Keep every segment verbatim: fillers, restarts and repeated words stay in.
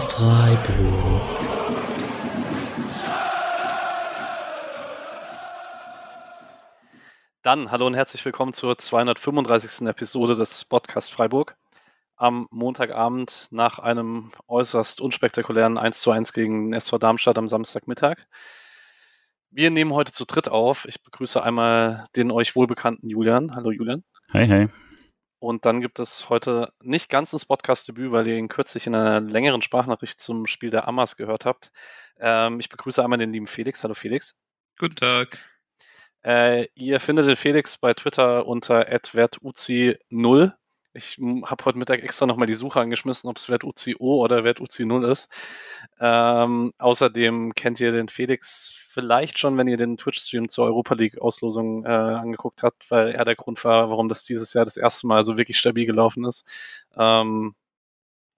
S C Freiburg. Dann hallo und herzlich willkommen zur zweihundertfünfunddreißigsten Episode des Podcast Freiburg. Am Montagabend nach einem äußerst unspektakulären eins zu eins gegen S V Darmstadt am Samstagmittag. Wir nehmen heute zu dritt auf. Ich begrüße einmal den euch wohlbekannten Julian. Hallo Julian. Hey, hey. Und dann gibt es heute nicht ganz ein Podcast-Debüt, weil ihr ihn kürzlich in einer längeren Sprachnachricht zum Spiel der Amas gehört habt. Ähm, ich begrüße einmal den lieben Felix. Hallo Felix. Guten Tag. Äh, ihr findet den Felix bei Twitter unter at wertuzi null. Ich habe heute Mittag extra nochmal die Suche angeschmissen, ob es wertuzi o oder wertuzi null ist. Ähm, außerdem kennt ihr den Felix vielleicht schon, wenn ihr den Twitch-Stream zur Europa-League-Auslosung äh, angeguckt habt, weil er der Grund war, warum das dieses Jahr das erste Mal so wirklich stabil gelaufen ist. Ähm,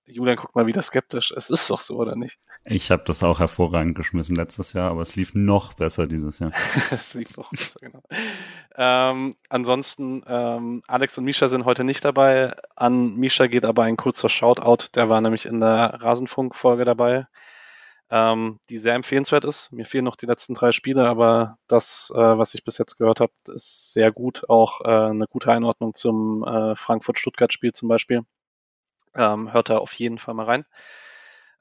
Julian guckt mal wieder skeptisch. Es ist doch so, oder nicht? Ich habe das auch hervorragend geschmissen letztes Jahr, aber es lief noch besser dieses Jahr. Es lief noch besser, genau. Ähm, ansonsten, ähm, Alex und Misha sind heute nicht dabei. An Misha geht aber ein kurzer Shoutout. Der war nämlich in der Rasenfunk-Folge dabei, die sehr empfehlenswert ist. Mir fehlen noch die letzten drei Spiele, aber das, äh, was ich bis jetzt gehört habe, ist sehr gut. Auch äh, eine gute Einordnung zum äh, Frankfurt-Stuttgart-Spiel zum Beispiel. Ähm, hört da auf jeden Fall mal rein.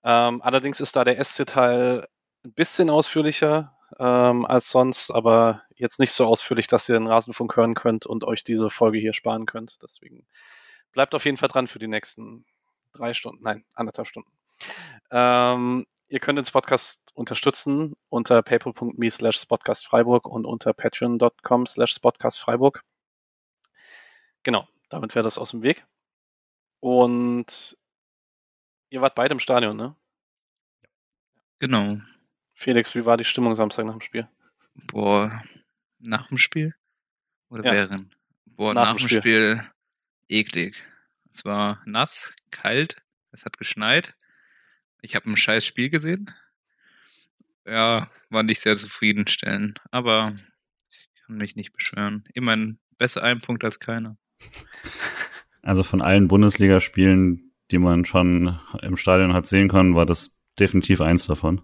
Ähm, allerdings ist da der S C-Teil ein bisschen ausführlicher ähm, als sonst, aber jetzt nicht so ausführlich, dass ihr den Rasenfunk hören könnt und euch diese Folge hier sparen könnt. Deswegen bleibt auf jeden Fall dran für die nächsten drei Stunden, nein, anderthalb Stunden. Ähm, Ihr könnt den Podcast unterstützen unter paypal.me slash spodcastfreiburg und unter patreon.com slash spodcastfreiburg. Genau, damit wäre das aus dem Weg. Und ihr wart beide im Stadion, ne? Genau. Felix, wie war die Stimmung Samstag nach dem Spiel? Boah, nach dem Spiel? Oder ja. Während? Boah, nach, nach dem Spiel. Spiel eklig. Es war nass, kalt, es hat geschneit. Ich habe ein scheiß Spiel gesehen. Ja, war nicht sehr zufriedenstellend. Aber ich kann mich nicht beschweren. Immerhin besser ein Punkt als keiner. Also von allen Bundesligaspielen, die man schon im Stadion hat sehen können, war das definitiv eins davon.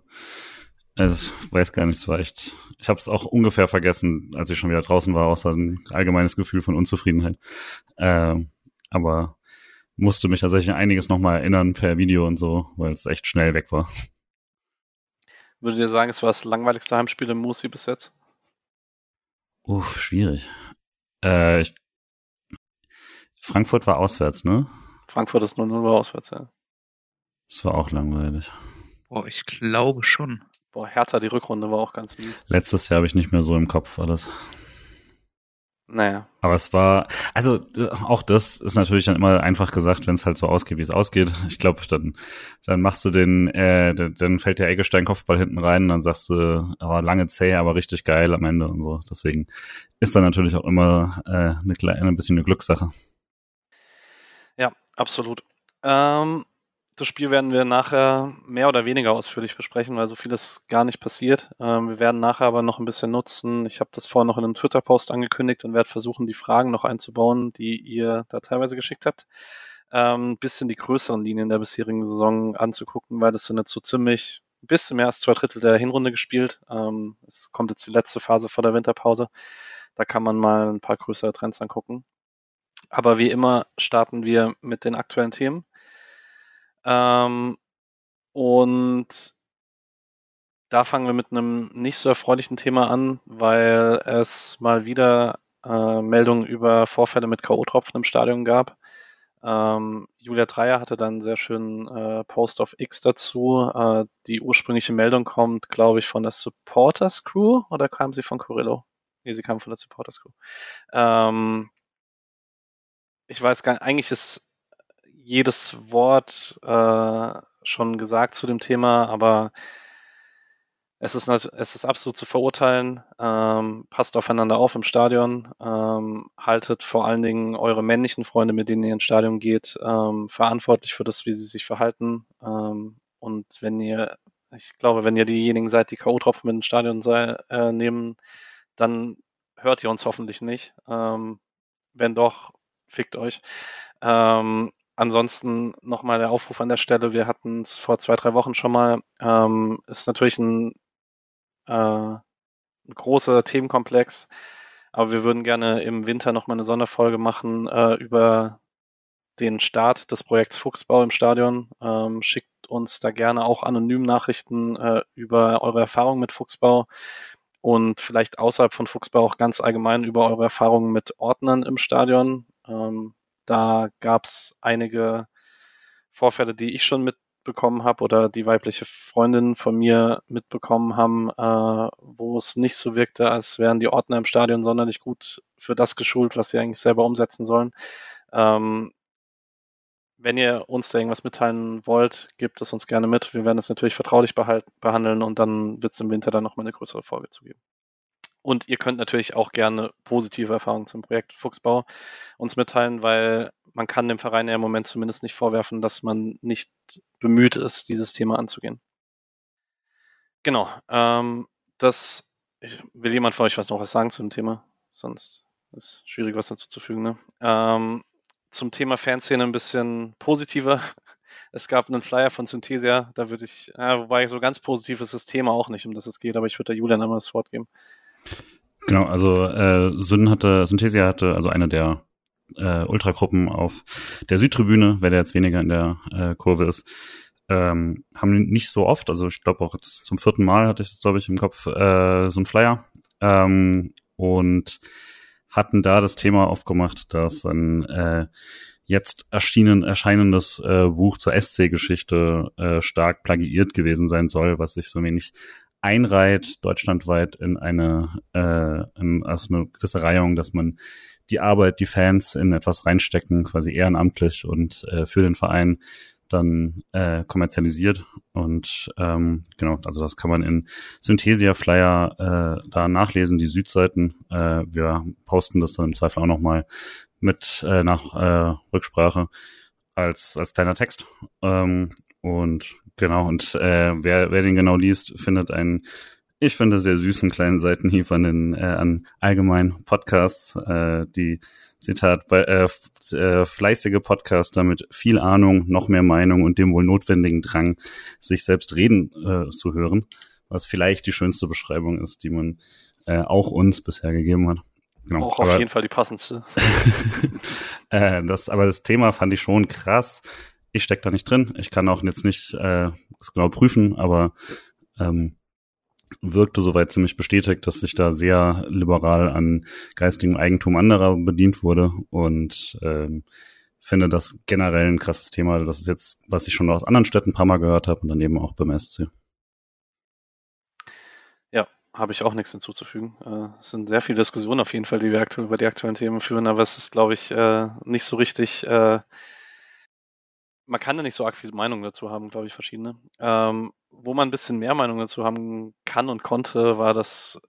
Also ich weiß gar nicht, es war echt... Ich habe es auch ungefähr vergessen, als ich schon wieder draußen war, außer ein allgemeines Gefühl von Unzufriedenheit. Ähm, aber... musste mich tatsächlich einiges nochmal erinnern per Video und so, weil es echt schnell weg war. Würdet ihr sagen, es war das langweiligste Heimspiel im Musi bis jetzt? Uff, schwierig. Äh, ich... Frankfurt war auswärts, ne? Frankfurt ist null null war auswärts, ja. Das war auch langweilig. Boah, ich glaube schon. Boah, Hertha, die Rückrunde war auch ganz mies. Letztes Jahr habe ich nicht mehr so im Kopf alles. Naja. Aber es war, also auch das ist natürlich dann immer einfach gesagt, wenn es halt so ausgeht, wie es ausgeht. Ich glaube, dann dann machst du den, äh, dann, dann fällt der Eggestein-Kopfball hinten rein und dann sagst du, aber oh, lange zäh, aber richtig geil am Ende und so. Deswegen ist dann natürlich auch immer äh, eine kleine, ein bisschen eine Glückssache. Ja, absolut. Ähm, das Spiel werden wir nachher mehr oder weniger ausführlich besprechen, weil so vieles gar nicht passiert. Ähm, wir werden nachher aber noch ein bisschen nutzen. Ich habe das vorhin noch in einem Twitter-Post angekündigt und werde versuchen, die Fragen noch einzubauen, die ihr da teilweise geschickt habt. Ein ähm, bisschen die größeren Linien der bisherigen Saison anzugucken, weil das sind jetzt so ziemlich ein bisschen mehr als zwei Drittel der Hinrunde gespielt. Ähm, es kommt jetzt die letzte Phase vor der Winterpause. Da kann man mal ein paar größere Trends angucken. Aber wie immer starten wir mit den aktuellen Themen. Ähm, und da fangen wir mit einem nicht so erfreulichen Thema an, weil es mal wieder äh, Meldungen über Vorfälle mit K O-Tropfen im Stadion gab. Ähm, Julia Dreier hatte dann einen sehr schönen äh, Post auf X dazu. Äh, die ursprüngliche Meldung kommt, glaube ich, von der Supporters Crew, oder kam sie von Corillo? Nee, sie kam von der Supporters Crew. Ähm, ich weiß gar nicht, eigentlich ist jedes Wort äh, schon gesagt zu dem Thema, aber es ist, nat- es ist absolut zu verurteilen. Ähm, passt aufeinander auf im Stadion, ähm, haltet vor allen Dingen eure männlichen Freunde, mit denen ihr ins Stadion geht, ähm, verantwortlich für das, wie sie sich verhalten. Ähm, und wenn ihr, ich glaube, wenn ihr diejenigen seid, die K O-Tropfen mit ins Stadion sei, äh, nehmen, dann hört ihr uns hoffentlich nicht. Ähm, wenn doch, fickt euch. Ähm, Ansonsten nochmal der Aufruf an der Stelle, wir hatten es vor zwei, drei Wochen schon mal, ähm, ist natürlich ein, äh, ein großer Themenkomplex, aber wir würden gerne im Winter nochmal eine Sonderfolge machen äh, über den Start des Projekts Fuchsbau im Stadion. Ähm, schickt uns da gerne auch anonym Nachrichten äh, über eure Erfahrungen mit Fuchsbau und vielleicht außerhalb von Fuchsbau auch ganz allgemein über eure Erfahrungen mit Ordnern im Stadion. Ähm, Da gab es einige Vorfälle, die ich schon mitbekommen habe oder die weibliche Freundinnen von mir mitbekommen haben, äh, wo es nicht so wirkte, als wären die Ordner im Stadion sonderlich gut für das geschult, was sie eigentlich selber umsetzen sollen. Ähm, wenn ihr uns da irgendwas mitteilen wollt, gebt es uns gerne mit. Wir werden es natürlich vertraulich behalten, behandeln und dann wird es im Winter dann nochmal eine größere Folge zu geben. Und ihr könnt natürlich auch gerne positive Erfahrungen zum Projekt Fuchsbau uns mitteilen, weil man kann dem Verein ja im Moment zumindest nicht vorwerfen, dass man nicht bemüht ist, dieses Thema anzugehen. Genau. Ähm, das ich, will jemand von euch was noch was sagen zu dem Thema? Sonst ist es schwierig, was hinzuzufügen. Ne? Ähm, zum Thema Fanszene ein bisschen positiver. Es gab einen Flyer von Synthesia, da würde ich, ja, wobei so ganz positiv ist das Thema auch nicht, um das es geht, aber ich würde der Julian einmal das Wort geben. Genau, also äh, Syn hatte, Synthesia hatte, also eine der äh, Ultragruppen auf der Südtribüne, weil der jetzt weniger in der äh, Kurve ist, ähm, haben nicht so oft, also ich glaube auch jetzt zum vierten Mal hatte ich, glaube ich, im Kopf äh, so einen Flyer ähm, und hatten da das Thema aufgemacht, dass ein äh, jetzt erschienen, erscheinendes äh, Buch zur S C-Geschichte äh, stark plagiiert gewesen sein soll, was sich so wenig einreiht deutschlandweit in eine, äh, in, also eine gewisse Reihung, dass man die Arbeit, die Fans in etwas reinstecken, quasi ehrenamtlich und äh, für den Verein dann äh, kommerzialisiert. Und ähm, genau, also das kann man in Synthesia Flyer äh, da nachlesen, die Südseiten. Äh, wir posten das dann im Zweifel auch nochmal mit äh, nach äh, Rücksprache als als kleiner Text. Ähm, Und genau, und äh, wer, wer den genau liest, findet einen, ich finde, sehr süßen kleinen Seitenhieb an den äh, an allgemeinen Podcasts, äh, die, Zitat, bei, äh, f- äh, fleißige Podcaster mit viel Ahnung, noch mehr Meinung und dem wohl notwendigen Drang, sich selbst reden äh, zu hören, was vielleicht die schönste Beschreibung ist, die man äh, auch uns bisher gegeben hat. Genau, auch auf aber, jeden Fall die passendste. äh, das, aber das Thema fand ich schon krass. Ich stecke da nicht drin. Ich kann auch jetzt nicht äh, das genau prüfen, aber ähm, wirkte soweit ziemlich bestätigt, dass sich da sehr liberal an geistigem Eigentum anderer bedient wurde und ähm, finde das generell ein krasses Thema. Das ist jetzt, was ich schon aus anderen Städten ein paar Mal gehört habe und dann eben auch beim S C. Ja, habe ich auch nichts hinzuzufügen. Äh, es sind sehr viele Diskussionen auf jeden Fall, die wir aktuell über die aktuellen Themen führen, aber es ist, glaube ich, äh, nicht so richtig... Äh, Man kann da nicht so arg viele Meinungen dazu haben, glaube ich, verschiedene. Ähm, wo man ein bisschen mehr Meinungen dazu haben kann und konnte, war das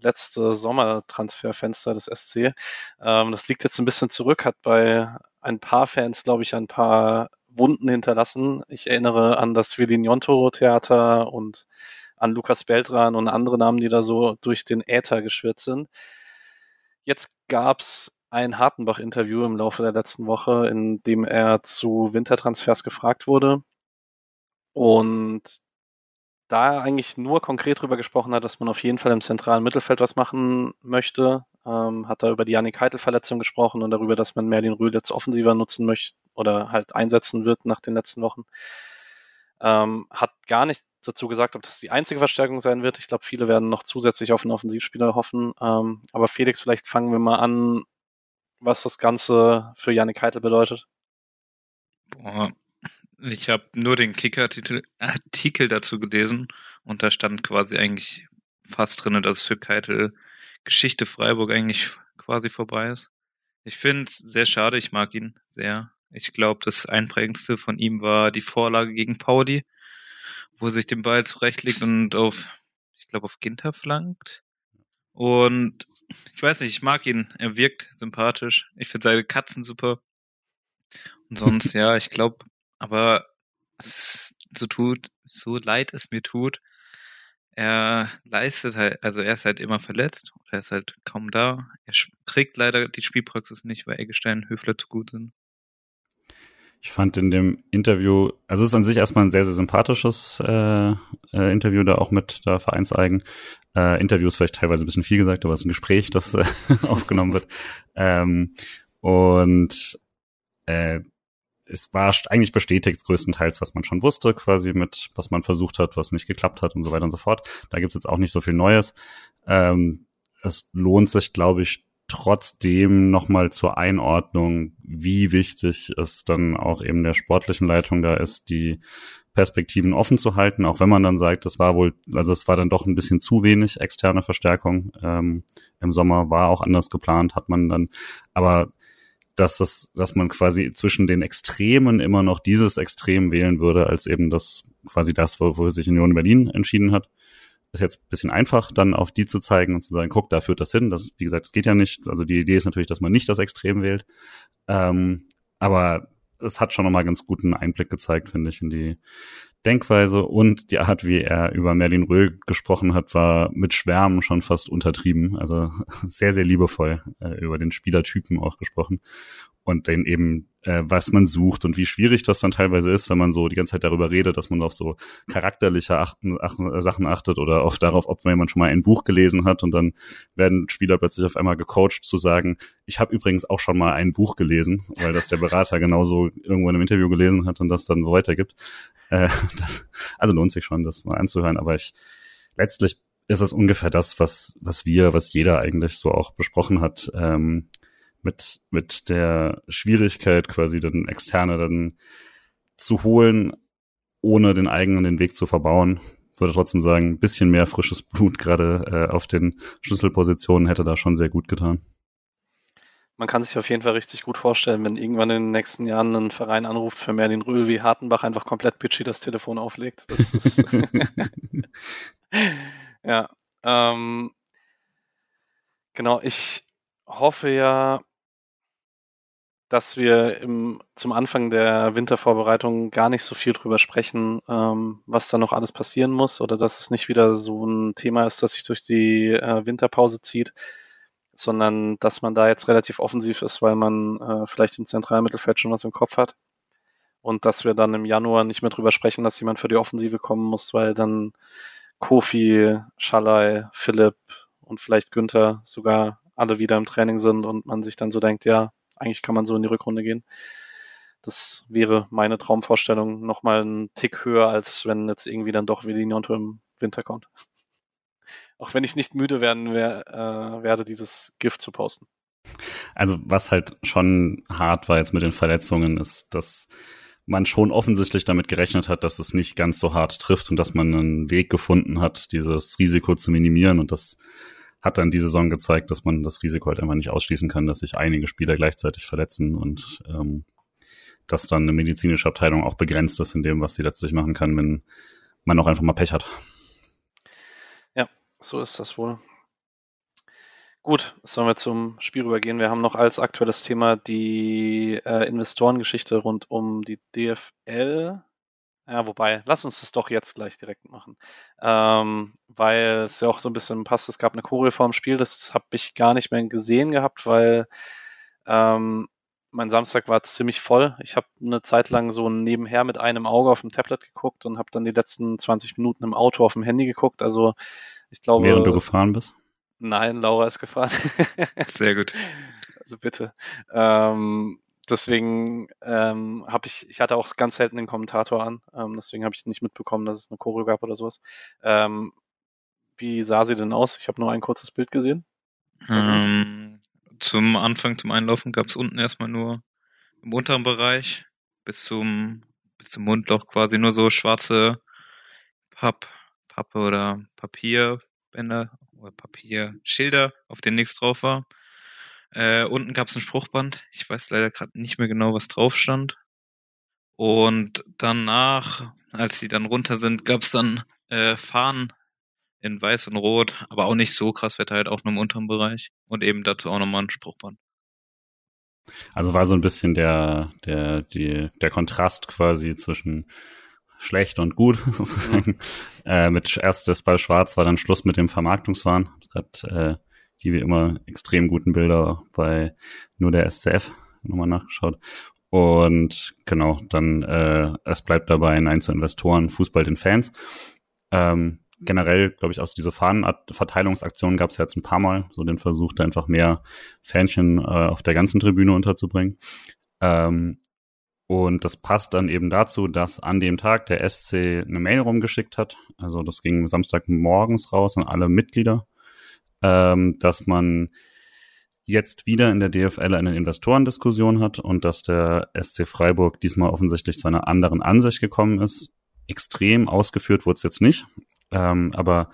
letzte Sommertransferfenster des S C. Ähm, das liegt jetzt ein bisschen zurück, hat bei ein paar Fans, glaube ich, ein paar Wunden hinterlassen. Ich erinnere an das Villin-Jonto-Theater und an Lukas Beltran und andere Namen, die da so durch den Äther geschwirrt sind. Jetzt gab's ein Hartenbach-Interview im Laufe der letzten Woche, in dem er zu Wintertransfers gefragt wurde und da er eigentlich nur konkret darüber gesprochen hat, dass man auf jeden Fall im zentralen Mittelfeld was machen möchte, ähm, hat er über die Jannik Heitel-Verletzung gesprochen und darüber, dass man Merlin Röhl jetzt offensiver nutzen möchte oder halt einsetzen wird nach den letzten Wochen. Ähm, hat gar nicht dazu gesagt, ob das die einzige Verstärkung sein wird. Ich glaube, viele werden noch zusätzlich auf einen Offensivspieler hoffen. Ähm, aber Felix, vielleicht fangen wir mal an, was das Ganze für Jannik Heitel bedeutet. Boah, ich habe nur den Kicker-Artikel dazu gelesen und da stand quasi eigentlich fast drin, dass für Heitel Geschichte Freiburg eigentlich quasi vorbei ist. Ich finde es sehr schade, ich mag ihn sehr. Ich glaube, das Einprägendste von ihm war die Vorlage gegen Pauli, wo er sich den Ball zurechtlegt und auf, ich glaube, auf Ginter flankt. Und ich weiß nicht, ich mag ihn. Er wirkt sympathisch. Ich finde seine Katzen super. Und sonst, ja, ich glaube, aber es so tut, so leid es mir tut, er leistet halt, also er ist halt immer verletzt. Er ist halt kaum da. Er kriegt leider die Spielpraxis nicht, weil Eggestein und Höfler zu gut sind. Ich fand in dem Interview, also es ist an sich erstmal ein sehr, sehr sympathisches äh, äh, Interview da auch mit da Vereinseigen. Äh, Interview ist vielleicht teilweise ein bisschen viel gesagt, aber es ist ein Gespräch, das äh, aufgenommen wird. Ähm, und äh, es war eigentlich bestätigt größtenteils, was man schon wusste, quasi mit, was man versucht hat, was nicht geklappt hat und so weiter und so fort. Da gibt's jetzt auch nicht so viel Neues. Ähm, es lohnt sich, glaube ich, trotzdem nochmal zur Einordnung, wie wichtig es dann auch eben der sportlichen Leitung da ist, die Perspektiven offen zu halten, auch wenn man dann sagt, das war wohl, also es war dann doch ein bisschen zu wenig externe Verstärkung ähm, im Sommer, war auch anders geplant, hat man dann, aber dass das, dass man quasi zwischen den Extremen immer noch dieses Extrem wählen würde, als eben das, quasi das, wo, wo sich Union Berlin entschieden hat. Ist jetzt ein bisschen einfach, dann auf die zu zeigen und zu sagen, guck, da führt das hin. Das, wie gesagt, das geht ja nicht. Also die Idee ist natürlich, dass man nicht das Extrem wählt. Ähm, aber es hat schon nochmal ganz guten Einblick gezeigt, finde ich, in die Denkweise. Und die Art, wie er über Merlin Röhl gesprochen hat, war mit Schwärmen schon fast untertrieben. Also sehr, sehr liebevoll äh, über den Spielertypen auch gesprochen. Und den eben, äh, was man sucht und wie schwierig das dann teilweise ist, wenn man so die ganze Zeit darüber redet, dass man auf so charakterliche achten, ach, Sachen achtet oder auch darauf, ob man schon mal ein Buch gelesen hat und dann werden Spieler plötzlich auf einmal gecoacht zu sagen, ich habe übrigens auch schon mal ein Buch gelesen, weil das der Berater genauso irgendwo in einem Interview gelesen hat und das dann so weitergibt. Äh, das, also lohnt sich schon, das mal anzuhören, aber ich letztlich ist das ungefähr das, was was wir, was jeder eigentlich so auch besprochen hat, ähm, mit mit der Schwierigkeit quasi dann Externe dann zu holen, ohne den eigenen den Weg zu verbauen. Würde trotzdem sagen, ein bisschen mehr frisches Blut gerade äh, auf den Schlüsselpositionen hätte da schon sehr gut getan. Man kann sich auf jeden Fall richtig gut vorstellen, wenn irgendwann in den nächsten Jahren ein Verein anruft für Merlin Röhl wie Hartenbach, einfach komplett bitchy das Telefon auflegt. Das ist ja, ähm, genau, ich hoffe ja, dass wir im, zum Anfang der Wintervorbereitung gar nicht so viel drüber sprechen, ähm, was da noch alles passieren muss oder dass es nicht wieder so ein Thema ist, das sich durch die äh, Winterpause zieht, sondern dass man da jetzt relativ offensiv ist, weil man äh, vielleicht im zentralen Mittelfeld schon was im Kopf hat und dass wir dann im Januar nicht mehr drüber sprechen, dass jemand für die Offensive kommen muss, weil dann Kofi, Schalay, Philipp und vielleicht Günther sogar alle wieder im Training sind und man sich dann so denkt, ja, eigentlich kann man so in die Rückrunde gehen. Das wäre meine Traumvorstellung nochmal einen Tick höher, als wenn jetzt irgendwie dann doch Villinotto im Winter kommt. Auch wenn ich nicht müde werden wer, äh, werde, dieses Gift zu posten. Also was halt schon hart war jetzt mit den Verletzungen, ist, dass man schon offensichtlich damit gerechnet hat, dass es nicht ganz so hart trifft und dass man einen Weg gefunden hat, dieses Risiko zu minimieren und das hat dann die Saison gezeigt, dass man das Risiko halt einfach nicht ausschließen kann, dass sich einige Spieler gleichzeitig verletzen und ähm, dass dann eine medizinische Abteilung auch begrenzt ist in dem, was sie letztlich machen kann, wenn man auch einfach mal Pech hat. Ja, so ist das wohl. Gut, sollen wir zum Spiel rübergehen. Wir haben noch als aktuelles Thema die äh, Investorengeschichte rund um die D F L. Ja, wobei, lass uns das doch jetzt gleich direkt machen, ähm, weil es ja auch so ein bisschen passt, es gab eine Choreo vor dem Spiel, das habe ich gar nicht mehr gesehen gehabt, weil ähm, mein Samstag war ziemlich voll. Ich habe eine Zeit lang so nebenher mit einem Auge auf dem Tablet geguckt und habe dann die letzten zwanzig Minuten im Auto auf dem Handy geguckt, also ich glaube... Während du gefahren bist? Nein, Laura ist gefahren. Sehr gut. Also bitte. Ähm... Deswegen ähm, habe ich, ich hatte auch ganz selten den Kommentator an, ähm, deswegen habe ich nicht mitbekommen, dass es eine Choreo gab oder sowas. Ähm, wie sah sie denn aus? Ich habe nur ein kurzes Bild gesehen. Ähm, zum Anfang, zum Einlaufen gab es unten erstmal nur im unteren Bereich bis zum, bis zum Mundloch quasi nur so schwarze Papp, Pappe oder Papierbänder oder Papierschilder, auf denen nichts drauf war. Äh, unten gab es ein Spruchband. Ich weiß leider gerade nicht mehr genau, was drauf stand. Und danach, als die dann runter sind, gab es dann äh, Fahnen in Weiß und Rot, aber auch nicht so krass verteilt, auch nur im unteren Bereich. Und eben dazu auch nochmal ein Spruchband. Also war so ein bisschen der, der, die, der Kontrast quasi zwischen schlecht und gut, sozusagen. Mhm. Äh, mit erstes bei Schwarz war dann Schluss mit dem Vermarktungswahn. Ich hab's grad, äh, die wie immer extrem guten Bilder bei nur der S C F nochmal nachgeschaut. Und genau, dann äh, es bleibt dabei, Nein zu Investoren, Fußball den Fans. Ähm, generell, glaube ich, aus dieser Fahnenverteilungsaktion gab es ja jetzt ein paar Mal so den Versuch, da einfach mehr Fähnchen äh, auf der ganzen Tribüne unterzubringen. Ähm, und das passt dann eben dazu, dass an dem Tag der S C eine Mail rumgeschickt hat. Also das ging Samstagmorgens raus an alle Mitglieder, ähm, dass man jetzt wieder in der D F L eine Investorendiskussion hat und dass der S C Freiburg diesmal offensichtlich zu einer anderen Ansicht gekommen ist. Extrem ausgeführt wurde es jetzt nicht, ähm, aber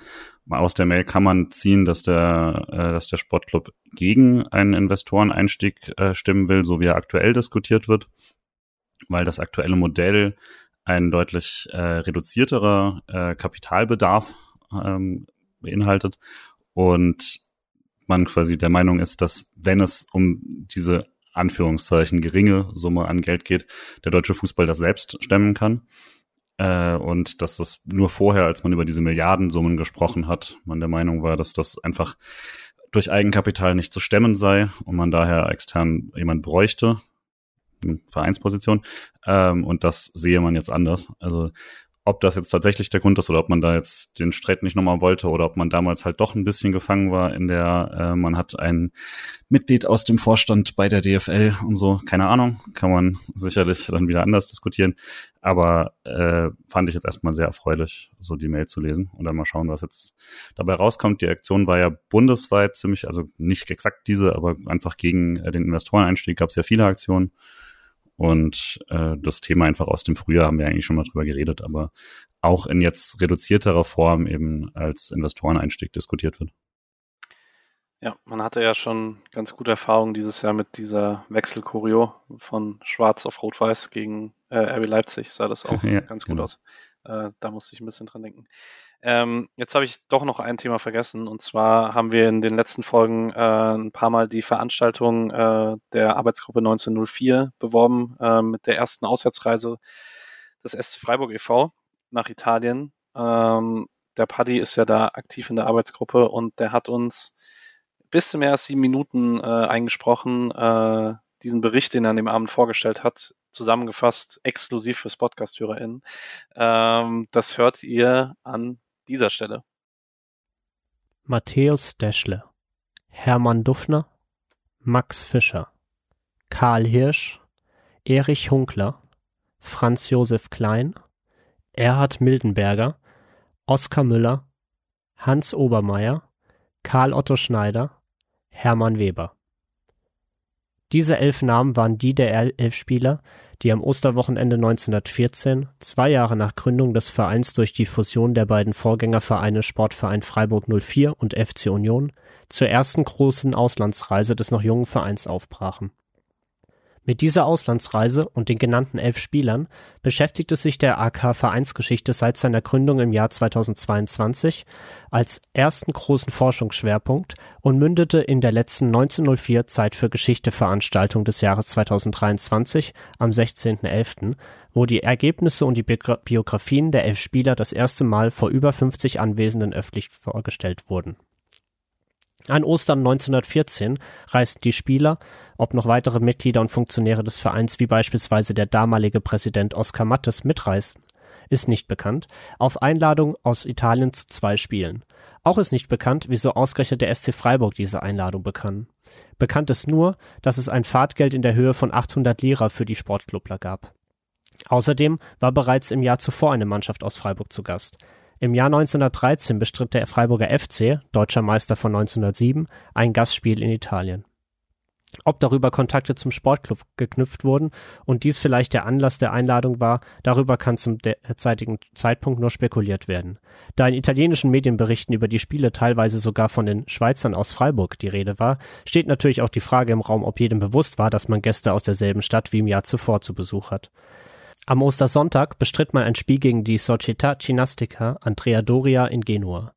aus der Mail kann man ziehen, dass der, äh, dass der Sportclub gegen einen Investoreneinstieg äh, stimmen will, so wie er aktuell diskutiert wird, weil das aktuelle Modell ein deutlich äh, reduzierterer äh, Kapitalbedarf ähm, beinhaltet und man quasi der Meinung ist, dass wenn es um diese Anführungszeichen geringe Summe an Geld geht, der deutsche Fußball das selbst stemmen kann. Äh, und dass das nur vorher, als man über diese Milliardensummen gesprochen hat, man der Meinung war, dass das einfach durch Eigenkapital nicht zu stemmen sei und man daher extern jemand bräuchte, eine Vereinsposition. Ähm, und das sehe man jetzt anders. Also ob das jetzt tatsächlich der Grund ist oder ob man da jetzt den Streit nicht nochmal wollte oder ob man damals halt doch ein bisschen gefangen war in der, äh, man hat ein Mitglied aus dem Vorstand bei der D F L und so, keine Ahnung, kann man sicherlich dann wieder anders diskutieren, aber äh, fand ich jetzt erstmal sehr erfreulich, so die Mail zu lesen und dann mal schauen, was jetzt dabei rauskommt. Die Aktion war ja bundesweit ziemlich, also nicht exakt diese, aber einfach gegen äh, den Investoreneinstieg gab es ja viele Aktionen. Und äh, das Thema einfach aus dem Frühjahr haben wir eigentlich schon mal drüber geredet, aber auch in jetzt reduzierterer Form eben als Investoreneinstieg diskutiert wird. Ja, man hatte ja schon ganz gute Erfahrungen dieses Jahr mit dieser Wechselkurio von Schwarz auf Rot-Weiß gegen äh, R B Leipzig, sah das auch ja, ganz gut genau. aus. Äh, da musste ich ein bisschen dran denken. Ähm, jetzt habe ich doch noch ein Thema vergessen und zwar haben wir in den letzten Folgen äh, ein paar Mal die Veranstaltung äh, der Arbeitsgruppe neunzehnhundertvier beworben äh, mit der ersten Auswärtsreise des S C Freiburg e V nach Italien. Ähm, der Paddy ist ja da aktiv in der Arbeitsgruppe und der hat uns bis zu mehr als sieben Minuten äh, eingesprochen, äh, diesen Bericht, den er an dem Abend vorgestellt hat, zusammengefasst, exklusiv fürs Podcast-HörerInnen. Ähm, das hört ihr an dieser Stelle. Matthäus Deschle, Hermann Dufner, Max Fischer, Karl Hirsch, Erich Hunkler, Franz Josef Klein, Erhard Mildenberger, Oskar Müller, Hans Obermeier, Karl Otto Schneider, Hermann Weber. Diese elf Namen waren die der elf Spieler, die am Osterwochenende neunzehnhundertvierzehn, zwei Jahre nach Gründung des Vereins durch die Fusion der beiden Vorgängervereine Sportverein Freiburg null vier und F C Union, zur ersten großen Auslandsreise des noch jungen Vereins aufbrachen. Mit dieser Auslandsreise und den genannten elf Spielern beschäftigte sich der A K Vereinsgeschichte seit seiner Gründung im Jahr zweitausendzweiundzwanzig als ersten großen Forschungsschwerpunkt und mündete in der letzten neunzehnhundertvier Zeit für Geschichte Veranstaltung des Jahres zweitausenddreiundzwanzig am sechzehnten elften, wo die Ergebnisse und die Biografien der elf Spieler das erste Mal vor über fünfzig Anwesenden öffentlich vorgestellt wurden. An Ostern neunzehnhundertvierzehn reisten die Spieler, ob noch weitere Mitglieder und Funktionäre des Vereins wie beispielsweise der damalige Präsident Oskar Mattes mitreisten, ist nicht bekannt, auf Einladung aus Italien zu zwei Spielen. Auch ist nicht bekannt, wieso ausgerechnet der S C Freiburg diese Einladung bekam. Bekannt ist nur, dass es ein Fahrtgeld in der Höhe von achthundert Lira für die Sportklubler gab. Außerdem war bereits im Jahr zuvor eine Mannschaft aus Freiburg zu Gast. Im Jahr neunzehnhundertdreizehn bestritt der Freiburger F C, deutscher Meister von neunzehnhundertsieben, ein Gastspiel in Italien. Ob darüber Kontakte zum Sportclub geknüpft wurden und dies vielleicht der Anlass der Einladung war, darüber kann zum derzeitigen Zeitpunkt nur spekuliert werden. Da in italienischen Medienberichten über die Spiele teilweise sogar von den Schweizern aus Freiburg die Rede war, steht natürlich auch die Frage im Raum, ob jedem bewusst war, dass man Gäste aus derselben Stadt wie im Jahr zuvor zu Besuch hat. Am Ostersonntag bestritt man ein Spiel gegen die Società Cinestica Andrea Doria in Genua.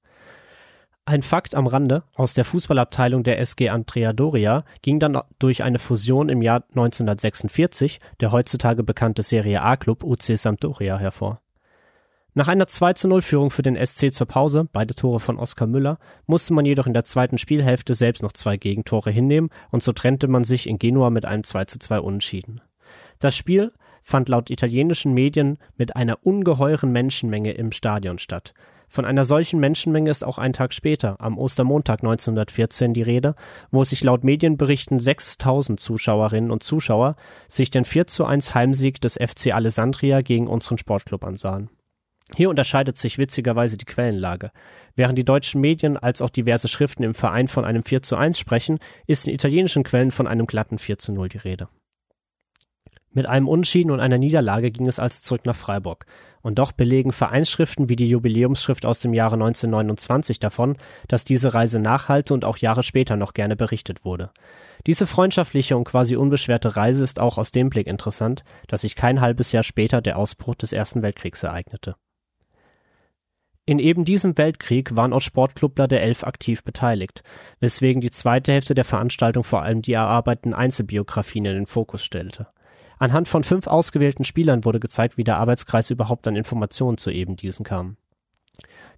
Ein Fakt am Rande, aus der Fußballabteilung der S G Andrea Doria ging dann durch eine Fusion im Jahr neunzehnhundertsechsundvierzig der heutzutage bekannte Serie A-Club U C Sampdoria hervor. Nach einer zwei zu null Führung für den S C zur Pause, beide Tore von Oskar Müller, musste man jedoch in der zweiten Spielhälfte selbst noch zwei Gegentore hinnehmen und so trennte man sich in Genua mit einem zwei zu zwei Unentschieden. Das Spiel fand laut italienischen Medien mit einer ungeheuren Menschenmenge im Stadion statt. Von einer solchen Menschenmenge ist auch einen Tag später, am Ostermontag neunzehnhundertvierzehn, die Rede, wo sich laut Medienberichten sechstausend Zuschauerinnen und Zuschauer sich den vier zu eins Heimsieg des F C Alessandria gegen unseren Sportclub ansahen. Hier unterscheidet sich witzigerweise die Quellenlage. Während die deutschen Medien als auch diverse Schriften im Verein von einem vier zu eins sprechen, ist in italienischen Quellen von einem glatten vier zu null die Rede. Mit einem Unentschieden und einer Niederlage ging es also zurück nach Freiburg. Und doch belegen Vereinsschriften wie die Jubiläumsschrift aus dem Jahre neunzehnhundertneunundzwanzig davon, dass diese Reise nachhalte und auch Jahre später noch gerne berichtet wurde. Diese freundschaftliche und quasi unbeschwerte Reise ist auch aus dem Blick interessant, dass sich kein halbes Jahr später der Ausbruch des Ersten Weltkriegs ereignete. In eben diesem Weltkrieg waren auch Sportklubler der Elf aktiv beteiligt, weswegen die zweite Hälfte der Veranstaltung vor allem die erarbeiteten Einzelbiografien in den Fokus stellte. Anhand von fünf ausgewählten Spielern wurde gezeigt, wie der Arbeitskreis überhaupt an Informationen zu eben diesen kam.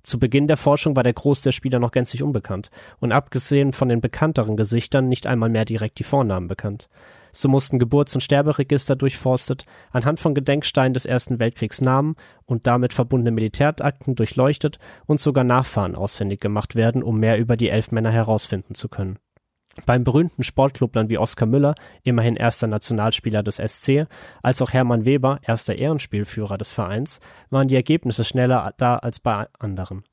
Zu Beginn der Forschung war der Großteil der Spieler noch gänzlich unbekannt und abgesehen von den bekannteren Gesichtern nicht einmal mehr direkt die Vornamen bekannt. So mussten Geburts- und Sterberegister durchforstet, anhand von Gedenksteinen des Ersten Weltkriegs Namen und damit verbundene Militärakten durchleuchtet und sogar Nachfahren ausfindig gemacht werden, um mehr über die elf Männer herausfinden zu können. Beim berühmten Sportklubler wie Oskar Müller, immerhin erster Nationalspieler des S C, als auch Hermann Weber, erster Ehrenspielführer des Vereins, waren die Ergebnisse schneller da als bei anderen.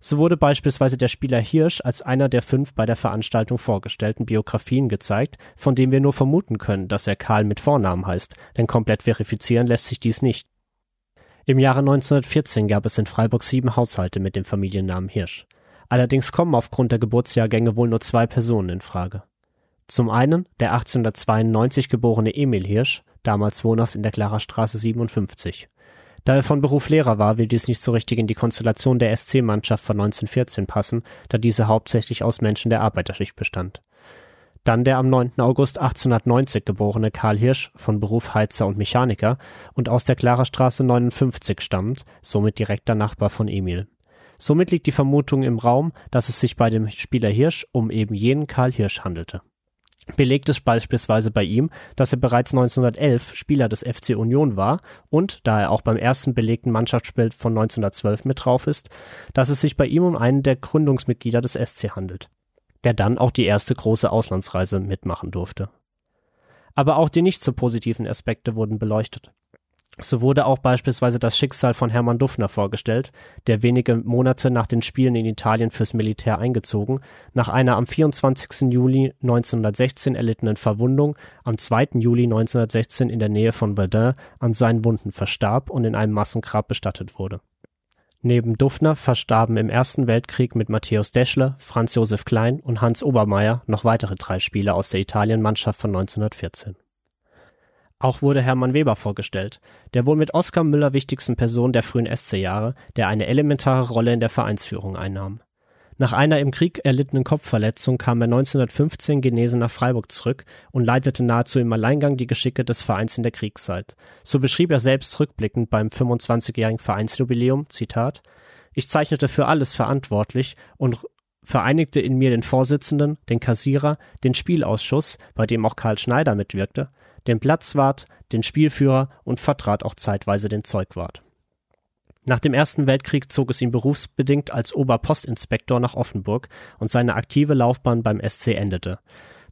So wurde beispielsweise der Spieler Hirsch als einer der fünf bei der Veranstaltung vorgestellten Biografien gezeigt, von dem wir nur vermuten können, dass er Karl mit Vornamen heißt, denn komplett verifizieren lässt sich dies nicht. Im Jahre neunzehnhundertvierzehn gab es in Freiburg sieben Haushalte mit dem Familiennamen Hirsch. Allerdings kommen aufgrund der Geburtsjahrgänge wohl nur zwei Personen in Frage. Zum einen der achtzehnhundertzweiundneunzig geborene Emil Hirsch, damals wohnhaft in der Klarastraße siebenundfünfzig. Da er von Beruf Lehrer war, will dies nicht so richtig in die Konstellation der S C-Mannschaft von neunzehnhundertvierzehn passen, da diese hauptsächlich aus Menschen der Arbeiterschicht bestand. Dann der am neunten August achtzehnhundertneunzig geborene Karl Hirsch, von Beruf Heizer und Mechaniker und aus der Klarastraße neunundfünfzig stammt, somit direkter Nachbar von Emil. Somit liegt die Vermutung im Raum, dass es sich bei dem Spieler Hirsch um eben jenen Karl Hirsch handelte. Belegt ist beispielsweise bei ihm, dass er bereits neunzehnhundertelf Spieler des F C Union war und, da er auch beim ersten belegten Mannschaftsspiel von neunzehnhundertzwölf mit drauf ist, dass es sich bei ihm um einen der Gründungsmitglieder des S C handelt, der dann auch die erste große Auslandsreise mitmachen durfte. Aber auch die nicht so positiven Aspekte wurden beleuchtet. So wurde auch beispielsweise das Schicksal von Hermann Dufner vorgestellt, der wenige Monate nach den Spielen in Italien fürs Militär eingezogen, nach einer am vierundzwanzigsten Juli neunzehnhundertsechzehn erlittenen Verwundung am zweiten Juli neunzehnhundertsechzehn in der Nähe von Verdun an seinen Wunden verstarb und in einem Massengrab bestattet wurde. Neben Dufner verstarben im Ersten Weltkrieg mit Matthäus Deschler, Franz Josef Klein und Hans Obermeier noch weitere drei Spieler aus der Italienmannschaft von neunzehnhundertvierzehn. Auch wurde Hermann Weber vorgestellt, der wohl mit Oskar Müller wichtigsten Person der frühen S C-Jahre, der eine elementare Rolle in der Vereinsführung einnahm. Nach einer im Krieg erlittenen Kopfverletzung kam er neunzehnhundertfünfzehn genesen nach Freiburg zurück und leitete nahezu im Alleingang die Geschicke des Vereins in der Kriegszeit. So beschrieb er selbst rückblickend beim fünfundzwanzigjährigen Vereinsjubiläum, Zitat, »Ich zeichnete für alles verantwortlich und vereinigte in mir den Vorsitzenden, den Kassierer, den Spielausschuss, bei dem auch Karl Schneider mitwirkte, den Platzwart, den Spielführer und vertrat auch zeitweise den Zeugwart. Nach dem Ersten Weltkrieg zog es ihn berufsbedingt als Oberpostinspektor nach Offenburg und seine aktive Laufbahn beim S C endete.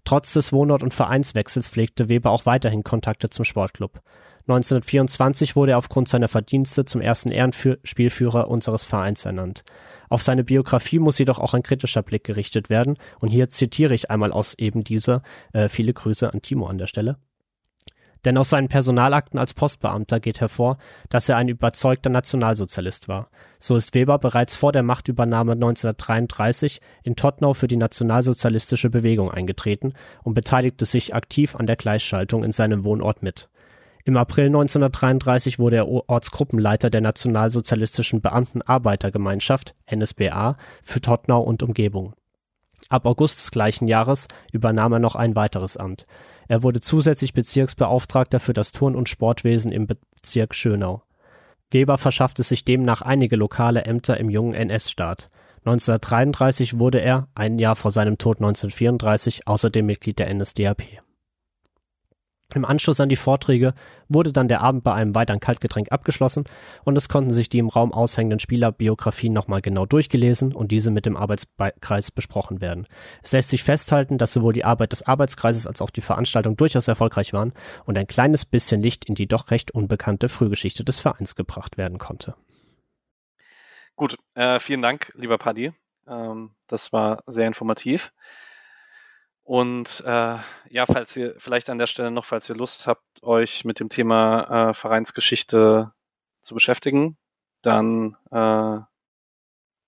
Trotz des Wohnort- und Vereinswechsels pflegte Weber auch weiterhin Kontakte zum Sportclub. neunzehnhundertvierundzwanzig wurde er aufgrund seiner Verdienste zum ersten Ehrenspielführer unseres Vereins ernannt. Auf seine Biografie muss jedoch auch ein kritischer Blick gerichtet werden und hier zitiere ich einmal aus eben dieser, äh, viele Grüße an Timo an der Stelle. Denn aus seinen Personalakten als Postbeamter geht hervor, dass er ein überzeugter Nationalsozialist war. So ist Weber bereits vor der Machtübernahme neunzehnhundertdreiunddreißig in Todtnau für die nationalsozialistische Bewegung eingetreten und beteiligte sich aktiv an der Gleichschaltung in seinem Wohnort mit. Im April neunzehnhundertdreiunddreißig wurde er Ortsgruppenleiter der Nationalsozialistischen Beamtenarbeitergemeinschaft, N S B A, für Todtnau und Umgebung. Ab August des gleichen Jahres übernahm er noch ein weiteres Amt. Er wurde zusätzlich Bezirksbeauftragter für das Turn- und Sportwesen im Bezirk Schönau. Weber verschaffte sich demnach einige lokale Ämter im jungen N S-Staat. neunzehnhundertdreiunddreißig wurde er, ein Jahr vor seinem Tod neunzehnhundertvierunddreißig, außerdem Mitglied der N S D A P. Im Anschluss an die Vorträge wurde dann der Abend bei einem weiteren Kaltgetränk abgeschlossen und es konnten sich die im Raum aushängenden Spielerbiografien nochmal genau durchgelesen und diese mit dem Arbeitskreis besprochen werden. Es lässt sich festhalten, dass sowohl die Arbeit des Arbeitskreises als auch die Veranstaltung durchaus erfolgreich waren und ein kleines bisschen Licht in die doch recht unbekannte Frühgeschichte des Vereins gebracht werden konnte. Gut, äh, vielen Dank, lieber Paddy. Ähm, das war sehr informativ. Und äh, ja, falls ihr vielleicht an der Stelle noch, falls ihr Lust habt, euch mit dem Thema äh, Vereinsgeschichte zu beschäftigen, dann äh,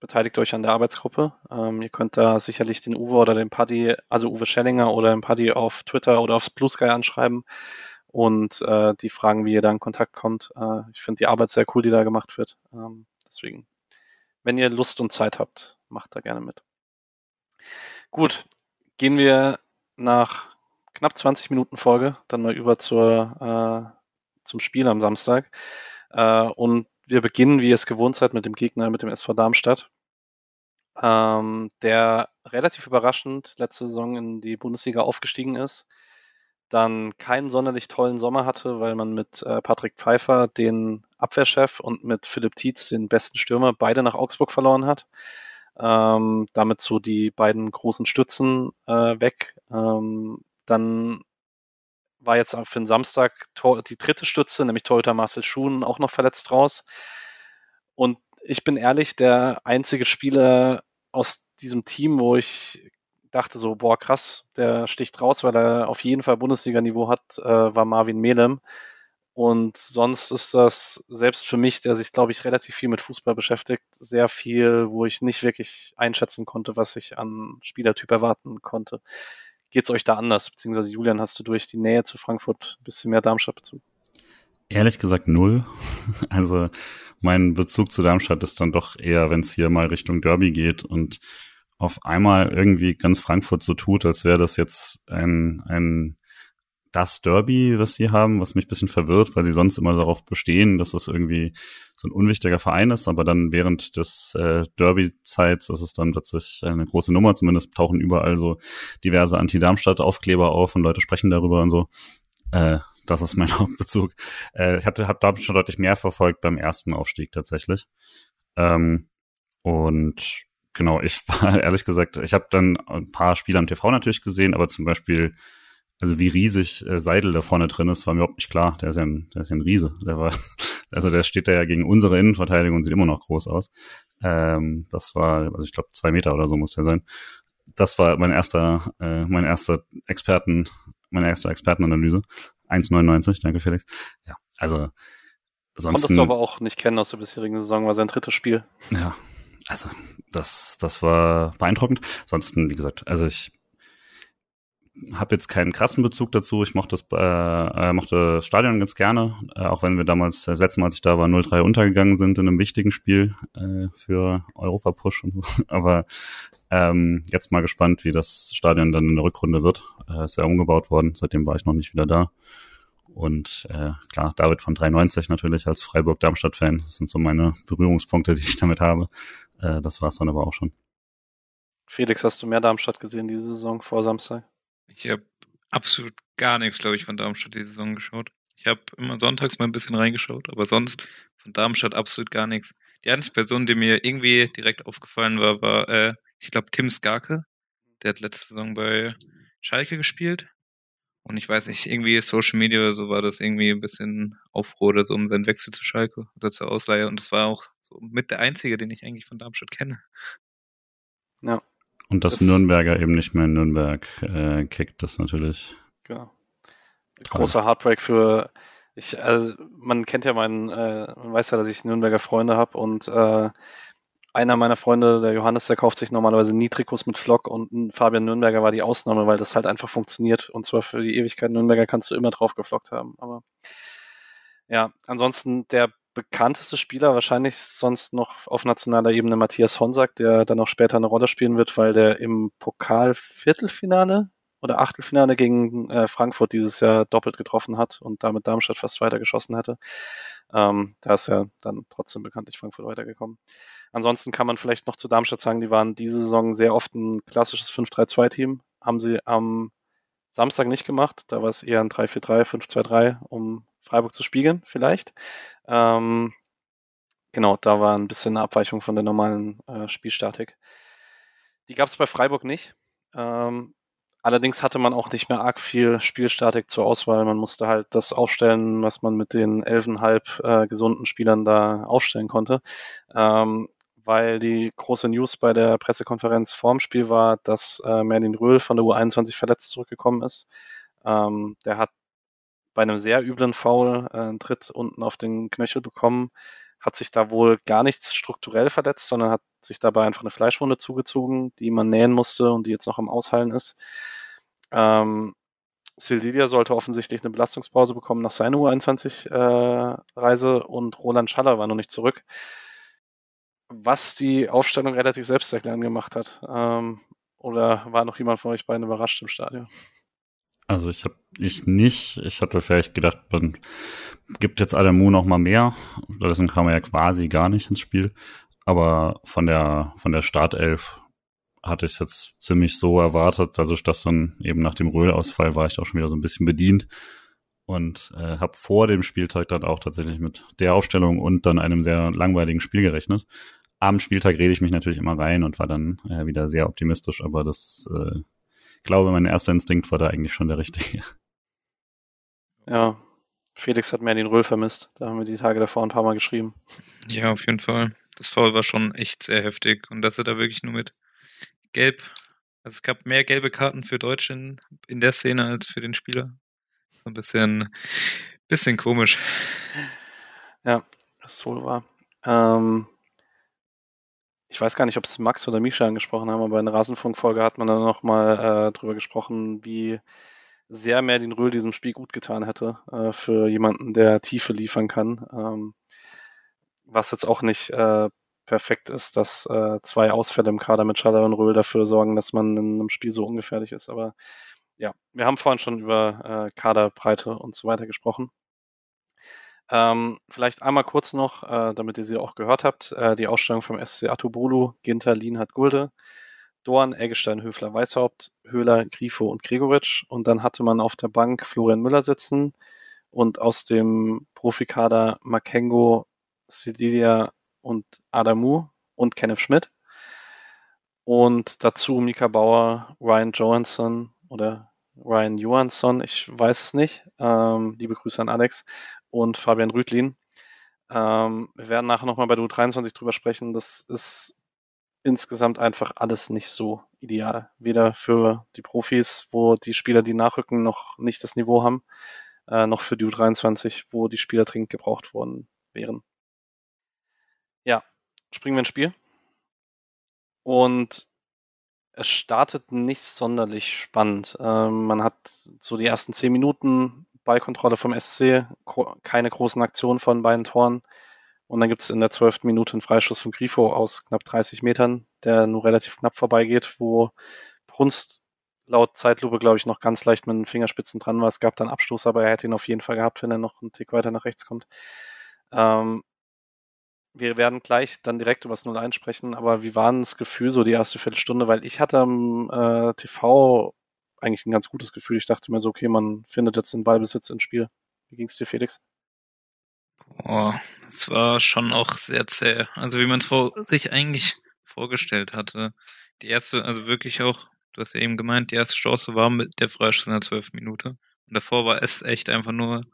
beteiligt euch an der Arbeitsgruppe. Ähm, ihr könnt da sicherlich den Uwe oder den Paddy, also Uwe Schellinger oder den Paddy auf Twitter oder aufs Blue Sky anschreiben und äh, die fragen, wie ihr da in Kontakt kommt. Äh, ich finde die Arbeit sehr cool, die da gemacht wird. Ähm, deswegen, wenn ihr Lust und Zeit habt, macht da gerne mit. Gut. Gehen wir nach knapp zwanzig Minuten Folge dann mal über zur, äh, zum Spiel am Samstag. Äh, und wir beginnen, wie ihr es gewohnt seid, mit dem Gegner, mit dem S V Darmstadt, ähm, der relativ überraschend letzte Saison in die Bundesliga aufgestiegen ist, dann keinen sonderlich tollen Sommer hatte, weil man mit äh, Patrick Pfeiffer, den Abwehrchef, und mit Philipp Tietz, den besten Stürmer, beide nach Augsburg verloren hat. Ähm, damit so die beiden großen Stützen äh, weg. Ähm, dann war jetzt für den Samstag Tor, die dritte Stütze, nämlich Torhüter Marcel Schuhn, auch noch verletzt raus. Und ich bin ehrlich, der einzige Spieler aus diesem Team, wo ich dachte so, boah krass, der sticht raus, weil er auf jeden Fall Bundesliga-Niveau hat, äh, war Marvin Mehlem. Und sonst ist das, selbst für mich, der sich, glaube ich, relativ viel mit Fußball beschäftigt, sehr viel, wo ich nicht wirklich einschätzen konnte, was ich an Spielertyp erwarten konnte. Geht's euch da anders? Beziehungsweise, Julian, hast du durch die Nähe zu Frankfurt ein bisschen mehr Darmstadt-Bezug? Ehrlich gesagt null. Also mein Bezug zu Darmstadt ist dann doch eher, wenn es hier mal Richtung Derby geht und auf einmal irgendwie ganz Frankfurt so tut, als wäre das jetzt ein ein... das Derby, was sie haben, was mich ein bisschen verwirrt, weil sie sonst immer darauf bestehen, dass es irgendwie so ein unwichtiger Verein ist, aber dann während des äh, Derby-Zeits, das ist dann plötzlich eine große Nummer, zumindest tauchen überall so diverse Anti-Darmstadt-Aufkleber auf und Leute sprechen darüber und so. Äh, das ist mein Hauptbezug. Äh, ich habe Darmstadt deutlich mehr verfolgt beim ersten Aufstieg tatsächlich. Ähm, und genau, ich war ehrlich gesagt, ich habe dann ein paar Spiele am T V natürlich gesehen, aber zum Beispiel also wie riesig äh, Seidel da vorne drin ist, war mir überhaupt nicht klar. Der ist ja ein, der ist ja ein Riese. Der war, also der steht da ja gegen unsere Innenverteidigung und sieht immer noch groß aus. Ähm, das war, also ich glaube zwei Meter oder so muss der sein. Das war mein erster, äh, mein erster Experten, meine erste Expertenanalyse. eins neunundneunzig, danke Felix. Ja, also sonst. Konntest du aber auch nicht kennen aus der bisherigen Saison, war sein drittes Spiel. Ja, also das, das war beeindruckend. Ansonsten, wie gesagt, also ich habe jetzt keinen krassen Bezug dazu. Ich mochte das, äh, mochte das Stadion ganz gerne, äh, auch wenn wir damals, das letzte Mal, als ich da war, null drei untergegangen sind in einem wichtigen Spiel äh, für Europa-Push und so. Aber ähm, jetzt mal gespannt, wie das Stadion dann in der Rückrunde wird. Äh, ist ja umgebaut worden, seitdem war ich noch nicht wieder da. Und äh, klar, David von dreiundneunzig natürlich als Freiburg-Darmstadt-Fan. Das sind so meine Berührungspunkte, die ich damit habe. Äh, das war es dann aber auch schon. Felix, hast du mehr Darmstadt gesehen diese Saison vor Samstag? Ich habe absolut gar nichts, glaube ich, von Darmstadt die Saison geschaut. Ich habe immer sonntags mal ein bisschen reingeschaut, aber sonst von Darmstadt absolut gar nichts. Die einzige Person, die mir irgendwie direkt aufgefallen war, war, äh, ich glaube, Tim Skarke. Der hat letzte Saison bei Schalke gespielt. Und ich weiß nicht, irgendwie Social Media oder so war das irgendwie ein bisschen Aufruhr oder so um seinen Wechsel zu Schalke oder zur Ausleihe. Und das war auch so mit der einzige, den ich eigentlich von Darmstadt kenne. Ja. Und dass das Nürnberger eben nicht mehr in Nürnberg äh, kickt, das natürlich. Genau. Großer Heartbreak für, ich, also man kennt ja meinen, äh, man weiß ja, dass ich Nürnberger Freunde habe und äh, einer meiner Freunde, der Johannes, der kauft sich normalerweise nie Trikots mit Flock und Fabian Nürnberger war die Ausnahme, weil das halt einfach funktioniert und zwar für die Ewigkeit. Nürnberger kannst du immer drauf geflockt haben, aber ja, ansonsten der bekannteste Spieler wahrscheinlich sonst noch auf nationaler Ebene Matthias Honsack, der dann auch später eine Rolle spielen wird, weil der im Pokal-Viertelfinale oder Achtelfinale gegen äh, Frankfurt dieses Jahr doppelt getroffen hat und damit Darmstadt fast weitergeschossen hätte. Ähm, da ist ja dann trotzdem bekanntlich Frankfurt weitergekommen. Ansonsten kann man vielleicht noch zu Darmstadt sagen, die waren diese Saison sehr oft ein klassisches fünf drei zwei Team, haben sie am Samstag nicht gemacht, da war es eher ein drei vier drei, fünf zwei drei, um Freiburg zu spiegeln vielleicht. Ähm, genau, da war ein bisschen eine Abweichung von der normalen äh, Spielstatik. Die gab es bei Freiburg nicht. Ähm, allerdings hatte man auch nicht mehr arg viel Spielstatik zur Auswahl. Man musste halt das aufstellen, was man mit den elfen halb äh, gesunden Spielern da aufstellen konnte. Ähm, weil die große News bei der Pressekonferenz vorm Spiel war, dass äh, Merlin Röhl von der U einundzwanzig verletzt zurückgekommen ist. Ähm, der hat bei einem sehr üblen Foul äh, einen Tritt unten auf den Knöchel bekommen, hat sich da wohl gar nichts strukturell verletzt, sondern hat sich dabei einfach eine Fleischwunde zugezogen, die man nähen musste und die jetzt noch am Ausheilen ist. Ähm, Sildilia sollte offensichtlich eine Belastungspause bekommen nach seiner U einundzwanzig-Reise äh, und Roland Schaller war noch nicht zurück, was die Aufstellung relativ selbsterklärend gemacht hat. Ähm, oder war noch jemand von euch beiden überrascht im Stadion? Also ich habe ich nicht. Ich hatte vielleicht gedacht, man gibt jetzt Adamu noch mal mehr. Deswegen kam er ja quasi gar nicht ins Spiel. Aber von der von der Startelf hatte ich jetzt ziemlich so erwartet. Also dass dann eben nach dem Röhl-Ausfall war ich auch schon wieder so ein bisschen bedient. Und äh, habe vor dem Spieltag dann auch tatsächlich mit der Aufstellung und dann einem sehr langweiligen Spiel gerechnet. Am Spieltag rede ich mich natürlich immer rein und war dann äh, wieder sehr optimistisch. Aber das... Äh, Ich glaube, mein erster Instinkt war da eigentlich schon der richtige. Ja, Felix hat Merlin Röhl vermisst. Da haben wir die Tage davor ein paar Mal geschrieben. Ja, auf jeden Fall. Das Foul war schon echt sehr heftig. Und dass er da wirklich nur mit Gelb, also es gab mehr gelbe Karten für Deutsche in, in der Szene als für den Spieler. So ein bisschen, bisschen komisch. Ja, das ist wohl wahr. Ähm... Ich weiß gar nicht, ob es Max oder Misha angesprochen haben, aber in der Rasenfunk-Folge hat man dann nochmal äh, drüber gesprochen, wie sehr Merlin Röhl diesem Spiel gut getan hätte, äh, für jemanden, der Tiefe liefern kann. Ähm, was jetzt auch nicht äh, perfekt ist, dass äh, zwei Ausfälle im Kader mit Schaller und Röhl dafür sorgen, dass man in einem Spiel so ungefährlich ist. Aber ja, wir haben vorhin schon über äh, Kaderbreite und so weiter gesprochen. Ähm, vielleicht einmal kurz noch, äh, damit ihr sie auch gehört habt, äh, die Ausstellung vom S C Atubolu, Ginter, Lienhardt, Gulde, Dorn, Eggestein, Höfler, Weißhaupt, Höhler, Grifo und Gregoritsch. Und dann hatte man auf der Bank Florian Müller sitzen und aus dem Profikader Makengo, Synthesia und Adamu und Kenneth Schmidt. Und dazu Mika Bauer, Ryan Johansson oder Ryan Johansson, ich weiß es nicht. Ähm, liebe Grüße an Alex und Fabian Rüdlin. Ähm, wir werden nachher nochmal bei der U dreiundzwanzig drüber sprechen. Das ist insgesamt einfach alles nicht so ideal. Weder für die Profis, wo die Spieler, die nachrücken, noch nicht das Niveau haben, äh, noch für die U dreiundzwanzig, wo die Spieler dringend gebraucht worden wären. Ja, springen wir ins Spiel. Und es startet nicht sonderlich spannend. Ähm, man hat so die ersten zehn Minuten Ballkontrolle vom S C, gro- keine großen Aktionen von beiden Toren. Und dann gibt es in der zwölften Minute einen Freischuss von Grifo aus knapp dreißig Metern, der nur relativ knapp vorbeigeht, wo Brunst laut Zeitlupe, glaube ich, noch ganz leicht mit den Fingerspitzen dran war. Es gab dann Abstoß, aber er hätte ihn auf jeden Fall gehabt, wenn er noch einen Tick weiter nach rechts kommt. Ähm, Wir werden gleich dann direkt über das null eins sprechen, aber wie war denn das Gefühl so die erste Viertelstunde? Weil ich hatte am äh, T V eigentlich ein ganz gutes Gefühl. Ich dachte mir so, okay, man findet jetzt den Ballbesitz ins Spiel. Wie ging's dir, Felix? Boah, es war schon auch sehr zäh. Also wie man es vor- sich eigentlich vorgestellt hatte. Die erste, also wirklich auch, du hast ja eben gemeint, die erste Chance war mit der Freischuss in der zwölften Minute. Und davor war es echt einfach nur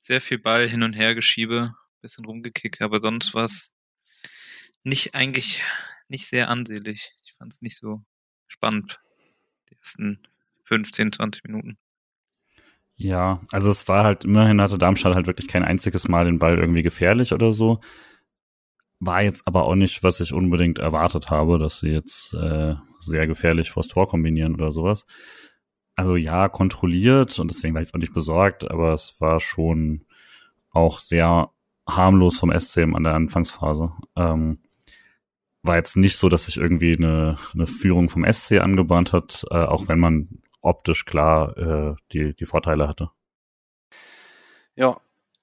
sehr viel Ball hin und her geschiebe. Bisschen rumgekickt, aber sonst war es nicht eigentlich nicht sehr ansehnlich. Ich fand es nicht so spannend, die ersten fünfzehn, zwanzig Minuten. Ja, also es war halt, immerhin hatte Darmstadt halt wirklich kein einziges Mal den Ball irgendwie gefährlich oder so. War jetzt aber auch nicht, was ich unbedingt erwartet habe, dass sie jetzt äh, sehr gefährlich vors Tor kombinieren oder sowas. Also ja, kontrolliert und deswegen war ich jetzt auch nicht besorgt, aber es war schon auch sehr harmlos vom S C an der Anfangsphase. Ähm, war jetzt nicht so, dass sich irgendwie eine, eine Führung vom S C angebahnt hat, äh, auch wenn man optisch klar äh, die, die Vorteile hatte. Ja,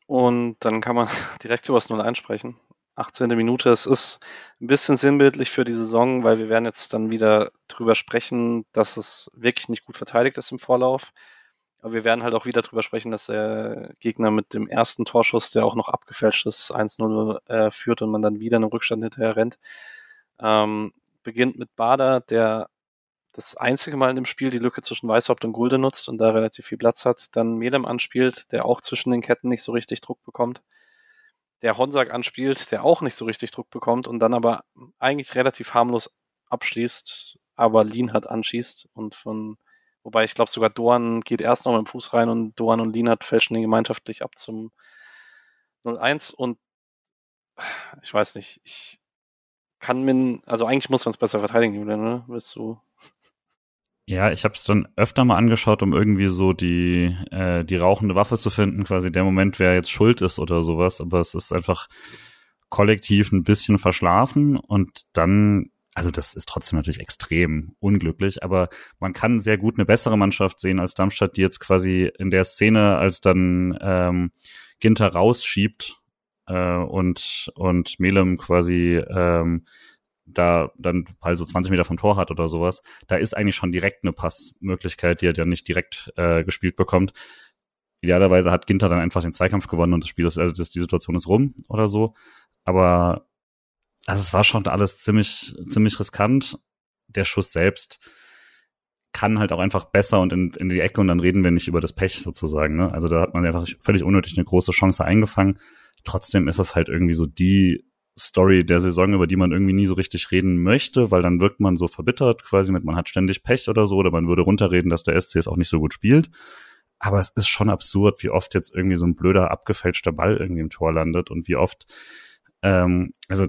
und dann kann man direkt über das null eins sprechen. achtzehnte Minute. Es ist ein bisschen sinnbildlich für die Saison, weil wir werden jetzt dann wieder drüber sprechen, dass es wirklich nicht gut verteidigt ist im Vorlauf. Aber wir werden halt auch wieder drüber sprechen, dass der Gegner mit dem ersten Torschuss, der auch noch abgefälscht ist, eins null äh, führt und man dann wieder einen Rückstand hinterher rennt. Ähm, beginnt mit Bader, der das einzige Mal in dem Spiel die Lücke zwischen Weißhaupt und Gulde nutzt und da relativ viel Platz hat. Dann Mehlem anspielt, der auch zwischen den Ketten nicht so richtig Druck bekommt. Der Honsack anspielt, der auch nicht so richtig Druck bekommt und dann aber eigentlich relativ harmlos abschließt, aber Lienhardt anschießt und von... Wobei ich glaube, sogar Dorn geht erst noch mit dem Fuß rein und Dorn und Lienhardt fälschen den gemeinschaftlich ab zum null eins und ich weiß nicht, ich kann min, also eigentlich muss man es besser verteidigen, Julian, ne? Willst du? Ja, ich habe es dann öfter mal angeschaut, um irgendwie so die äh, die rauchende Waffe zu finden, quasi der Moment, wer jetzt schuld ist oder sowas, aber es ist einfach kollektiv ein bisschen verschlafen und dann also das ist trotzdem natürlich extrem unglücklich, aber man kann sehr gut eine bessere Mannschaft sehen als Darmstadt, die jetzt quasi in der Szene, als dann ähm, Ginter rausschiebt äh, und und Mehlem quasi ähm, da dann halt so zwanzig Meter vom Tor hat oder sowas, da ist eigentlich schon direkt eine Passmöglichkeit, die er dann nicht direkt äh, gespielt bekommt. Idealerweise hat Ginter dann einfach den Zweikampf gewonnen und das Spiel ist, also das, die Situation ist rum oder so, aber also es war schon alles ziemlich ziemlich riskant. Der Schuss selbst kann halt auch einfach besser und in, in die Ecke und dann reden wir nicht über das Pech sozusagen, ne? Also da hat man einfach völlig unnötig eine große Chance eingefangen. Trotzdem ist das halt irgendwie so die Story der Saison, über die man irgendwie nie so richtig reden möchte, weil dann wirkt man so verbittert quasi mit, man hat ständig Pech oder so oder man würde runterreden, dass der S C es auch nicht so gut spielt. Aber es ist schon absurd, wie oft jetzt irgendwie so ein blöder, abgefälschter Ball irgendwie im Tor landet und wie oft ähm, also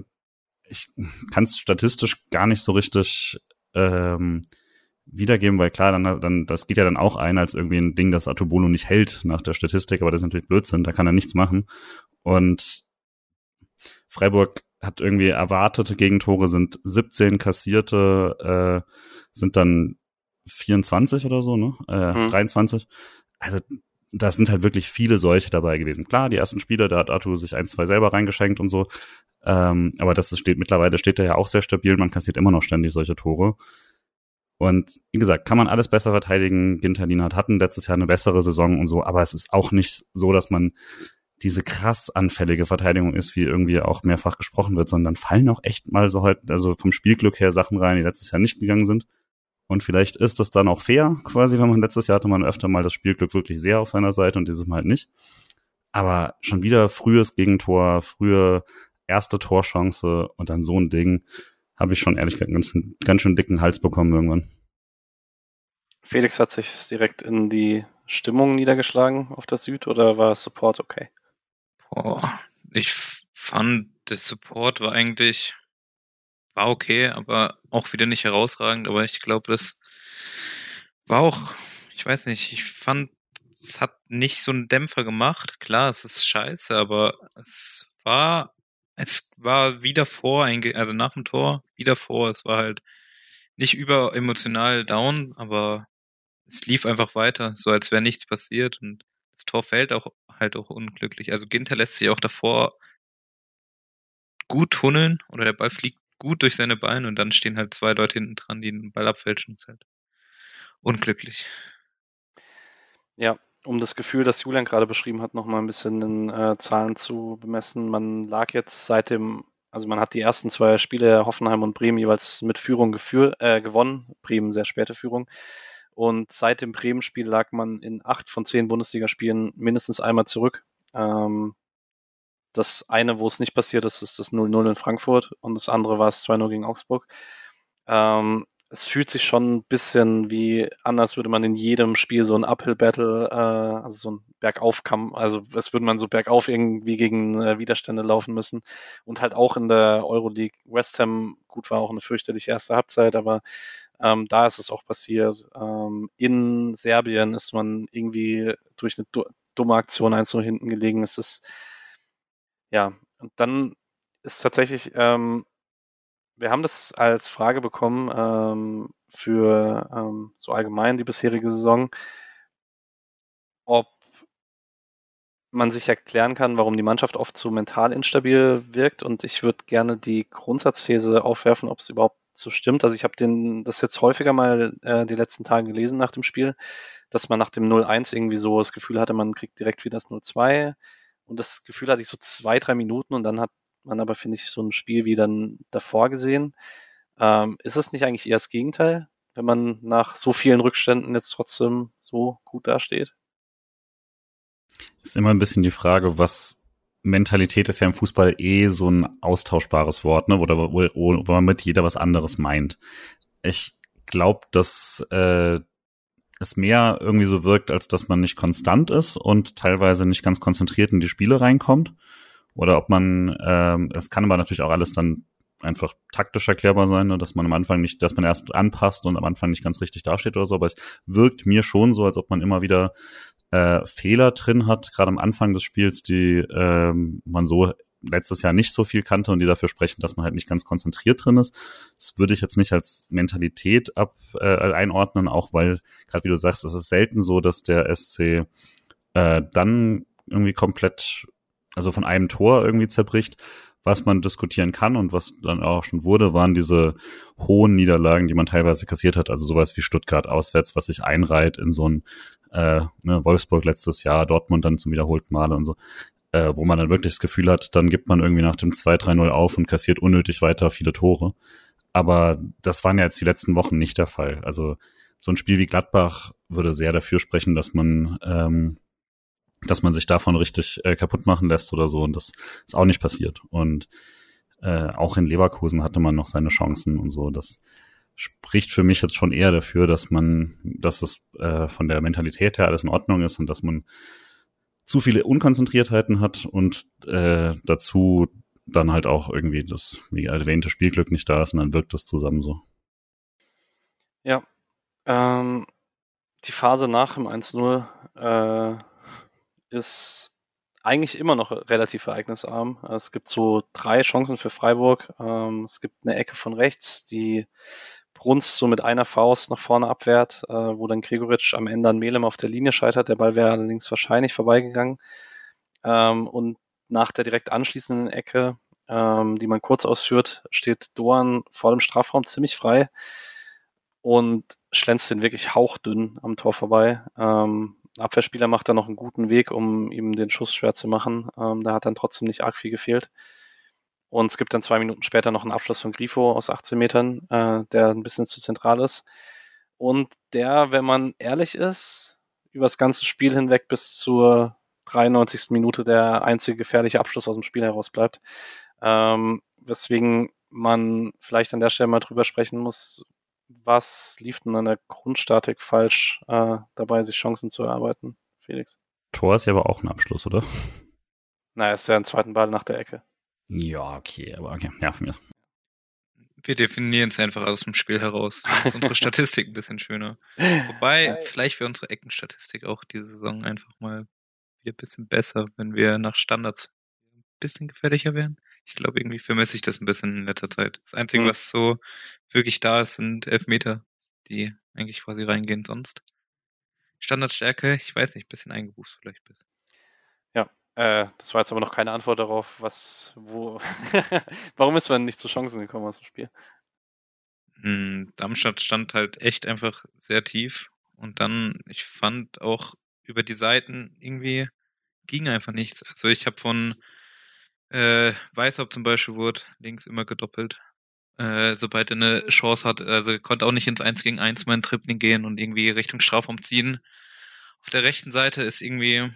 ich kann es statistisch gar nicht so richtig ähm, wiedergeben, weil klar, dann, dann das geht ja dann auch ein als irgendwie ein Ding, das Atobolo nicht hält nach der Statistik, aber das ist natürlich Blödsinn, da kann er nichts machen. Und Freiburg hat irgendwie erwartete Gegentore sind siebzehn, kassierte äh, sind dann vierundzwanzig oder so, ne? Äh, mhm. dreiundzwanzig. Also da sind halt wirklich viele solche dabei gewesen. Klar, die ersten Spiele, da hat Arthur sich ein, zwei selber reingeschenkt und so. Ähm, aber das ist, steht mittlerweile steht er ja auch sehr stabil. Man kassiert immer noch ständig solche Tore. Und wie gesagt, kann man alles besser verteidigen. Ginter, Lienhardt hatten letztes Jahr eine bessere Saison und so. Aber es ist auch nicht so, dass man diese krass anfällige Verteidigung ist, wie irgendwie auch mehrfach gesprochen wird, sondern fallen auch echt mal so halt, also vom Spielglück her Sachen rein, die letztes Jahr nicht gegangen sind. Und vielleicht ist das dann auch fair, quasi, wenn man letztes Jahr hatte man öfter mal das Spielglück wirklich sehr auf seiner Seite und dieses Mal halt nicht. Aber schon wieder frühes Gegentor, frühe erste Torchance und dann so ein Ding, habe ich schon ehrlich gesagt einen ganz, ganz schön dicken Hals bekommen irgendwann. Felix hat sich direkt in die Stimmung niedergeschlagen auf der Süd oder war Support okay? Boah, ich fand, der Support war eigentlich... War okay, aber auch wieder nicht herausragend, aber ich glaube, das war auch, ich weiß nicht, ich fand, es hat nicht so einen Dämpfer gemacht. Klar, es ist scheiße, aber es war, es war wie davor, also nach dem Tor, wie davor, es war halt nicht überemotional down, aber es lief einfach weiter, so als wäre nichts passiert und das Tor fällt auch halt auch unglücklich. Also Ginter lässt sich auch davor gut tunneln oder der Ball fliegt gut durch seine Beine und dann stehen halt zwei Leute hinten dran, die den Ball abfälschen. Das ist halt unglücklich. Ja, um das Gefühl, das Julian gerade beschrieben hat, nochmal ein bisschen in äh, Zahlen zu bemessen. Man lag jetzt seit dem, also man hat die ersten zwei Spiele Hoffenheim und Bremen jeweils mit Führung geführ, äh, gewonnen. Bremen, sehr späte Führung. Und seit dem Bremen-Spiel lag man in acht von zehn Bundesligaspielen mindestens einmal zurück. Ähm, Das eine, wo es nicht passiert ist, ist das null null in Frankfurt und das andere war es zwei null gegen Augsburg. Ähm, es fühlt sich schon ein bisschen wie, anders würde man in jedem Spiel so ein Uphill-Battle, äh, also so ein Bergaufkampf, also es würde man so bergauf irgendwie gegen äh, Widerstände laufen müssen und halt auch in der Euroleague. West Ham, gut, war auch eine fürchterliche erste Halbzeit, aber ähm, da ist es auch passiert. Ähm, in Serbien ist man irgendwie durch eine du- dumme Aktion eins zu null hinten gelegen. Es ist Ja, und dann ist tatsächlich, ähm, wir haben das als Frage bekommen ähm, für ähm, so allgemein die bisherige Saison, ob man sich erklären kann, warum die Mannschaft oft so mental instabil wirkt, und ich würde gerne die Grundsatzthese aufwerfen, ob es überhaupt so stimmt. Also ich habe den das jetzt häufiger mal äh, die letzten Tage gelesen nach dem Spiel, dass man nach dem null eins irgendwie so das Gefühl hatte, man kriegt direkt wieder das null zwei, und das Gefühl hatte ich so zwei, drei Minuten, und dann hat man aber, finde ich, so ein Spiel wie dann davor gesehen. Ähm, ist es nicht eigentlich eher das Gegenteil, wenn man nach so vielen Rückständen jetzt trotzdem so gut dasteht? Ist immer ein bisschen die Frage, was Mentalität ist ja im Fußball eh so ein austauschbares Wort, ne? Oder wo, wo, womit jeder was anderes meint. Ich glaube, dass äh, es mehr irgendwie so wirkt, als dass man nicht konstant ist und teilweise nicht ganz konzentriert in die Spiele reinkommt. Oder ob man, ähm, es kann aber natürlich auch alles dann einfach taktisch erklärbar sein, ne? Dass man am Anfang nicht, dass man erst anpasst und am Anfang nicht ganz richtig dasteht oder so. Aber es wirkt mir schon so, als ob man immer wieder Äh, Fehler drin hat, gerade am Anfang des Spiels, die äh, man so letztes Jahr nicht so viel kannte und die dafür sprechen, dass man halt nicht ganz konzentriert drin ist. Das würde ich jetzt nicht als Mentalität ab, äh, einordnen, auch weil, gerade wie du sagst, es ist selten so, dass der S C äh, dann irgendwie komplett, also von einem Tor irgendwie zerbricht. Was man diskutieren kann und was dann auch schon wurde, waren diese hohen Niederlagen, die man teilweise kassiert hat. Also sowas wie Stuttgart auswärts, was sich einreiht in so ein äh, ne, Wolfsburg letztes Jahr, Dortmund dann zum wiederholten Male und so, äh, wo man dann wirklich das Gefühl hat, dann gibt man irgendwie nach dem zwei drei null auf und kassiert unnötig weiter viele Tore. Aber das waren ja jetzt die letzten Wochen nicht der Fall. Also so ein Spiel wie Gladbach würde sehr dafür sprechen, dass man ähm, dass man sich davon richtig äh, kaputt machen lässt oder so, und das ist auch nicht passiert. Und äh, auch in Leverkusen hatte man noch seine Chancen und so. Das spricht für mich jetzt schon eher dafür, dass man, dass es äh, von der Mentalität her alles in Ordnung ist und dass man zu viele Unkonzentriertheiten hat und äh, dazu dann halt auch irgendwie das, wie erwähnte, Spielglück nicht da ist, und dann wirkt das zusammen so. Ja, ähm, die Phase nach dem eins null, äh, ist eigentlich immer noch relativ ereignisarm. Es gibt so drei Chancen für Freiburg. Es gibt eine Ecke von rechts, die Brunst so mit einer Faust nach vorne abwehrt, wo dann Gregoritsch am Ende an Mehlem auf der Linie scheitert. Der Ball wäre allerdings wahrscheinlich vorbeigegangen. Und nach der direkt anschließenden Ecke, die man kurz ausführt, steht Dorn vor dem Strafraum ziemlich frei und schlänzt den wirklich hauchdünn am Tor vorbei. Abwehrspieler macht da noch einen guten Weg, um ihm den Schuss schwer zu machen. Ähm, da hat dann trotzdem nicht arg viel gefehlt. Und es gibt dann zwei Minuten später noch einen Abschluss von Grifo aus achtzehn Metern, äh, der ein bisschen zu zentral ist. Und der, wenn man ehrlich ist, über das ganze Spiel hinweg bis zur dreiundneunzigsten Minute der einzige gefährliche Abschluss aus dem Spiel heraus bleibt. Ähm, weswegen man vielleicht an der Stelle mal drüber sprechen muss, was lief denn an der Grundstatik falsch äh, dabei, sich Chancen zu erarbeiten, Felix? Tor ist ja aber auch ein Abschluss, oder? Naja, ist ja ein zweiten Ball nach der Ecke. Ja, okay, aber okay. Ja, von mir. Wir definieren es einfach aus dem Spiel heraus. Das ist unsere Statistik ein bisschen schöner. Wobei, vielleicht wäre unsere Eckenstatistik auch diese Saison einfach mal wieder ein bisschen besser, wenn wir nach Standards ein bisschen gefährlicher wären. Ich glaube, irgendwie vermisse ich das ein bisschen in letzter Zeit. Das Einzige, mhm. was so wirklich da ist, sind Elfmeter, die eigentlich quasi reingehen sonst. Standardstärke, ich weiß nicht, ein bisschen eingebucht vielleicht bist. Ja, äh, das war jetzt aber noch keine Antwort darauf, was, wo, warum ist man nicht zu Chancen gekommen aus dem Spiel? Mhm, Darmstadt stand halt echt einfach sehr tief, und dann, ich fand auch über die Seiten irgendwie ging einfach nichts. Also ich habe von Äh, Weißhaupt zum Beispiel wurde links immer gedoppelt, äh, sobald er eine Chance hat, also konnte auch nicht ins eins gegen eins mal in Tripling gehen und irgendwie Richtung Strafraum ziehen. Auf der rechten Seite ist irgendwie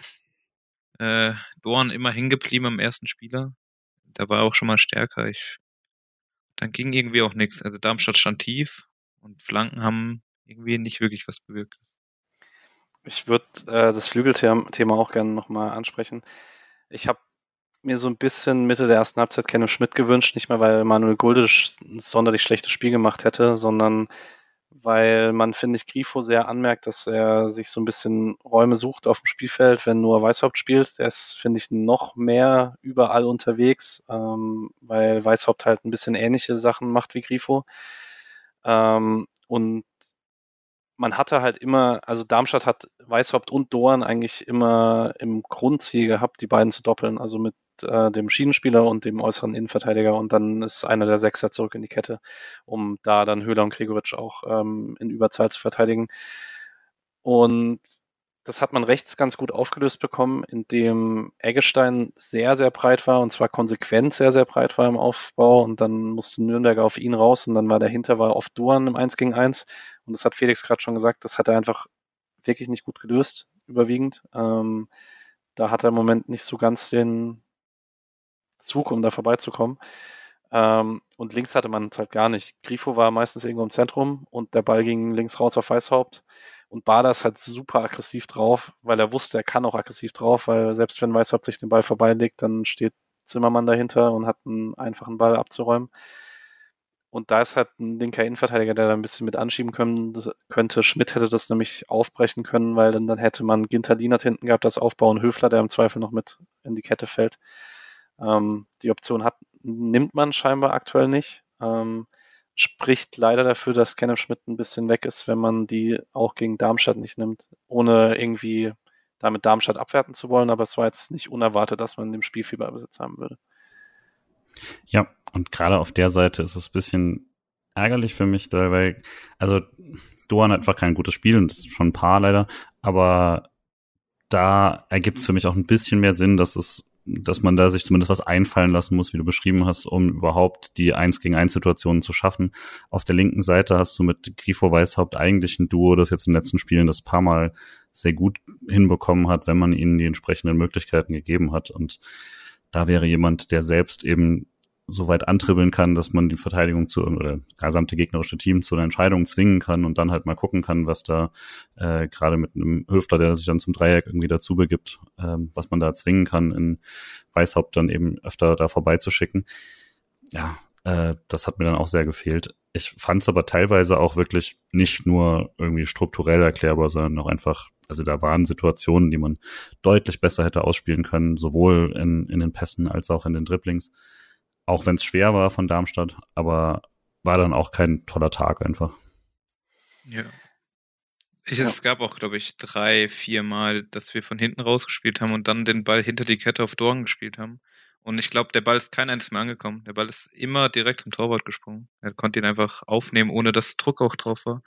äh, Dorn immer hingeblieben am ersten Spieler, da war er auch schon mal stärker. Ich, dann ging irgendwie auch nichts, also Darmstadt stand tief und Flanken haben irgendwie nicht wirklich was bewirkt. Ich würde äh, das Flügelthema auch gerne nochmal ansprechen. Ich habe mir so ein bisschen Mitte der ersten Halbzeit Kenne Schmidt gewünscht, nicht mehr, weil Manuel Gulde ein sonderlich schlechtes Spiel gemacht hätte, sondern weil man, finde ich, Grifo sehr anmerkt, dass er sich so ein bisschen Räume sucht auf dem Spielfeld, wenn nur Weißhaupt spielt. Der ist, finde ich, noch mehr überall unterwegs, ähm, weil Weißhaupt halt ein bisschen ähnliche Sachen macht wie Grifo. Ähm, und man hatte halt immer, also Darmstadt hat Weißhaupt und Dorn eigentlich immer im Grundziel gehabt, die beiden zu doppeln, also mit äh, dem Schiedenspieler und dem äußeren Innenverteidiger, und dann ist einer der Sechser zurück in die Kette, um da dann Höhler und Gregoritsch auch ähm, in Überzahl zu verteidigen. Und das hat man rechts ganz gut aufgelöst bekommen, indem Eggestein sehr, sehr breit war, und zwar konsequent sehr, sehr breit war im Aufbau, und dann musste Nürnberger auf ihn raus, und dann war dahinter war auf Dorn im eins gegen eins, und das hat Felix gerade schon gesagt, das hat er einfach wirklich nicht gut gelöst, überwiegend. Ähm, da hat er im Moment nicht so ganz den Zug, um da vorbeizukommen. Ähm, und links hatte man es halt gar nicht. Grifo war meistens irgendwo im Zentrum und der Ball ging links raus auf Weißhaupt. Und Bader ist halt super aggressiv drauf, weil er wusste, er kann auch aggressiv drauf, weil selbst wenn Weißhaupt sich den Ball vorbeilegt, dann steht Zimmermann dahinter und hat einen einfachen Ball abzuräumen. Und da ist halt ein linker Innenverteidiger, der da ein bisschen mit anschieben können, könnte. Schmidt hätte das nämlich aufbrechen können, weil dann, dann hätte man Ginter, Lienhardt hinten gehabt, das Aufbau, und Höfler, der im Zweifel noch mit in die Kette fällt. Ähm, die Option hat, nimmt man scheinbar aktuell nicht. Ähm, spricht leider dafür, dass Kenneth Schmidt ein bisschen weg ist, wenn man die auch gegen Darmstadt nicht nimmt, ohne irgendwie damit Darmstadt abwerten zu wollen, aber es war jetzt nicht unerwartet, dass man in dem Spiel Fieberbesitz haben würde. Ja, und gerade auf der Seite ist es ein bisschen ärgerlich für mich, weil, also Dorn hat einfach kein gutes Spiel, und das ist schon ein paar leider, aber da ergibt es für mich auch ein bisschen mehr Sinn, dass es dass man da sich zumindest was einfallen lassen muss, wie du beschrieben hast, um überhaupt die eins gegen eins Situationen zu schaffen. Auf der linken Seite hast du mit Grifo Weißhaupt eigentlich ein Duo, das jetzt in den letzten Spielen das paar Mal sehr gut hinbekommen hat, wenn man ihnen die entsprechenden Möglichkeiten gegeben hat. Und da wäre jemand, der selbst eben so weit antribbeln kann, dass man die Verteidigung zu, oder das gesamte gegnerische Team zu einer Entscheidung zwingen kann und dann halt mal gucken kann, was da äh, gerade mit einem Höfler, der sich dann zum Dreieck irgendwie dazu begibt, ähm, was man da zwingen kann, in Weißhaupt dann eben öfter da vorbeizuschicken. Ja, äh, das hat mir dann auch sehr gefehlt. Ich fand es aber teilweise auch wirklich nicht nur irgendwie strukturell erklärbar, sondern auch einfach, also da waren Situationen, die man deutlich besser hätte ausspielen können, sowohl in, in den Pässen als auch in den Dribblings. Auch wenn es schwer war von Darmstadt, aber war dann auch kein toller Tag einfach. Ja. Ich, es gab auch, glaube ich, drei, vier Mal, dass wir von hinten rausgespielt haben und dann den Ball hinter die Kette auf Dorn gespielt haben. Und ich glaube, der Ball ist kein einziges Mal angekommen. Der Ball ist immer direkt zum Torwart gesprungen. Er konnte ihn einfach aufnehmen, ohne dass Druck auch drauf war.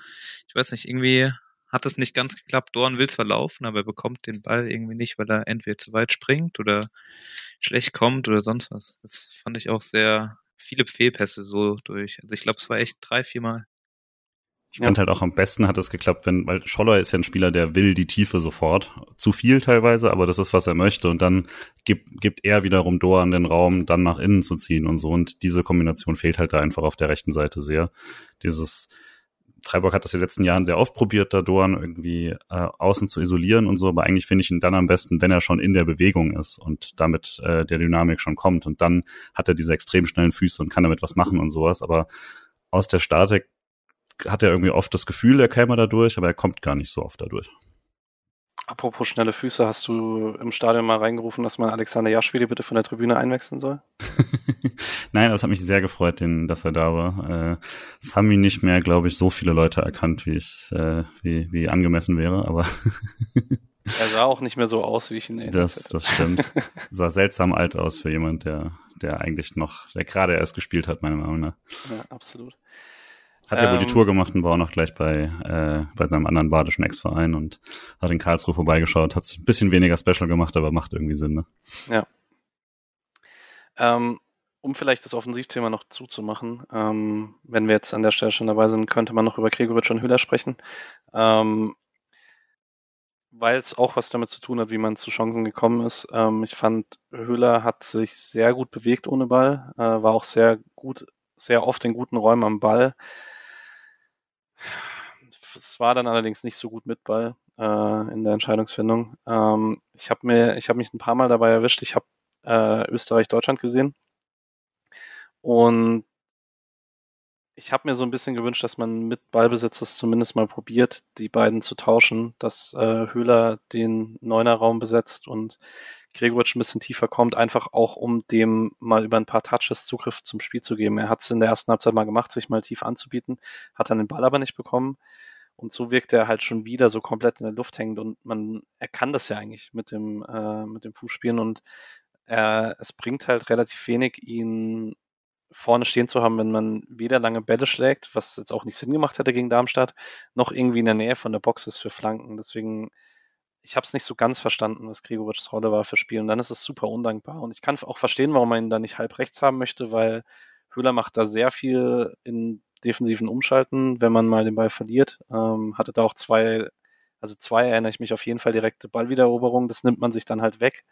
Ich weiß nicht, irgendwie hat es nicht ganz geklappt. Dorn will zwar laufen, aber er bekommt den Ball irgendwie nicht, weil er entweder zu weit springt oder schlecht kommt oder sonst was. Das fand ich auch sehr viele Fehlpässe so durch. Also ich glaube, es war echt drei, vier Mal. Ich fand ja. halt auch am besten hat es geklappt, wenn, weil Scholler ist ja ein Spieler, der will die Tiefe sofort. Zu viel teilweise, aber das ist, was er möchte. Und dann gibt, gibt er wiederum Dorn den Raum, dann nach innen zu ziehen und so. Und diese Kombination fehlt halt da einfach auf der rechten Seite sehr. Dieses Freiburg hat das in den letzten Jahren sehr oft probiert, da Dorn irgendwie äh, außen zu isolieren und so, aber eigentlich finde ich ihn dann am besten, wenn er schon in der Bewegung ist und damit äh, der Dynamik schon kommt, und dann hat er diese extrem schnellen Füße und kann damit was machen und sowas, aber aus der Statik hat er irgendwie oft das Gefühl, er käme dadurch, aber er kommt gar nicht so oft dadurch. Apropos schnelle Füße, hast du im Stadion mal reingerufen, dass man Alexander Jaschwili bitte von der Tribüne einwechseln soll? Nein, aber es hat mich sehr gefreut, den, dass er da war. Es äh, haben ihn nicht mehr, glaube ich, so viele Leute erkannt, wie ich, äh, wie, wie angemessen wäre, aber er sah auch nicht mehr so aus, wie ich ihn erinnert hätte. Das, das stimmt. Sah seltsam alt aus für jemand, der, der eigentlich noch, der gerade erst gespielt hat, meiner Meinung nach. Ja, absolut. Hat ja wohl die Tour gemacht und war auch noch gleich bei äh, bei seinem anderen badischen Ex-Verein und hat in Karlsruhe vorbeigeschaut. Hat es ein bisschen weniger special gemacht, aber macht irgendwie Sinn, ne? Ja. Ähm, um vielleicht das Offensivthema noch zuzumachen, ähm, wenn wir jetzt an der Stelle schon dabei sind, könnte man noch über Gregoritsch und Höhler sprechen, ähm, weil es auch was damit zu tun hat, wie man zu Chancen gekommen ist. Ähm, ich fand, Höhler hat sich sehr gut bewegt ohne Ball, äh, war auch sehr gut, sehr oft in guten Räumen am Ball. Es war dann allerdings nicht so gut mit Ball äh, in der Entscheidungsfindung. Ähm, ich habe mir, ich habe mich ein paar Mal dabei erwischt. Ich habe äh, Österreich-Deutschland gesehen und ich habe mir so ein bisschen gewünscht, dass man mit Ballbesitz das zumindest mal probiert, die beiden zu tauschen, dass äh, Höhler den Neuner-Raum besetzt und Gregoritsch ein bisschen tiefer kommt, einfach auch, um dem mal über ein paar Touches Zugriff zum Spiel zu geben. Er hat es in der ersten Halbzeit mal gemacht, sich mal tief anzubieten, hat dann den Ball aber nicht bekommen. Und so wirkt er halt schon wieder so komplett in der Luft hängend, und man, er kann das ja eigentlich mit dem, äh, mit dem Fuß spielen, und äh, es bringt halt relativ wenig, ihn vorne stehen zu haben, wenn man weder lange Bälle schlägt, was jetzt auch nicht Sinn gemacht hätte gegen Darmstadt, noch irgendwie in der Nähe von der Box ist für Flanken. Deswegen, ich habe es nicht so ganz verstanden, was Gregoritschs Rolle war für Spiel, und dann ist es super undankbar. Und ich kann auch verstehen, warum man ihn da nicht halb rechts haben möchte, weil Höhler macht da sehr viel in defensiven Umschalten, wenn man mal den Ball verliert. Ähm, hatte da auch zwei, also zwei erinnere ich mich auf jeden Fall, direkte Ballwiedereroberungen, das nimmt man sich dann halt weg.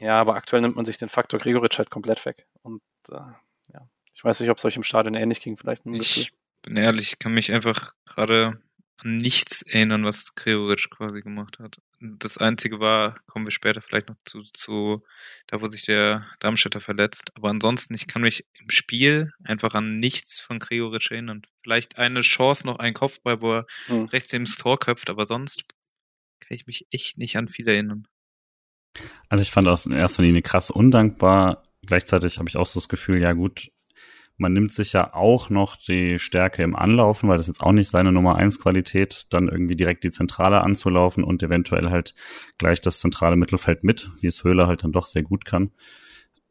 Ja, aber aktuell nimmt man sich den Faktor Gregoritsch halt komplett weg. Und äh, ja, ich weiß nicht, ob es euch im Stadion ähnlich ging, vielleicht ein bisschen. Ich bin ehrlich, ich kann mich einfach gerade an nichts erinnern, was Gregoritsch quasi gemacht hat. Das Einzige war, kommen wir später vielleicht noch zu, zu da, wo sich der Darmstädter verletzt. Aber ansonsten, ich kann mich im Spiel einfach an nichts von Gregoritsch erinnern. Vielleicht eine Chance, noch ein Kopfball, wo er mhm. rechts neben das Tor köpft, aber sonst kann ich mich echt nicht an viel erinnern. Also ich fand das in erster Linie krass undankbar. Gleichzeitig habe ich auch so das Gefühl, ja gut, man nimmt sich ja auch noch die Stärke im Anlaufen, weil das jetzt auch nicht seine Nummer eins Qualität, dann irgendwie direkt die Zentrale anzulaufen und eventuell halt gleich das zentrale Mittelfeld mit, wie es Höhler halt dann doch sehr gut kann.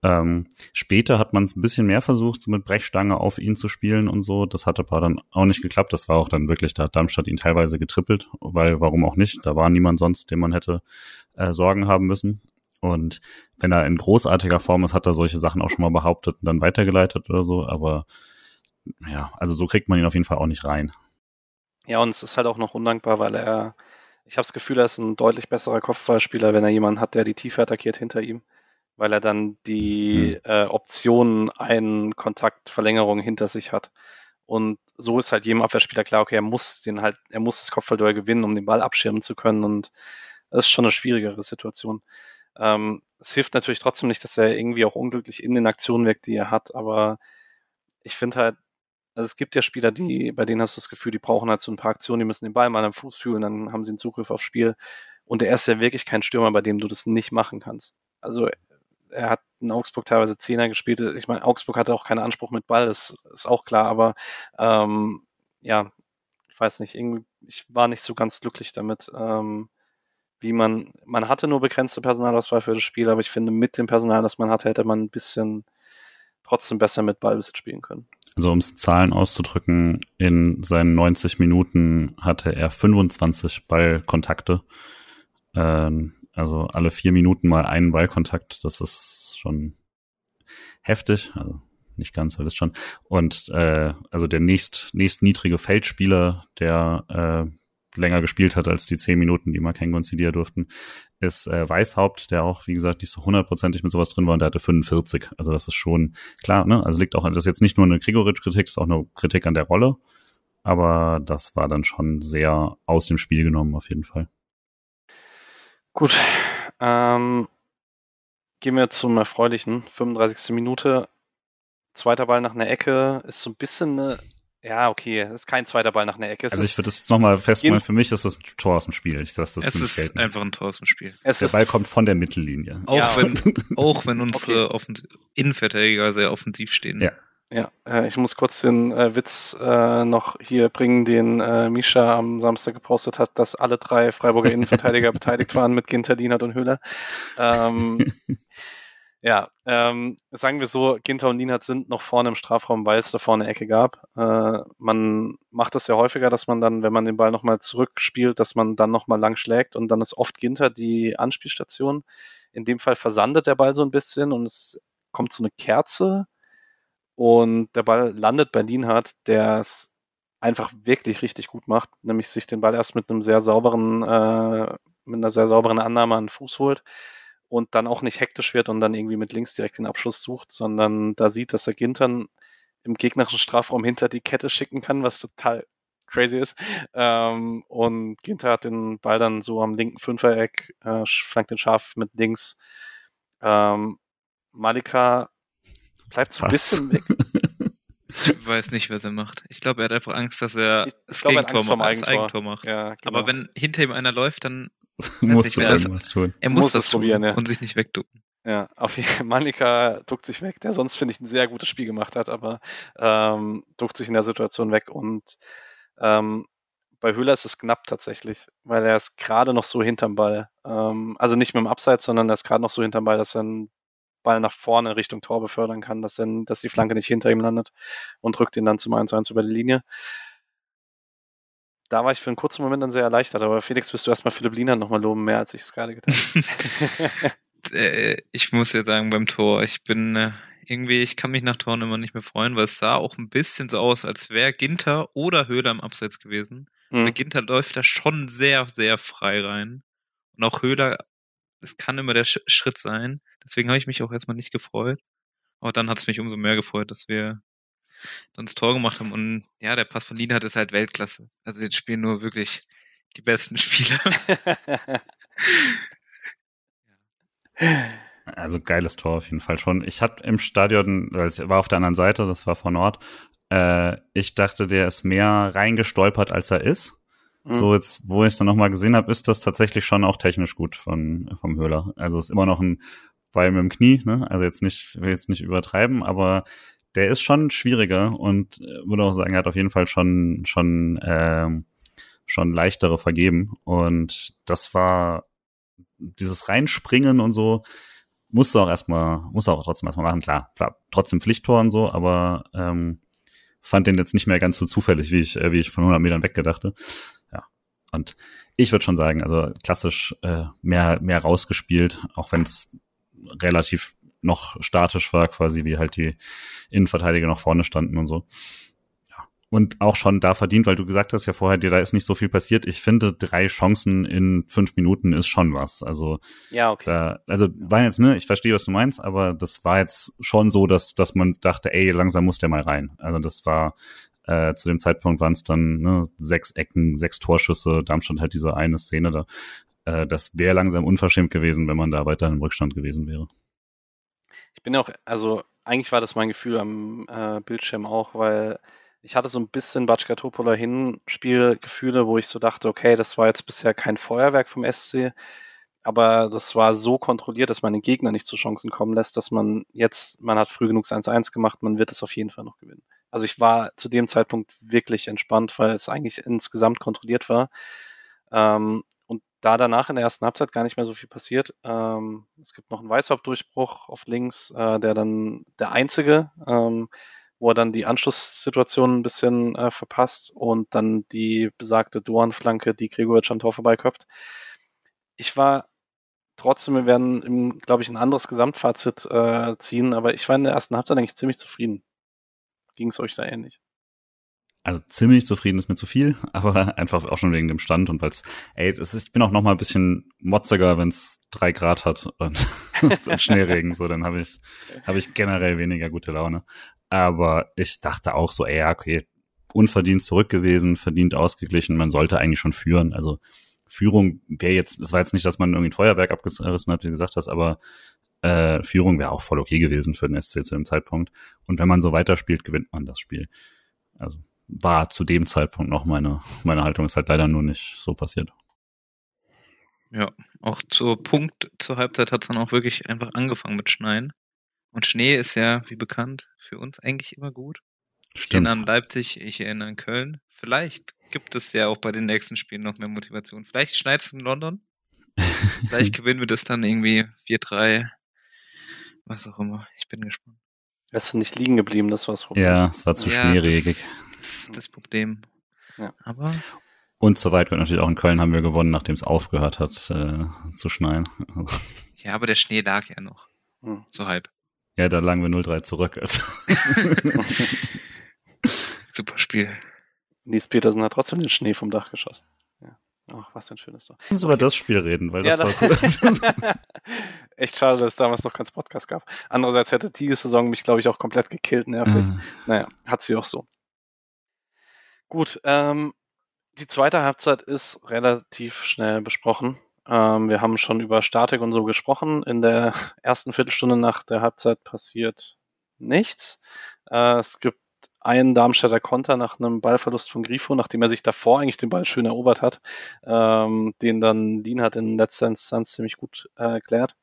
Ähm, später hat man es ein bisschen mehr versucht, so mit Brechstange auf ihn zu spielen und so. Das hat aber dann auch nicht geklappt. Das war auch dann wirklich, da hat Darmstadt ihn teilweise getrippelt, weil warum auch nicht? Da war niemand sonst, dem man hätte äh, Sorgen haben müssen. Und wenn er in großartiger Form ist, hat er solche Sachen auch schon mal behauptet und dann weitergeleitet oder so. Aber ja, also so kriegt man ihn auf jeden Fall auch nicht rein. Ja, und es ist halt auch noch undankbar, weil er, ich habe das Gefühl, er ist ein deutlich besserer Kopfballspieler, wenn er jemanden hat, der die Tiefe attackiert hinter ihm, weil er dann die hm. äh, Optionen einen Kontaktverlängerung hinter sich hat. Und so ist halt jedem Abwehrspieler klar, okay, er muss den halt, er muss das Kopfballduell gewinnen, um den Ball abschirmen zu können, und das ist schon eine schwierigere Situation. Ähm, es hilft natürlich trotzdem nicht, dass er irgendwie auch unglücklich in den Aktionen wirkt, die er hat, aber ich finde halt, also es gibt ja Spieler, die, bei denen hast du das Gefühl, die brauchen halt so ein paar Aktionen, die müssen den Ball mal am Fuß fühlen, dann haben sie einen Zugriff aufs Spiel, und er ist ja wirklich kein Stürmer, bei dem du das nicht machen kannst. Also er hat in Augsburg teilweise Zehner gespielt. Ich meine, Augsburg hatte auch keinen Anspruch mit Ball, das ist auch klar, aber ähm, ja, ich weiß nicht, irgendwie, ich war nicht so ganz glücklich damit, ähm, wie man, man hatte nur begrenzte Personalauswahl für das Spiel, aber ich finde, mit dem Personal, das man hatte, hätte man ein bisschen trotzdem besser mit Ballbesitz spielen können. Also um es Zahlen auszudrücken, in seinen neunzig Minuten hatte er fünfundzwanzig Ballkontakte, ähm, also alle vier Minuten mal einen Ballkontakt, das ist schon heftig, also nicht ganz, ihr wisst schon. Und äh, also der nächst, nächst niedrige Feldspieler, der äh, länger gespielt hat als die zehn Minuten, die Makengo und Zidia durften, ist äh, Weißhaupt, der auch, wie gesagt, nicht so hundertprozentig mit sowas drin war, und der hatte fünfundvierzig. Also das ist schon klar, ne? Also liegt auch, das ist jetzt nicht nur eine Gregoritsch-Kritik, das ist auch eine Kritik an der Rolle, aber das war dann schon sehr aus dem Spiel genommen auf jeden Fall. Gut, ähm, gehen wir zum Erfreulichen, fünfunddreißigste Minute, zweiter Ball nach einer Ecke, ist so ein bisschen eine, ja okay, ist kein zweiter Ball nach einer Ecke. Es also ich würde das jetzt nochmal festmachen, für mich ist das ein Tor aus dem Spiel. Ich sag, das es ist gelten. Einfach ein Tor aus dem Spiel. Es der Ball kommt von der Mittellinie. Auch, ja. wenn, auch wenn unsere okay. Offens- Innenverteidiger sehr offensiv stehen. Ja. Ja, äh, ich muss kurz den äh, Witz äh, noch hier bringen, den äh, Mischa am Samstag gepostet hat, dass alle drei Freiburger Innenverteidiger beteiligt waren mit Ginter, Lienhardt und Höhler. Ähm, ja, ähm, sagen wir so, Ginter und Lienhardt sind noch vorne im Strafraum, weil es da vorne eine Ecke gab. Äh, man macht das ja häufiger, dass man dann, wenn man den Ball nochmal zurückspielt, dass man dann nochmal lang schlägt, und dann ist oft Ginter die Anspielstation. In dem Fall versandet der Ball so ein bisschen und es kommt so eine Kerze. Und der Ball landet bei Lienhardt, der es einfach wirklich richtig gut macht, nämlich sich den Ball erst mit einem sehr sauberen, äh, mit einer sehr sauberen Annahme an den Fuß holt und dann auch nicht hektisch wird und dann irgendwie mit links direkt den Abschluss sucht, sondern da sieht, dass er Ginter im gegnerischen Strafraum hinter die Kette schicken kann, was total crazy ist. Ähm, und Ginter hat den Ball dann so am linken Fünfereck, äh, flankt den scharf mit links. Ähm, Malika bleibt so ein bisschen weg. Ich weiß nicht, was er macht. Ich glaube, er hat einfach Angst, dass er ich das glaub, Gegentor er macht, Eigentor. Das Eigentor macht. Ja, genau. Aber wenn hinter ihm einer läuft, dann muss nicht, er was tun. Er muss, muss das probieren tun, ja. Und sich nicht wegducken. Ja, auf jeden Fall. Manika duckt sich weg, der sonst, finde ich, ein sehr gutes Spiel gemacht hat, aber ähm, duckt sich in der Situation weg und ähm, Bei Höhler ist es knapp tatsächlich, weil er ist gerade noch so hinterm Ball. Ähm, also nicht mit dem Abseits, sondern er ist gerade noch so hinterm Ball, dass er einen Ball nach vorne Richtung Tor befördern kann, dass, er, dass die Flanke nicht hinter ihm landet und rückt ihn dann zum eins zu eins über die Linie. Da war ich für einen kurzen Moment dann sehr erleichtert, aber Felix, wirst du erstmal Philipp Lienhardt nochmal loben, mehr als ich es gerade getan habe. Ich muss ja sagen, beim Tor, ich bin irgendwie, ich kann mich nach Toren immer nicht mehr freuen, weil es sah auch ein bisschen so aus, als wäre Ginter oder Höhler im Abseits gewesen. Mhm. Weil Ginter läuft da schon sehr, sehr frei rein. Und auch Höhler, es kann immer der Schritt sein. Deswegen habe ich mich auch erstmal nicht gefreut. Aber dann hat es mich umso mehr gefreut, dass wir dann das Tor gemacht haben. Und ja, der Pass von Lienhardt ist halt Weltklasse. Also den spielen nur wirklich die besten Spieler. Also geiles Tor auf jeden Fall schon. Ich hatte im Stadion, weil es war auf der anderen Seite, das war von Nord, äh, ich dachte, der ist mehr reingestolpert, als er ist. Mhm. So jetzt, wo ich es dann nochmal gesehen habe, ist das tatsächlich schon auch technisch gut von vom Höhler. Also ist immer noch ein Ball mit dem Knie, ne? Also jetzt nicht, will jetzt nicht übertreiben, aber der ist schon schwieriger und würde auch sagen, er hat auf jeden Fall schon schon äh, schon leichtere vergeben. Und das war dieses Reinspringen und so, musst du auch erstmal, musst du auch trotzdem erstmal machen, klar, klar, trotzdem Pflichttor und so, aber ähm, fand den jetzt nicht mehr ganz so zufällig, wie ich, äh, wie ich von hundert Metern weggedachte. Ja, und ich würde schon sagen, also klassisch äh, mehr mehr rausgespielt, auch wenn es relativ noch statisch war, quasi wie halt die Innenverteidiger noch vorne standen und so. Und auch schon da verdient, weil du gesagt hast ja vorher, dir da ist nicht so viel passiert. Ich finde, drei Chancen in fünf Minuten ist schon was. Also ja, okay. Da, also war jetzt, ne, ich verstehe, was du meinst, aber das war jetzt schon so, dass dass man dachte, ey, langsam muss der mal rein. Also das war äh, zu dem Zeitpunkt waren es dann ne, sechs Ecken, sechs Torschüsse. Darmstadt hat diese eine Szene da. Äh, das wäre langsam unverschämt gewesen, wenn man da weiter im Rückstand gewesen wäre. Ich bin auch, also eigentlich war das mein Gefühl am äh, Bildschirm auch, weil ich hatte so ein bisschen Batschka Topola Hinspielgefühle, wo ich so dachte, okay, das war jetzt bisher kein Feuerwerk vom S C, aber das war so kontrolliert, dass man den Gegner nicht zu Chancen kommen lässt, dass man jetzt, man hat früh genug eins zu eins gemacht, man wird es auf jeden Fall noch gewinnen. Also ich war zu dem Zeitpunkt wirklich entspannt, weil es eigentlich insgesamt kontrolliert war. Ähm, und da danach in der ersten Halbzeit gar nicht mehr so viel passiert. Ähm, es gibt noch einen Weißhaupt-Durchbruch auf links, äh, der dann der einzige, ähm, wo er dann die Anschlusssituation ein bisschen äh, verpasst und dann die besagte Dorn-Flanke, die Gregoritsch am Tor vorbeiköpft. Ich war trotzdem, wir werden, glaube ich, ein anderes Gesamtfazit äh, ziehen, aber ich war in der ersten Halbzeit eigentlich ziemlich zufrieden. Ging es euch da ähnlich? Also ziemlich zufrieden ist mir zu viel, aber einfach auch schon wegen dem Stand und weil es, ey, ist, ich bin auch noch mal ein bisschen motziger, wenn es drei Grad hat und, und Schneeregen, so, dann habe ich, hab ich generell weniger gute Laune. Aber ich dachte auch so, ey, ja, okay, unverdient zurück gewesen, verdient ausgeglichen, man sollte eigentlich schon führen. Also Führung wäre jetzt, es war jetzt nicht, dass man irgendwie ein Feuerwerk abgerissen hat, wie du gesagt hast, aber äh, Führung wäre auch voll okay gewesen für den S C zu dem Zeitpunkt. Und wenn man so weiterspielt, gewinnt man das Spiel. Also war zu dem Zeitpunkt noch meine, meine Haltung, ist halt leider nur nicht so passiert. Ja, auch zur Punkt, zur Halbzeit hat es dann auch wirklich einfach angefangen mit Schneien. Und Schnee ist ja, wie bekannt, für uns eigentlich immer gut. Stimmt. Ich erinnere an Leipzig, ich erinnere an Köln. Vielleicht gibt es ja auch bei den nächsten Spielen noch mehr Motivation. Vielleicht schneit es in London. Vielleicht gewinnen wir das dann irgendwie vier drei. Was auch immer. Ich bin gespannt. Wärst du nicht liegen geblieben, das war das Problem. Ja, es war zu ja, schneeregig. Das ist das Problem. Ja. Aber und soweit wird natürlich auch in Köln haben wir gewonnen, nachdem es aufgehört hat äh, zu schneien. Ja, aber der Schnee lag ja noch. Hm. So halb. Ja, da lagen wir null drei zurück. Also. Super Spiel. Nils Petersen hat trotzdem den Schnee vom Dach geschossen. Ja. Ach, was ein schönes Tor. Lass uns über das Spiel reden, weil ja, das war cool. Echt schade, dass es damals noch keinen Podcast gab. Andererseits hätte diese Saison mich, glaube ich, auch komplett gekillt, nervig. Mhm. Naja, hat sie auch so. Gut, ähm, die zweite Halbzeit ist relativ schnell besprochen. Ähm, wir haben schon über Statik und so gesprochen. In der ersten Viertelstunde nach der Halbzeit passiert nichts. Äh, es gibt einen Darmstädter Konter nach einem Ballverlust von Grifo, nachdem er sich davor eigentlich den Ball schön erobert hat, ähm, den dann Lienhardt in letzter Instanz ziemlich gut äh, klärt.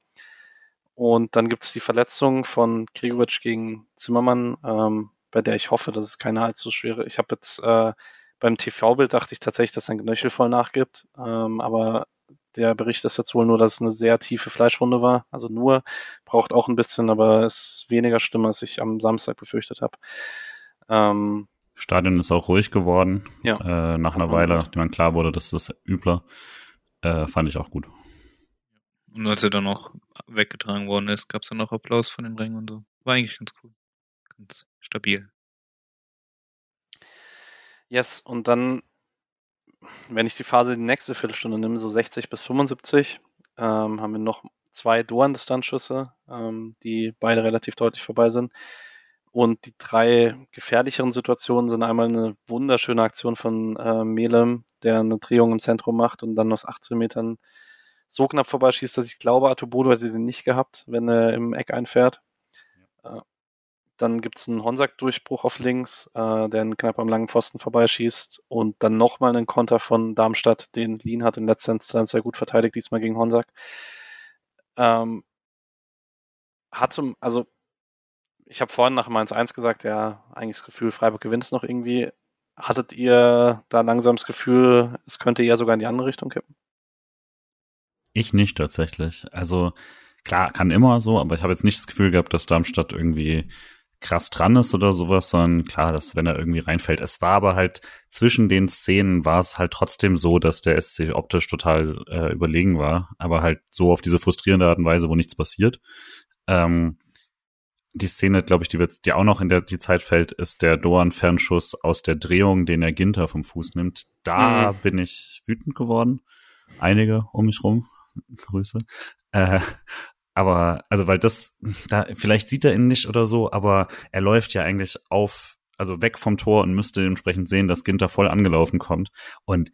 Und dann gibt es die Verletzung von Gregoritsch gegen Zimmermann, ähm, bei der ich hoffe, dass es keine allzu schwere. Ich habe jetzt äh, Beim T V-Bild dachte ich tatsächlich, dass sein Knöchel voll nachgibt, ähm, aber der Bericht ist jetzt wohl nur, dass es eine sehr tiefe Fleischwunde war, also nur, braucht auch ein bisschen, aber ist weniger schlimm, als ich am Samstag befürchtet habe. Ähm, Stadion ist auch ruhig geworden, ja. äh, nach einer Weile, nachdem man klar wurde, dass das übler, äh, fand ich auch gut. Und als er dann auch weggetragen worden ist, gab es dann auch Applaus von den Rängen und so. War eigentlich ganz cool, ganz stabil. Yes, und dann, wenn ich die Phase die nächste Viertelstunde nehme, so sechzig bis fünfundsiebzig, ähm, haben wir noch zwei Dorn-Distanzschüsse, ähm, die beide relativ deutlich vorbei sind. Und die drei gefährlicheren Situationen sind einmal eine wunderschöne Aktion von äh, Mehlem, der eine Drehung im Zentrum macht und dann aus achtzehn Metern so knapp vorbeischießt, dass ich glaube, Artobodo hätte den nicht gehabt, wenn er im Eck einfährt. Ja. Äh, Dann gibt es einen Honsack-Durchbruch auf links, äh, der knapp am langen Pfosten vorbeischießt. Und dann nochmal einen Konter von Darmstadt, den Lienhardt in letzter Instanz sehr gut verteidigt, diesmal gegen Honsack. Ähm, hatte, also, ich habe vorhin nach dem eins eins gesagt, ja, eigentlich das Gefühl, Freiburg gewinnt es noch irgendwie. Hattet ihr da langsam das Gefühl, es könnte eher sogar in die andere Richtung kippen? Ich nicht tatsächlich. Also, klar, kann immer so, aber ich habe jetzt nicht das Gefühl gehabt, dass Darmstadt irgendwie krass dran ist oder sowas, sondern klar, dass wenn er irgendwie reinfällt. Es war aber halt zwischen den Szenen war es halt trotzdem so, dass der S C optisch total äh, überlegen war, aber halt so auf diese frustrierende Art und Weise, wo nichts passiert. Ähm, die Szene, glaube ich, die wird, die auch noch in der die Zeit fällt, ist der Doan-Fernschuss aus der Drehung, den er Ginter vom Fuß nimmt. Da mhm. bin ich wütend geworden. Einige um mich rum. Grüße. Äh, aber, also, weil das, da, vielleicht sieht er ihn nicht oder so, aber er läuft ja eigentlich auf, also weg vom Tor und müsste entsprechend sehen, dass Ginter voll angelaufen kommt. Und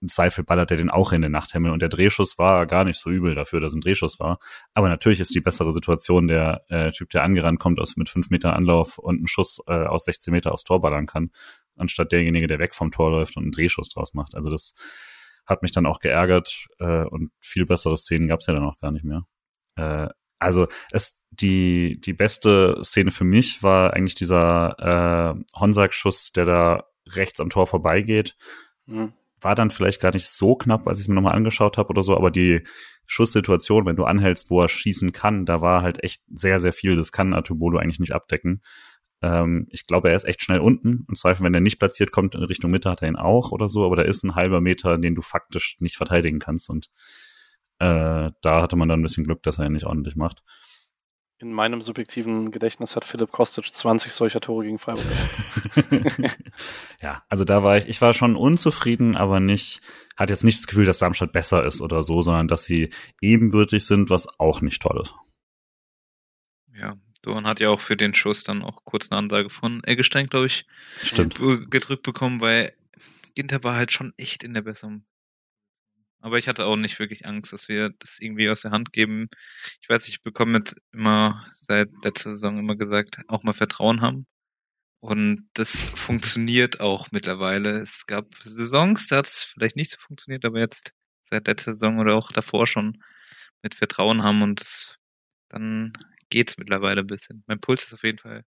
im Zweifel ballert er den auch in den Nachthimmel. Und der Drehschuss war gar nicht so übel dafür, dass ein Drehschuss war. Aber natürlich ist die bessere Situation der äh, Typ, der angerannt kommt, aus mit fünf Meter Anlauf und einen Schuss äh, aus sechzehn Meter aufs Tor ballern kann, anstatt derjenige, der weg vom Tor läuft und einen Drehschuss draus macht. Also das hat mich dann auch geärgert äh, und viel bessere Szenen gab es ja dann auch gar nicht mehr. Äh, also es die die beste Szene für mich war eigentlich dieser äh, Honsack-Schuss, der da rechts am Tor vorbeigeht. Mhm. War dann vielleicht gar nicht so knapp, als ich es mir nochmal angeschaut habe oder so, aber die Schusssituation, wenn du anhältst, wo er schießen kann, da war halt echt sehr, sehr viel. Das kann Artubolo eigentlich nicht abdecken. Ich glaube, er ist echt schnell unten. Im Zweifel, wenn er nicht platziert kommt, in Richtung Mitte hat er ihn auch oder so. Aber da ist ein halber Meter, den du faktisch nicht verteidigen kannst. Und äh, da hatte man dann ein bisschen Glück, dass er ihn nicht ordentlich macht. In meinem subjektiven Gedächtnis hat Philipp Kostic zwanzig solcher Tore gegen Freiburg. Ja, also da war ich, ich war schon unzufrieden, aber nicht, hatte jetzt nicht das Gefühl, dass Darmstadt besser ist oder so, sondern dass sie ebenbürtig sind, was auch nicht toll ist. Ja. Dorn hat ja auch für den Schuss dann auch kurz eine Ansage von Eggestein, glaube ich, Stimmt. gedrückt bekommen, weil Ginter war halt schon echt in der Besserung. Aber ich hatte auch nicht wirklich Angst, dass wir das irgendwie aus der Hand geben. Ich weiß, ich bekomme jetzt immer seit letzter Saison immer gesagt, auch mal Vertrauen haben. Und das funktioniert auch mittlerweile. Es gab Saisons, da hat es vielleicht nicht so funktioniert, aber jetzt seit letzter Saison oder auch davor schon mit Vertrauen haben und das dann geht's mittlerweile ein bisschen. Mein Puls ist auf jeden Fall,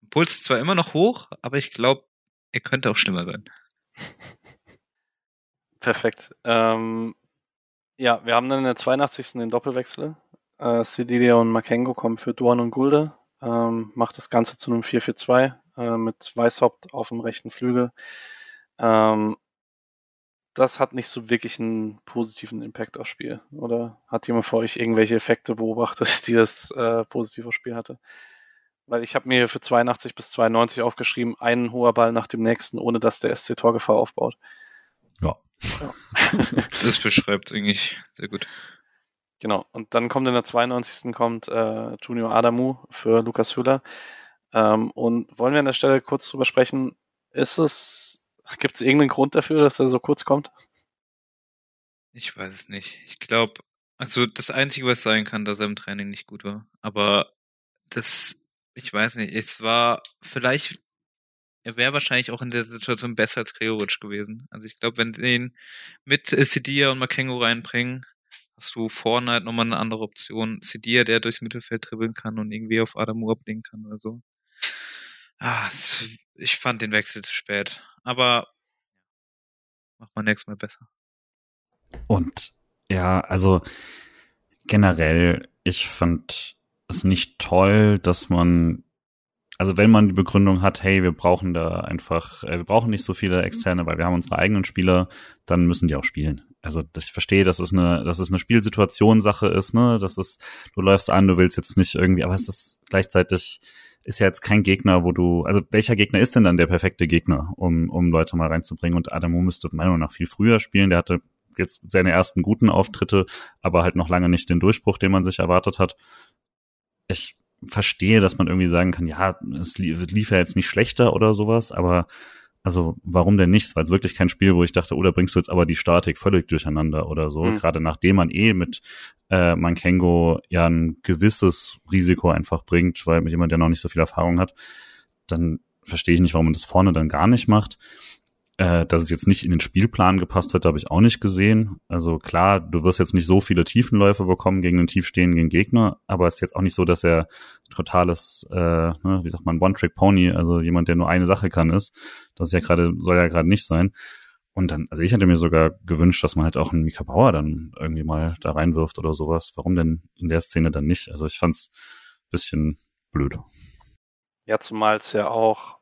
mein Puls ist zwar immer noch hoch, aber ich glaube, er könnte auch schlimmer sein. Perfekt. Ähm, ja, wir haben dann in der zweiundachtzigsten den Doppelwechsel. Äh, Synthesia und Makengo kommen für Dorn und Gulde. Ähm, macht das Ganze zu einem vier vier zwei äh, mit Weißhaupt auf dem rechten Flügel. Ähm, das hat nicht so wirklich einen positiven Impact aufs Spiel, oder hat jemand vor euch irgendwelche Effekte beobachtet, die das äh, positive Spiel hatte? Weil ich habe mir für zweiundachtzig bis zweiundneunzig aufgeschrieben, einen hoher Ball nach dem nächsten, ohne dass der S C Torgefahr aufbaut. Ja. ja. Das beschreibt eigentlich sehr gut. Genau, und dann kommt in der zweiundneunzigsten kommt äh, Junior Adamu für Lukas Höhler. Ähm, und wollen wir an der Stelle kurz drüber sprechen, ist es Gibt es irgendeinen Grund dafür, dass er so kurz kommt? Ich weiß es nicht. Ich glaube, also das Einzige, was sein kann, dass er im Training nicht gut war. Aber das, ich weiß nicht, es war vielleicht, er wäre wahrscheinlich auch in der Situation besser als Gregoritsch gewesen. Also ich glaube, wenn sie ihn mit Synthesia und Makengo reinbringen, hast du vorne halt nochmal eine andere Option. Synthesia, der durchs Mittelfeld dribbeln kann und irgendwie auf Adamu ablenken kann oder so. Ah, ich fand den Wechsel zu spät. Aber Macht man nächstes Mal besser. Und ja, also generell, ich fand es nicht toll, dass man, also wenn man die Begründung hat, hey, wir brauchen da einfach, wir brauchen nicht so viele Externe, weil wir haben unsere eigenen Spieler, dann müssen die auch spielen. Also ich verstehe, dass es eine, dass es eine Spielsituationssache ist, ne, dass es, du läufst an, du willst jetzt nicht irgendwie, aber es ist gleichzeitig, ist ja jetzt kein Gegner, wo du, also welcher Gegner ist denn dann der perfekte Gegner, um um Leute mal reinzubringen? Und Adamu müsste meiner Meinung nach viel früher spielen, der hatte jetzt seine ersten guten Auftritte, aber halt noch lange nicht den Durchbruch, den man sich erwartet hat. Ich verstehe, dass man irgendwie sagen kann, ja, es lief ja jetzt nicht schlechter oder sowas, aber also warum denn nicht? Es war jetzt wirklich kein Spiel, wo ich dachte, oder oh, da bringst du jetzt aber die Statik völlig durcheinander oder so, mhm. gerade nachdem man eh mit äh, Makengo ja ein gewisses Risiko einfach bringt, weil mit jemand, der noch nicht so viel Erfahrung hat, dann verstehe ich nicht, warum man das vorne dann gar nicht macht. Äh, dass es jetzt nicht in den Spielplan gepasst hätte, habe ich auch nicht gesehen. Also klar, du wirst jetzt nicht so viele Tiefenläufe bekommen gegen einen tiefstehenden Gegner, aber es ist jetzt auch nicht so, dass er totales, äh, ne, wie sagt man, One-Trick-Pony, also jemand, der nur eine Sache kann, ist. Das ist ja gerade, soll ja gerade nicht sein. Und dann, also ich hätte mir sogar gewünscht, dass man halt auch einen Mika Bauer dann irgendwie mal da reinwirft oder sowas. Warum denn in der Szene dann nicht? Also ich fand's ein bisschen blöd. Ja, zumal es ja auch,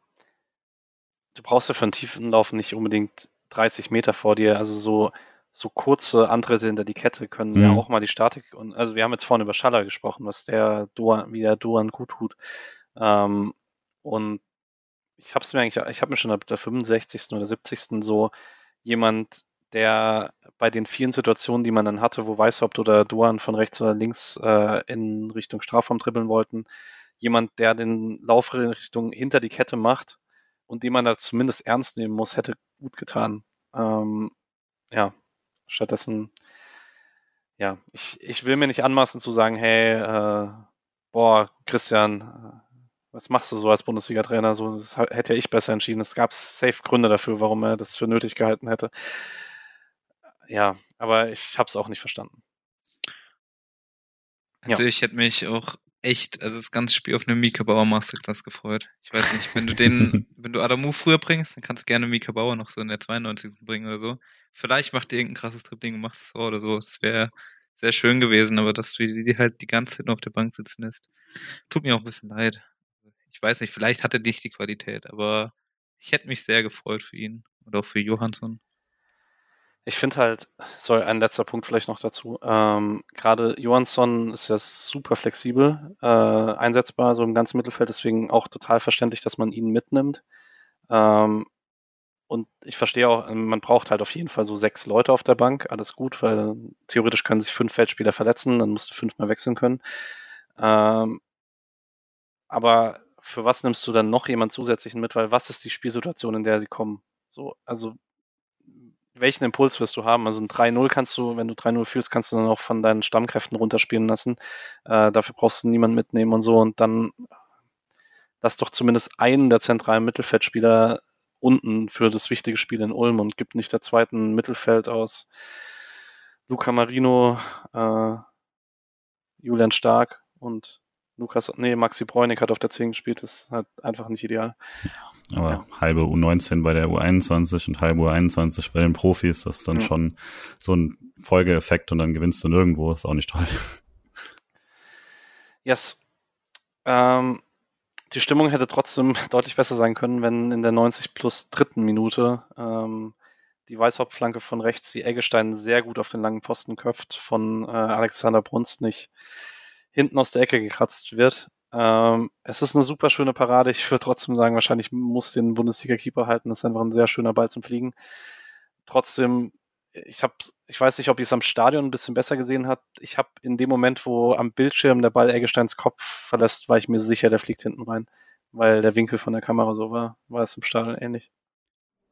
du brauchst ja für einen Tiefenlauf nicht unbedingt dreißig Meter vor dir, also so, so kurze Antritte hinter die Kette können mhm. ja auch mal die Statik, und also wir haben jetzt vorhin über Schaller gesprochen, was der Doan, wie der Doan gut tut, ähm, und ich hab's mir eigentlich, ich habe mir schon ab der fünfundsechzigsten oder siebzigsten so jemand, der bei den vielen Situationen, die man dann hatte, wo Weißhaupt oder Doan von rechts oder links äh, in Richtung Strafraum dribbeln wollten, jemand, der den Lauf in Richtung hinter die Kette macht, und den man da zumindest ernst nehmen muss, hätte gut getan. Ähm, ja, stattdessen, ja, ich, ich will mir nicht anmaßen zu sagen, hey, äh, boah, Christian, was machst du so als Bundesliga-Trainer? So, das hätte ja ich besser entschieden. Es gab safe Gründe dafür, warum er das für nötig gehalten hätte. Ja, aber ich habe es auch nicht verstanden. Also ja. Ich hätte mich auch echt, also das ganze Spiel auf eine Mika Bauer Masterclass gefreut. Ich weiß nicht, wenn du den, wenn du Adamu früher bringst, dann kannst du gerne Mika Bauer noch so in der zweiundneunzigsten bringen oder so. Vielleicht macht ihr irgendein krasses Dribbling und macht es so oder so. Es wäre sehr schön gewesen, aber dass du die, die halt die ganze Zeit nur auf der Bank sitzen lässt, tut mir auch ein bisschen leid. Ich weiß nicht, vielleicht hat er nicht die Qualität, aber ich hätte mich sehr gefreut für ihn und auch für Johansson. Ich finde halt, sorry, ein letzter Punkt vielleicht noch dazu, ähm, gerade Johansson ist ja super flexibel äh, einsetzbar, so im ganzen Mittelfeld, deswegen auch total verständlich, dass man ihn mitnimmt. Ähm, und ich verstehe auch, man braucht halt auf jeden Fall so sechs Leute auf der Bank, alles gut, weil theoretisch können sich fünf Feldspieler verletzen, dann musst du fünfmal wechseln können. Ähm, aber für was nimmst du dann noch jemanden zusätzlichen mit, weil was ist die Spielsituation, in der sie kommen? So, also welchen Impuls wirst du haben? Also ein drei null kannst du, wenn du drei null führst, kannst du dann auch von deinen Stammkräften runterspielen lassen. Äh, dafür brauchst du niemanden mitnehmen und so. Und dann lass doch zumindest einen der zentralen Mittelfeldspieler unten für das wichtige Spiel in Ulm und gib nicht der zweiten Mittelfeld aus Luca Marino, äh, Julian Stark und Lukas, nee, Maxi Bräunig hat auf der zehn gespielt, das ist halt einfach nicht ideal. Ja, aber ja. Halbe U neunzehn bei der U einundzwanzig und halbe U einundzwanzig bei den Profis, das ist dann ja. schon so ein Folgeeffekt und dann gewinnst du nirgendwo, ist auch nicht toll. Yes. Ähm, die Stimmung hätte trotzdem deutlich besser sein können, wenn in der neunzig plus dritten Minute ähm, die Weißhauptflanke von rechts, die Eggestein sehr gut auf den langen Pfosten köpft, von äh, Alexander Brunst nicht hinten aus der Ecke gekratzt wird. Ähm, es ist eine super schöne Parade. Ich würde trotzdem sagen, wahrscheinlich muss den Bundesliga-Keeper halten. Das ist einfach ein sehr schöner Ball zum Fliegen. Trotzdem, ich habe, ich weiß nicht, ob ihr es am Stadion ein bisschen besser gesehen habt. Ich habe in dem Moment, wo am Bildschirm der Ball Eggesteins Kopf verlässt, war ich mir sicher, der fliegt hinten rein. Weil der Winkel von der Kamera so war, war es im Stadion ähnlich.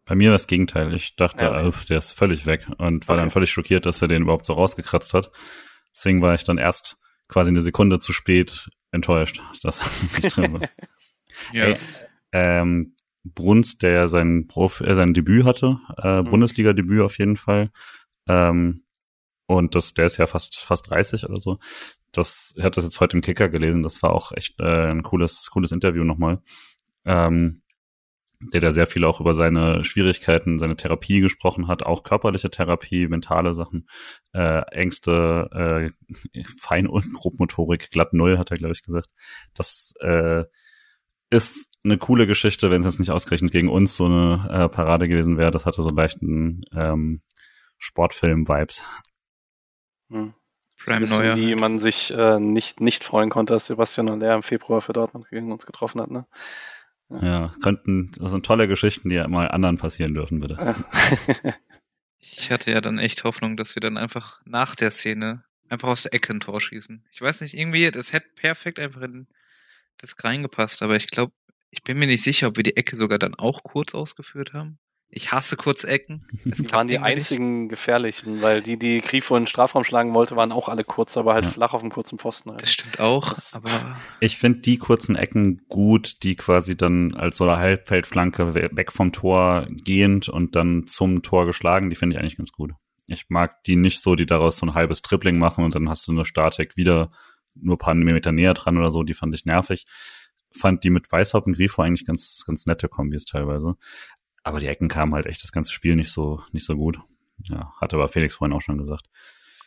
Bei mir war das Gegenteil. Ich dachte, ja, okay. Der ist völlig weg und war okay. Dann völlig schockiert, dass er den überhaupt so rausgekratzt hat. Deswegen war ich dann erst quasi eine Sekunde zu spät enttäuscht, dass er nicht drin war. yes. Ey, ähm, Brunst, der ja sein, Profi, äh, sein Debüt hatte, äh, mhm. Bundesliga-Debüt auf jeden Fall, ähm, und das, der ist ja fast fast dreißig oder so, das, ich hatte das jetzt heute im Kicker gelesen, das war auch echt äh, ein cooles cooles Interview nochmal, ähm, der da sehr viel auch über seine Schwierigkeiten, seine Therapie gesprochen hat, auch körperliche Therapie, mentale Sachen, äh, Ängste, äh, Fein- und Grobmotorik, glatt null, hat er, glaube ich, gesagt. Das äh, ist eine coole Geschichte, wenn es jetzt nicht ausgerechnet gegen uns so eine äh, Parade gewesen wäre. Das hatte so leichten ähm, Sportfilm-Vibes. Hm. Ein bisschen, wie man sich äh, nicht, nicht freuen konnte, dass Sebastian Haller im Februar für Dortmund gegen uns getroffen hat, ne? Ja, ja, könnten, das sind tolle Geschichten, die ja mal anderen passieren dürfen, bitte. Ja. Ich hatte ja dann echt Hoffnung, dass wir dann einfach nach der Szene einfach aus der Ecke ein Tor schießen. Ich weiß nicht, irgendwie, das hätte perfekt einfach in das reingepasst, aber ich glaube, ich bin mir nicht sicher, ob wir die Ecke sogar dann auch kurz ausgeführt haben. Ich hasse Kurzecken. Die waren die einzigen nicht. gefährlichen, weil die, die Grifo in den Strafraum schlagen wollte, waren auch alle kurz, aber halt ja. flach auf dem kurzen Pfosten. Halt. Das stimmt auch. Das, aber ich finde die kurzen Ecken gut, die quasi dann als so eine Halbfeldflanke weg vom Tor gehend und dann zum Tor geschlagen, die finde ich eigentlich ganz gut. Ich mag die nicht so, die daraus so ein halbes Dribbling machen und dann hast du eine Statik wieder nur ein paar Millimeter näher dran oder so, die fand ich nervig. Fand die mit Weißhaupt und Grifo eigentlich ganz, ganz nette Kombis teilweise. Aber die Ecken kamen halt echt das ganze Spiel nicht so nicht so gut. Ja, hat aber Felix vorhin auch schon gesagt.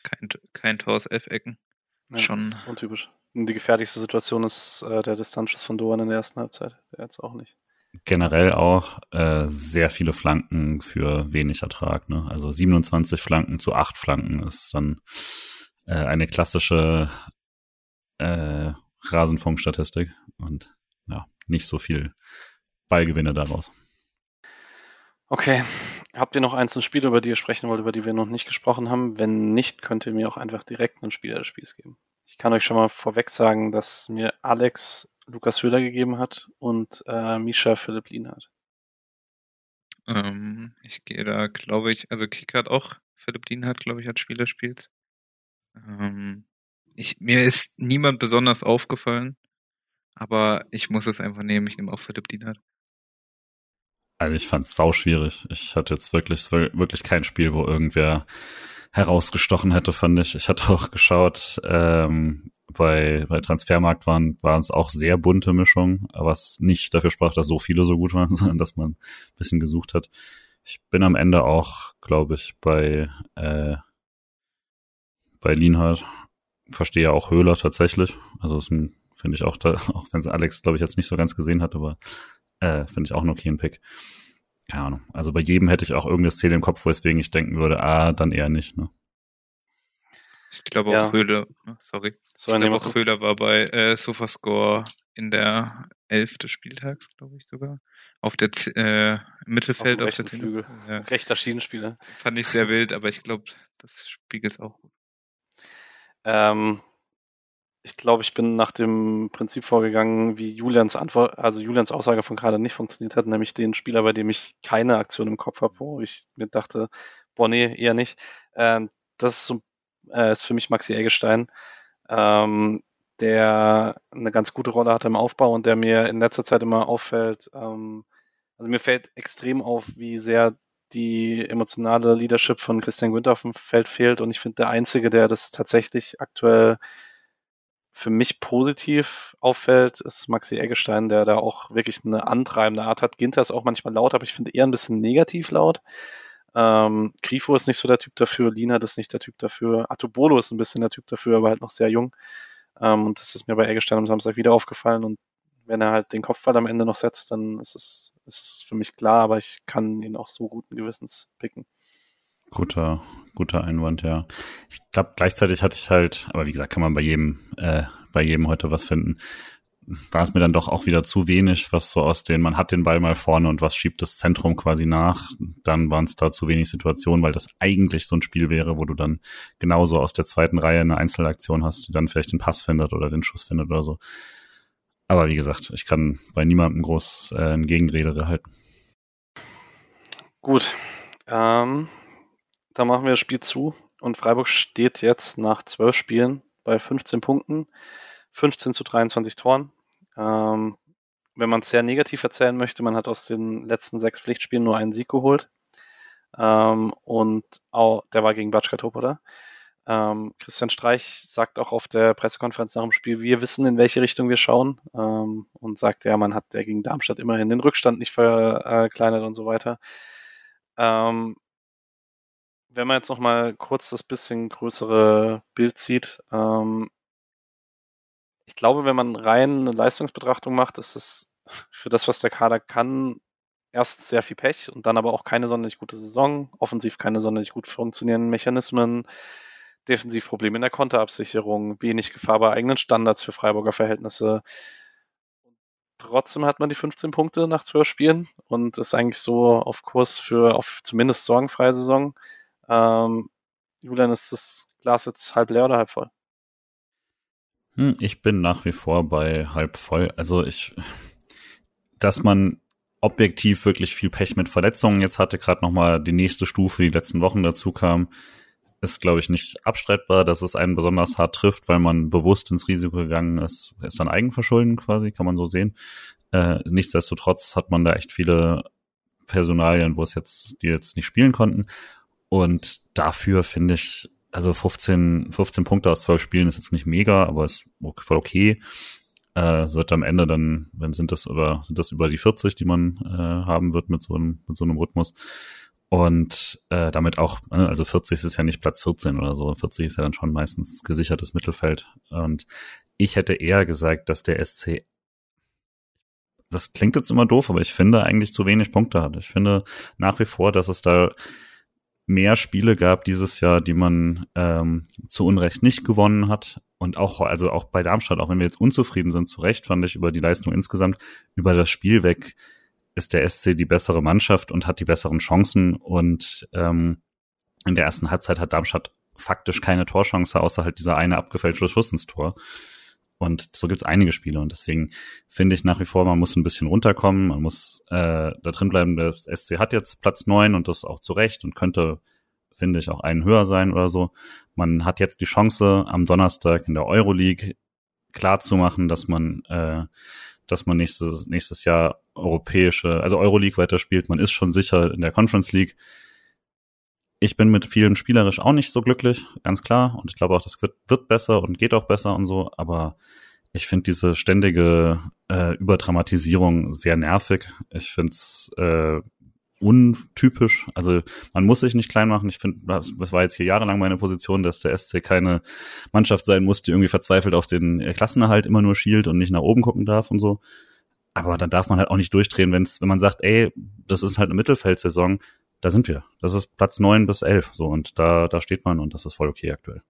Kein, kein Tor aus elf Ecken. Ja, schon. Das ist untypisch. Und die gefährlichste Situation ist äh, der Distanzschuss von Dorn in der ersten Halbzeit. Der jetzt auch nicht. Generell auch äh, sehr viele Flanken für wenig Ertrag. Ne? Also siebenundzwanzig Flanken zu acht Flanken ist dann äh, eine klassische äh, Rasenfunk-Statistik. Und ja, nicht so viel Ballgewinne daraus. Okay, habt ihr noch einzelne Spiele, über die ihr sprechen wollt, über die wir noch nicht gesprochen haben? Wenn nicht, könnt ihr mir auch einfach direkt einen Spieler des Spiels geben. Ich kann euch schon mal vorweg sagen, dass mir Alex Lukas Höhler gegeben hat und äh, Mischa Philipp Lienhardt. Ähm, ich gehe da, glaube ich, also Kicker hat auch Philipp Lienhardt, glaube ich, als Spieler des Spiels. Ähm, ich, mir ist niemand besonders aufgefallen, aber ich muss es einfach nehmen. Ich nehme auch Philipp Lienhardt. Also ich fand's sau schwierig. Ich hatte jetzt wirklich wirklich kein Spiel, wo irgendwer herausgestochen hätte, fand ich. Ich hatte auch geschaut, ähm, bei bei Transfermarkt waren waren es auch sehr bunte Mischungen, was nicht dafür sprach, dass so viele so gut waren, sondern dass man ein bisschen gesucht hat. Ich bin am Ende auch, glaube ich, bei äh, bei Lienhardt. Verstehe auch Höhler tatsächlich. Also es finde ich auch, da, auch wenn es Alex, glaube ich, jetzt nicht so ganz gesehen hat, aber Äh, finde ich auch einen okayen Pick. Keine Ahnung. Also bei jedem hätte ich auch irgendeine Szene im Kopf, weswegen ich denken würde, ah, dann eher nicht, ne? Ich glaube ja. auch Höhler, sorry. So, ich glaube auch Höhler war bei äh, Sofascore in der elften Spieltags, glaube ich sogar. Auf der Z- äh, Mittelfeld, auf, auf der Flügel. Ja. Rechter Schienenspieler. Fand ich sehr wild, aber ich glaube, das spiegelt es auch gut. Ähm, Ich glaube, ich bin nach dem Prinzip vorgegangen, wie Julians Antwort, also Julians Aussage von gerade nicht funktioniert hat, nämlich den Spieler, bei dem ich keine Aktion im Kopf habe, wo ich mir dachte, boah, nee, eher nicht. Ähm, das ist, so, äh, ist für mich Maxi Eggestein, ähm, der eine ganz gute Rolle hatte im Aufbau und der mir in letzter Zeit immer auffällt, ähm, also mir fällt extrem auf, wie sehr die emotionale Leadership von Christian Günther auf dem Feld fehlt und ich finde, der Einzige, der das tatsächlich aktuell für mich positiv auffällt, ist Maxi Eggestein, der da auch wirklich eine antreibende Art hat. Ginter ist auch manchmal laut, aber ich finde eher ein bisschen negativ laut. Ähm, Grifo ist nicht so der Typ dafür, Lienhardt ist nicht der Typ dafür, Atobolo ist ein bisschen der Typ dafür, aber halt noch sehr jung. Ähm, und das ist mir bei Eggestein am Samstag wieder aufgefallen und wenn er halt den Kopfball am Ende noch setzt, dann ist es, ist es für mich klar, aber ich kann ihn auch so guten Gewissens picken. Guter, guter Einwand, ja. Ich glaube, gleichzeitig hatte ich halt, aber wie gesagt, kann man bei jedem, äh, bei jedem heute was finden. War es mir dann doch auch wieder zu wenig, was so aus den, man hat den Ball mal vorne und was schiebt das Zentrum quasi nach. Dann waren es da zu wenig Situationen, weil das eigentlich so ein Spiel wäre, wo du dann genauso aus der zweiten Reihe eine Einzelaktion hast, die dann vielleicht den Pass findet oder den Schuss findet oder so. Aber wie gesagt, ich kann bei niemandem groß äh, eine Gegenrede halten. Gut, ähm, da machen wir das Spiel zu und Freiburg steht jetzt nach zwölf Spielen bei fünfzehn Punkten, fünfzehn zu dreiundzwanzig Toren. Ähm, wenn man es sehr negativ erzählen möchte, man hat aus den letzten sechs Pflichtspielen nur einen Sieg geholt ähm, und auch, der war gegen Batschka Topola. Ähm, Christian Streich sagt auch auf der Pressekonferenz nach dem Spiel, wir wissen, in welche Richtung wir schauen, ähm, und sagt, ja, man hat ja gegen Darmstadt immerhin den Rückstand nicht verkleinert und so weiter. Ähm, wenn man jetzt nochmal kurz das bisschen größere Bild sieht, ähm, ich glaube, wenn man rein eine Leistungsbetrachtung macht, ist es für das, was der Kader kann, erst sehr viel Pech und dann aber auch keine sonderlich gute Saison, offensiv keine sonderlich gut funktionierenden Mechanismen, Defensivprobleme in der Konterabsicherung, wenig Gefahr bei eigenen Standards für Freiburger Verhältnisse. Trotzdem hat man die fünfzehn Punkte nach zwölf Spielen und ist eigentlich so auf Kurs für auf zumindest sorgenfreie Saison. Ähm, Julian, ist das Glas jetzt halb leer oder halb voll? Hm, ich bin nach wie vor bei halb voll. Also ich, dass man objektiv wirklich viel Pech mit Verletzungen jetzt hatte, gerade nochmal die nächste Stufe, die letzten Wochen dazu kam, ist, glaube ich, nicht abstreitbar, dass es einen besonders hart trifft, weil man bewusst ins Risiko gegangen ist. Ist dann Eigenverschulden quasi, kann man so sehen. Äh, nichtsdestotrotz hat man da echt viele Personalien, wo es jetzt, die jetzt nicht spielen konnten. Und dafür finde ich, also fünfzehn, fünfzehn Punkte aus zwölf Spielen ist jetzt nicht mega, aber ist voll okay. Äh, es wird am Ende dann, wenn sind das über, sind das über die vierzig, die man äh, haben wird mit so einem, mit so einem Rhythmus. Und äh, damit auch, also vierzig ist ja nicht Platz vierzehn oder so, vierzig ist ja dann schon meistens gesichertes Mittelfeld. Und ich hätte eher gesagt, dass der S C, das klingt jetzt immer doof, aber ich finde eigentlich zu wenig Punkte hat. Ich finde nach wie vor, dass es da mehr Spiele gab dieses Jahr, die man ähm, zu Unrecht nicht gewonnen hat. Und auch, also auch bei Darmstadt, auch wenn wir jetzt unzufrieden sind, zu Recht, fand ich über die Leistung insgesamt, über das Spiel weg, ist der S C die bessere Mannschaft und hat die besseren Chancen. Und ähm, in der ersten Halbzeit hat Darmstadt faktisch keine Torchance, außer halt dieser eine abgefälschte Schuss ins Tor. Und so gibt's einige Spiele. Und deswegen finde ich nach wie vor, man muss ein bisschen runterkommen. Man muss äh, da drin bleiben. Der S C hat jetzt Platz neun und das auch zu Recht und könnte, finde ich, auch einen höher sein oder so. Man hat jetzt die Chance, am Donnerstag in der Euroleague klarzumachen, dass man äh, dass man nächstes nächstes Jahr europäische, also Euroleague weiterspielt. Man ist schon sicher in der Conference League. Ich bin mit vielem spielerisch auch nicht so glücklich, ganz klar. Und ich glaube auch, das wird, wird besser und geht auch besser und so. Aber ich finde diese ständige äh, Überdramatisierung sehr nervig. Ich finde es äh, untypisch. Also man muss sich nicht klein machen. Ich finde, das war jetzt hier jahrelang meine Position, dass der S C keine Mannschaft sein muss, die irgendwie verzweifelt auf den Klassenerhalt immer nur schielt und nicht nach oben gucken darf und so. Aber dann darf man halt auch nicht durchdrehen, wenn's, wenn man sagt, ey, das ist halt eine Mittelfeldsaison, da sind wir. Das ist Platz neun bis elf, so, und da, da steht man und das ist voll okay aktuell.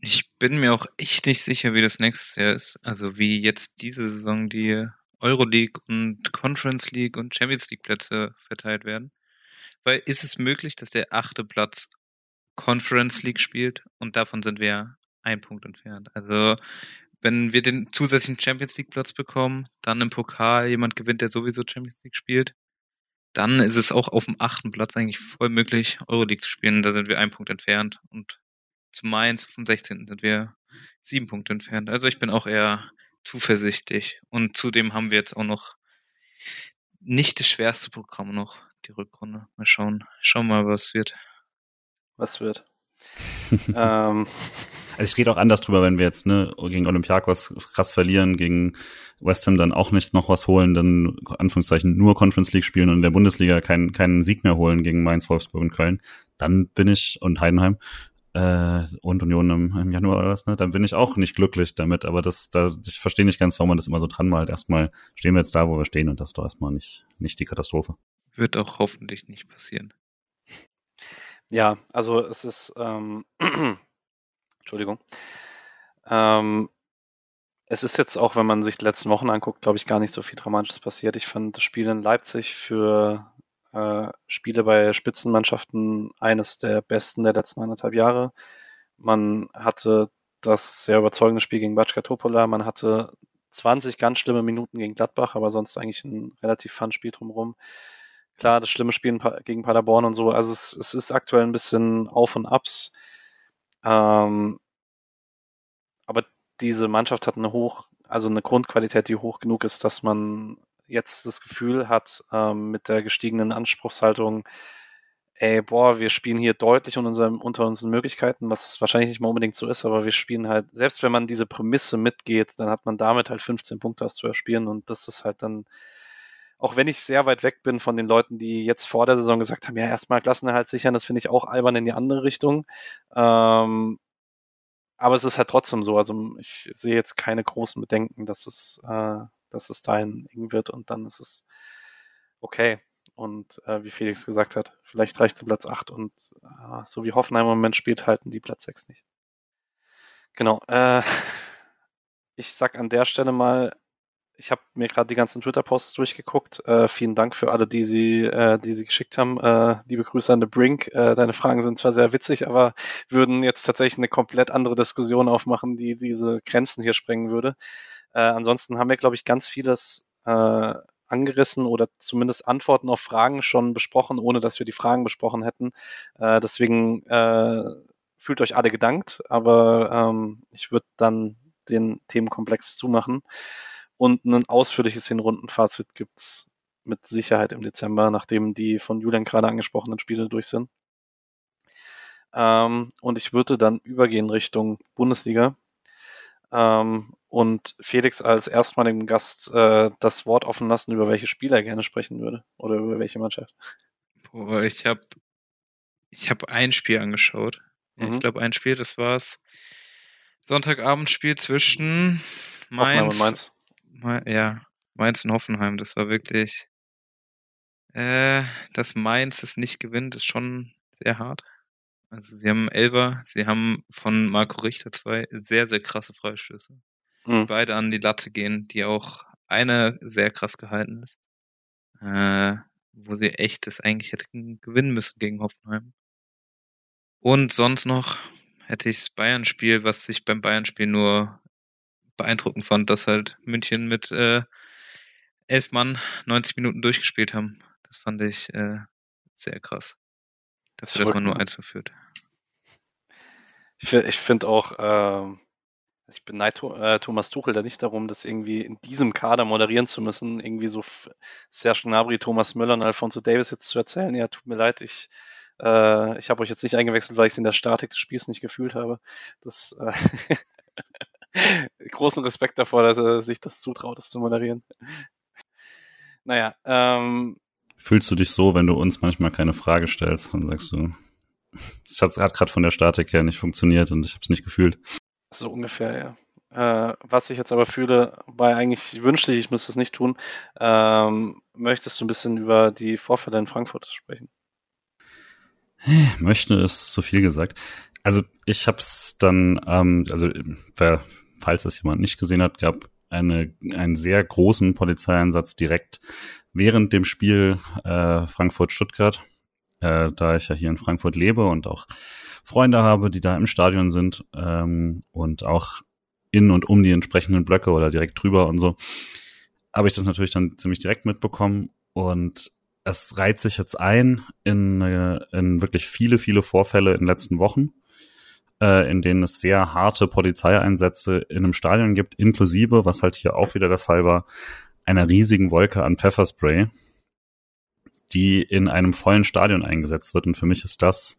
Ich bin mir auch echt nicht sicher, wie das nächstes Jahr ist. Also wie jetzt diese Saison die Euroleague und Conference League und Champions League Plätze verteilt werden. Weil ist es möglich, dass der achte Platz Conference League spielt und davon sind wir ein Punkt entfernt. Also wenn wir den zusätzlichen Champions League Platz bekommen, dann im Pokal jemand gewinnt, der sowieso Champions League spielt, dann ist es auch auf dem achten Platz eigentlich voll möglich, Euroleague zu spielen. Da sind wir ein Punkt entfernt und zu Mainz vom sechzehnten sind wir sieben Punkte entfernt. Also ich bin auch eher zuversichtlich. Und zudem haben wir jetzt auch noch nicht das schwerste Programm noch, die Rückrunde. Mal schauen. Schauen mal, was wird. Was wird? ähm. Also ich rede auch anders drüber, wenn wir jetzt ne gegen Olympiakos krass verlieren, gegen West Ham dann auch nicht noch was holen, dann Anführungszeichen nur Conference League spielen und in der Bundesliga keinen keinen Sieg mehr holen gegen Mainz, Wolfsburg und Köln, dann bin ich, und Heidenheim äh, und Union im, im Januar oder was, ne, dann bin ich auch nicht glücklich damit, aber das, da, ich verstehe nicht ganz, warum man das immer so dran malt. Erstmal stehen wir jetzt da, wo wir stehen und das ist doch erstmal nicht, nicht die Katastrophe. Wird auch hoffentlich nicht passieren. Ja, also es ist, ähm, Entschuldigung, ähm, es ist jetzt auch, wenn man sich die letzten Wochen anguckt, glaube ich, gar nicht so viel Dramatisches passiert. Ich fand das Spiel in Leipzig für äh, Spiele bei Spitzenmannschaften eines der besten der letzten anderthalb Jahre. Man hatte das sehr überzeugende Spiel gegen Bačka Topola, man hatte zwanzig ganz schlimme Minuten gegen Gladbach, aber sonst eigentlich ein relativ fun Spiel drumherum. Klar, das schlimme Spiel gegen Paderborn und so. Also es, es ist aktuell ein bisschen Auf und Abs. Ähm, aber diese Mannschaft hat eine hoch, also eine Grundqualität, die hoch genug ist, dass man jetzt das Gefühl hat, ähm, mit der gestiegenen Anspruchshaltung, ey, boah, wir spielen hier deutlich unter, unter unseren Möglichkeiten, was wahrscheinlich nicht mal unbedingt so ist, aber wir spielen halt, selbst wenn man diese Prämisse mitgeht, dann hat man damit halt fünfzehn Punkte aus zwölf Spielen und das ist halt dann, auch wenn ich sehr weit weg bin von den Leuten, die jetzt vor der Saison gesagt haben, ja, erstmal Klassenerhalt sichern, das finde ich auch albern in die andere Richtung. Ähm, aber es ist halt trotzdem so, also ich sehe jetzt keine großen Bedenken, dass es, äh, dass es dahin eng wird und dann ist es okay. Und äh, wie Felix gesagt hat, vielleicht reicht der Platz acht und äh, so wie Hoffenheim im Moment spielt, halten die Platz sechs nicht. Genau. Äh, ich sag an der Stelle mal, ich habe mir gerade die ganzen Twitter-Posts durchgeguckt. Äh, vielen Dank für alle, die sie, äh, die sie geschickt haben. Äh, liebe Grüße an The Brink. Äh, deine Fragen sind zwar sehr witzig, aber würden jetzt tatsächlich eine komplett andere Diskussion aufmachen, die diese Grenzen hier sprengen würde. Äh, ansonsten haben wir, glaube ich, ganz vieles äh, angerissen oder zumindest Antworten auf Fragen schon besprochen, ohne dass wir die Fragen besprochen hätten. Äh, deswegen äh, fühlt euch alle gedankt, aber ähm, ich würde dann den Themenkomplex zumachen. Und ein ausführliches Hinrundenfazit gibt's mit Sicherheit im Dezember, nachdem die von Julian gerade angesprochenen Spiele durch sind. Ähm, und ich würde dann übergehen Richtung Bundesliga. Ähm, und Felix als erstmaligem Gast äh, das Wort offen lassen, über welche Spieler er gerne sprechen würde oder über welche Mannschaft. Boah, ich habe ich hab ein Spiel angeschaut. Mhm. Ich glaube, ein Spiel, das war's. Sonntagabendspiel zwischen Mainz. Hoffenheim und Mainz. Ja, Mainz und Hoffenheim, das war wirklich, äh, dass Mainz es nicht gewinnt, ist schon sehr hart. Also sie haben Elfer, sie haben von Marco Richter zwei sehr, sehr krasse Freistöße. Mhm. Die beide an die Latte gehen, die auch eine sehr krass gehalten ist, äh, wo sie echt das eigentlich hätten gewinnen müssen gegen Hoffenheim. Und sonst noch hätte ich das Bayern-Spiel, was ich beim Bayern-Spiel nur beeindruckend fand, dass halt München mit äh, elf Mann neunzig Minuten durchgespielt haben. Das fand ich äh, sehr krass. Dass das man nur eins verführt. Ich, ich finde auch, äh, ich beneide äh, Thomas Tuchel da nicht darum, das irgendwie in diesem Kader moderieren zu müssen, irgendwie so f- Serge Gnabry, Thomas Müller und Alphonso Davies jetzt zu erzählen. Ja, tut mir leid, ich äh, ich habe euch jetzt nicht eingewechselt, weil ich es in der Statik des Spiels nicht gefühlt habe. Das äh, großen Respekt davor, dass er sich das zutraut, das zu moderieren. Naja, ähm... Fühlst du dich so, wenn du uns manchmal keine Frage stellst? Dann sagst du, es hat gerade von der Statik her nicht funktioniert und ich habe es nicht gefühlt. So ungefähr, ja. Äh, was ich jetzt aber fühle, weil eigentlich wünschte ich, ich müsste es nicht tun, ähm, möchtest du ein bisschen über die Vorfälle in Frankfurt sprechen? Möchte ist zu viel gesagt. Also ich habe es dann, ähm, also falls es jemand nicht gesehen hat, gab eine einen sehr großen Polizeieinsatz direkt während dem Spiel äh, Frankfurt-Stuttgart, äh, da ich ja hier in Frankfurt lebe und auch Freunde habe, die da im Stadion sind ähm, und auch in und um die entsprechenden Blöcke oder direkt drüber und so, habe ich das natürlich dann ziemlich direkt mitbekommen und es reiht sich jetzt ein in, in wirklich viele, viele Vorfälle in den letzten Wochen, in denen es sehr harte Polizeieinsätze in einem Stadion gibt, inklusive, was halt hier auch wieder der Fall war, einer riesigen Wolke an Pfefferspray, die in einem vollen Stadion eingesetzt wird. Und für mich ist das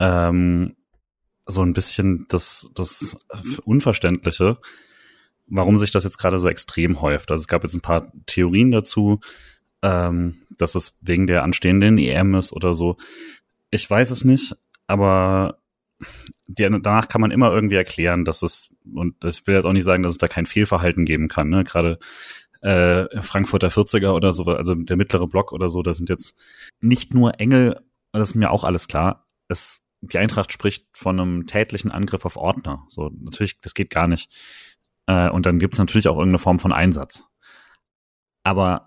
ähm, so ein bisschen das, das Unverständliche, warum sich das jetzt gerade so extrem häuft. Also es gab jetzt ein paar Theorien dazu, ähm, dass es wegen der anstehenden E M ist oder so. Ich weiß es nicht, aber danach kann man immer irgendwie erklären, dass es, und ich will jetzt auch nicht sagen, dass es da kein Fehlverhalten geben kann, ne? Gerade äh, Frankfurter vierziger oder so, also der mittlere Block oder so, da sind jetzt nicht nur Engel, das ist mir auch alles klar. Es, die Eintracht spricht von einem tätlichen Angriff auf Ordner. So, natürlich, das geht gar nicht. Äh, und dann gibt es natürlich auch irgendeine Form von Einsatz. Aber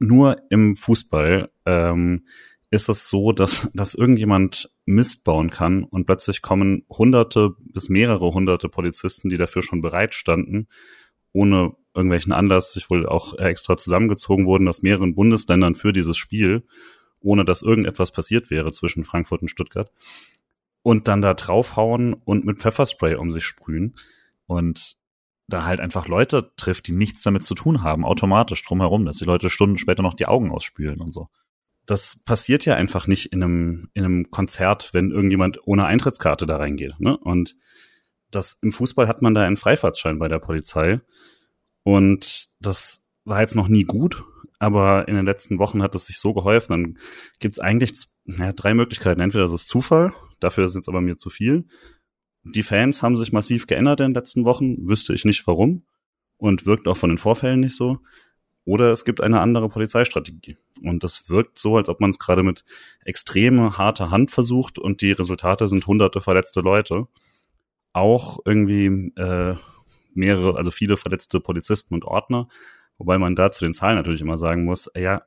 nur im Fußball ähm, ist es so, dass, dass irgendjemand Mist bauen kann und plötzlich kommen hunderte bis mehrere hunderte Polizisten, die dafür schon bereit standen, ohne irgendwelchen Anlass, sich wohl auch extra zusammengezogen wurden aus mehreren Bundesländern für dieses Spiel, ohne dass irgendetwas passiert wäre zwischen Frankfurt und Stuttgart, und dann da draufhauen und mit Pfefferspray um sich sprühen und da halt einfach Leute trifft, die nichts damit zu tun haben, automatisch drumherum, dass die Leute Stunden später noch die Augen ausspülen und so. das passiert ja einfach nicht in einem, in einem Konzert, wenn irgendjemand ohne Eintrittskarte da reingeht, ne? Und das, im Fußball hat man da einen Freifahrtschein bei der Polizei. Und das war jetzt noch nie gut, aber in den letzten Wochen hat es sich so geholfen. Dann gibt's eigentlich naja, drei Möglichkeiten. Entweder ist es Zufall, dafür ist jetzt aber mir zu viel. Die Fans haben sich massiv geändert in den letzten Wochen, wüsste ich nicht warum, und wirkt auch von den Vorfällen nicht so. Oder es gibt eine andere Polizeistrategie. Und das wirkt so, als ob man es gerade mit extrem harter Hand versucht und die Resultate sind hunderte verletzte Leute. Auch irgendwie äh, mehrere, also viele verletzte Polizisten und Ordner. Wobei man da zu den Zahlen natürlich immer sagen muss, ja,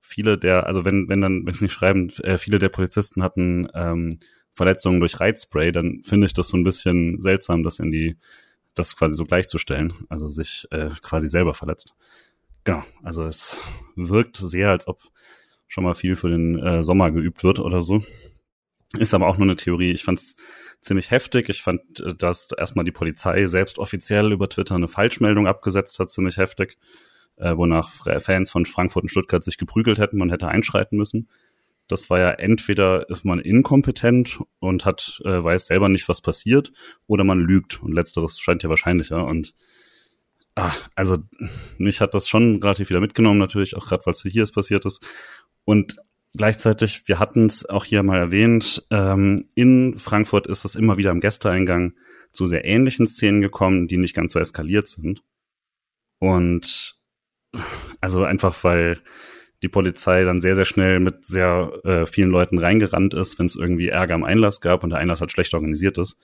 viele der, also wenn wenn dann, wenn es nicht schreiben, äh, viele der Polizisten hatten ähm, Verletzungen durch Reizspray, dann finde ich das so ein bisschen seltsam, das in die, das quasi so gleichzustellen, also sich äh, quasi selber verletzt. Genau, also es wirkt sehr, als ob schon mal viel für den äh, Sommer geübt wird oder so. Ist aber auch nur eine Theorie. Ich fand es ziemlich heftig. Ich fand, dass erstmal die Polizei selbst offiziell über Twitter eine Falschmeldung abgesetzt hat, ziemlich heftig, äh, wonach Fans von Frankfurt und Stuttgart sich geprügelt hätten, man hätte einschreiten müssen. Das war ja entweder ist man inkompetent und hat äh, weiß selber nicht, was passiert, oder man lügt. Und letzteres scheint ja wahrscheinlicher. Und ach, also mich hat das schon relativ wieder mitgenommen natürlich, auch gerade, weil es hier passiert ist. Und gleichzeitig, wir hatten es auch hier mal erwähnt, ähm, in Frankfurt ist es immer wieder am Gästeeingang zu sehr ähnlichen Szenen gekommen, die nicht ganz so eskaliert sind. Und also einfach, weil die Polizei dann sehr, sehr schnell mit sehr äh, vielen Leuten reingerannt ist, wenn es irgendwie Ärger am Einlass gab und der Einlass halt schlecht organisiert ist.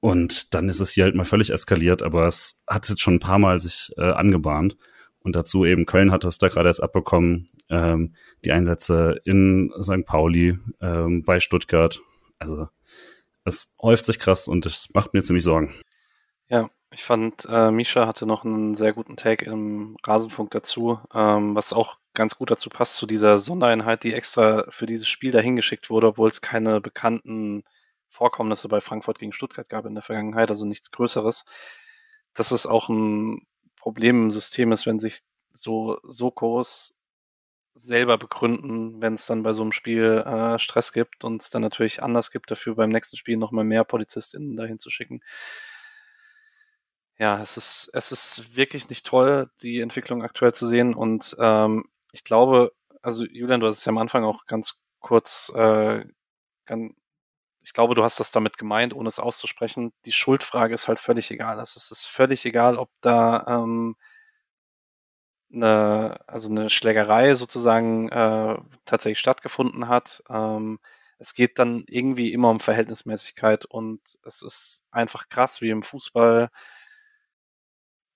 Und dann ist es hier halt mal völlig eskaliert, aber es hat jetzt schon ein paar Mal sich äh, angebahnt. Und dazu eben Köln hat das da gerade erst abbekommen, ähm, die Einsätze in Sankt Pauli, ähm, bei Stuttgart. Also es häuft sich krass und das macht mir ziemlich Sorgen. Ja. Ich fand, äh, Misha hatte noch einen sehr guten Take im Rasenfunk dazu, ähm, was auch ganz gut dazu passt, zu dieser Sondereinheit, die extra für dieses Spiel dahin geschickt wurde, obwohl es keine bekannten Vorkommnisse bei Frankfurt gegen Stuttgart gab in der Vergangenheit, also nichts Größeres. Dass es auch ein Problem im System ist, wenn sich so Sokos selber begründen, wenn es dann bei so einem Spiel äh, Stress gibt und es dann natürlich anders gibt, dafür beim nächsten Spiel nochmal mehr PolizistInnen dahin zu schicken. Ja, es ist es ist wirklich nicht toll, die Entwicklung aktuell zu sehen und ähm, ich glaube, also Julian, du hast es ja am Anfang auch ganz kurz, äh, ganz, ich glaube, du hast das damit gemeint, ohne es auszusprechen, die Schuldfrage ist halt völlig egal. Also es ist völlig egal, ob da ähm, eine, also eine Schlägerei sozusagen äh, tatsächlich stattgefunden hat, ähm, es geht dann irgendwie immer um Verhältnismäßigkeit und es ist einfach krass, wie im Fußball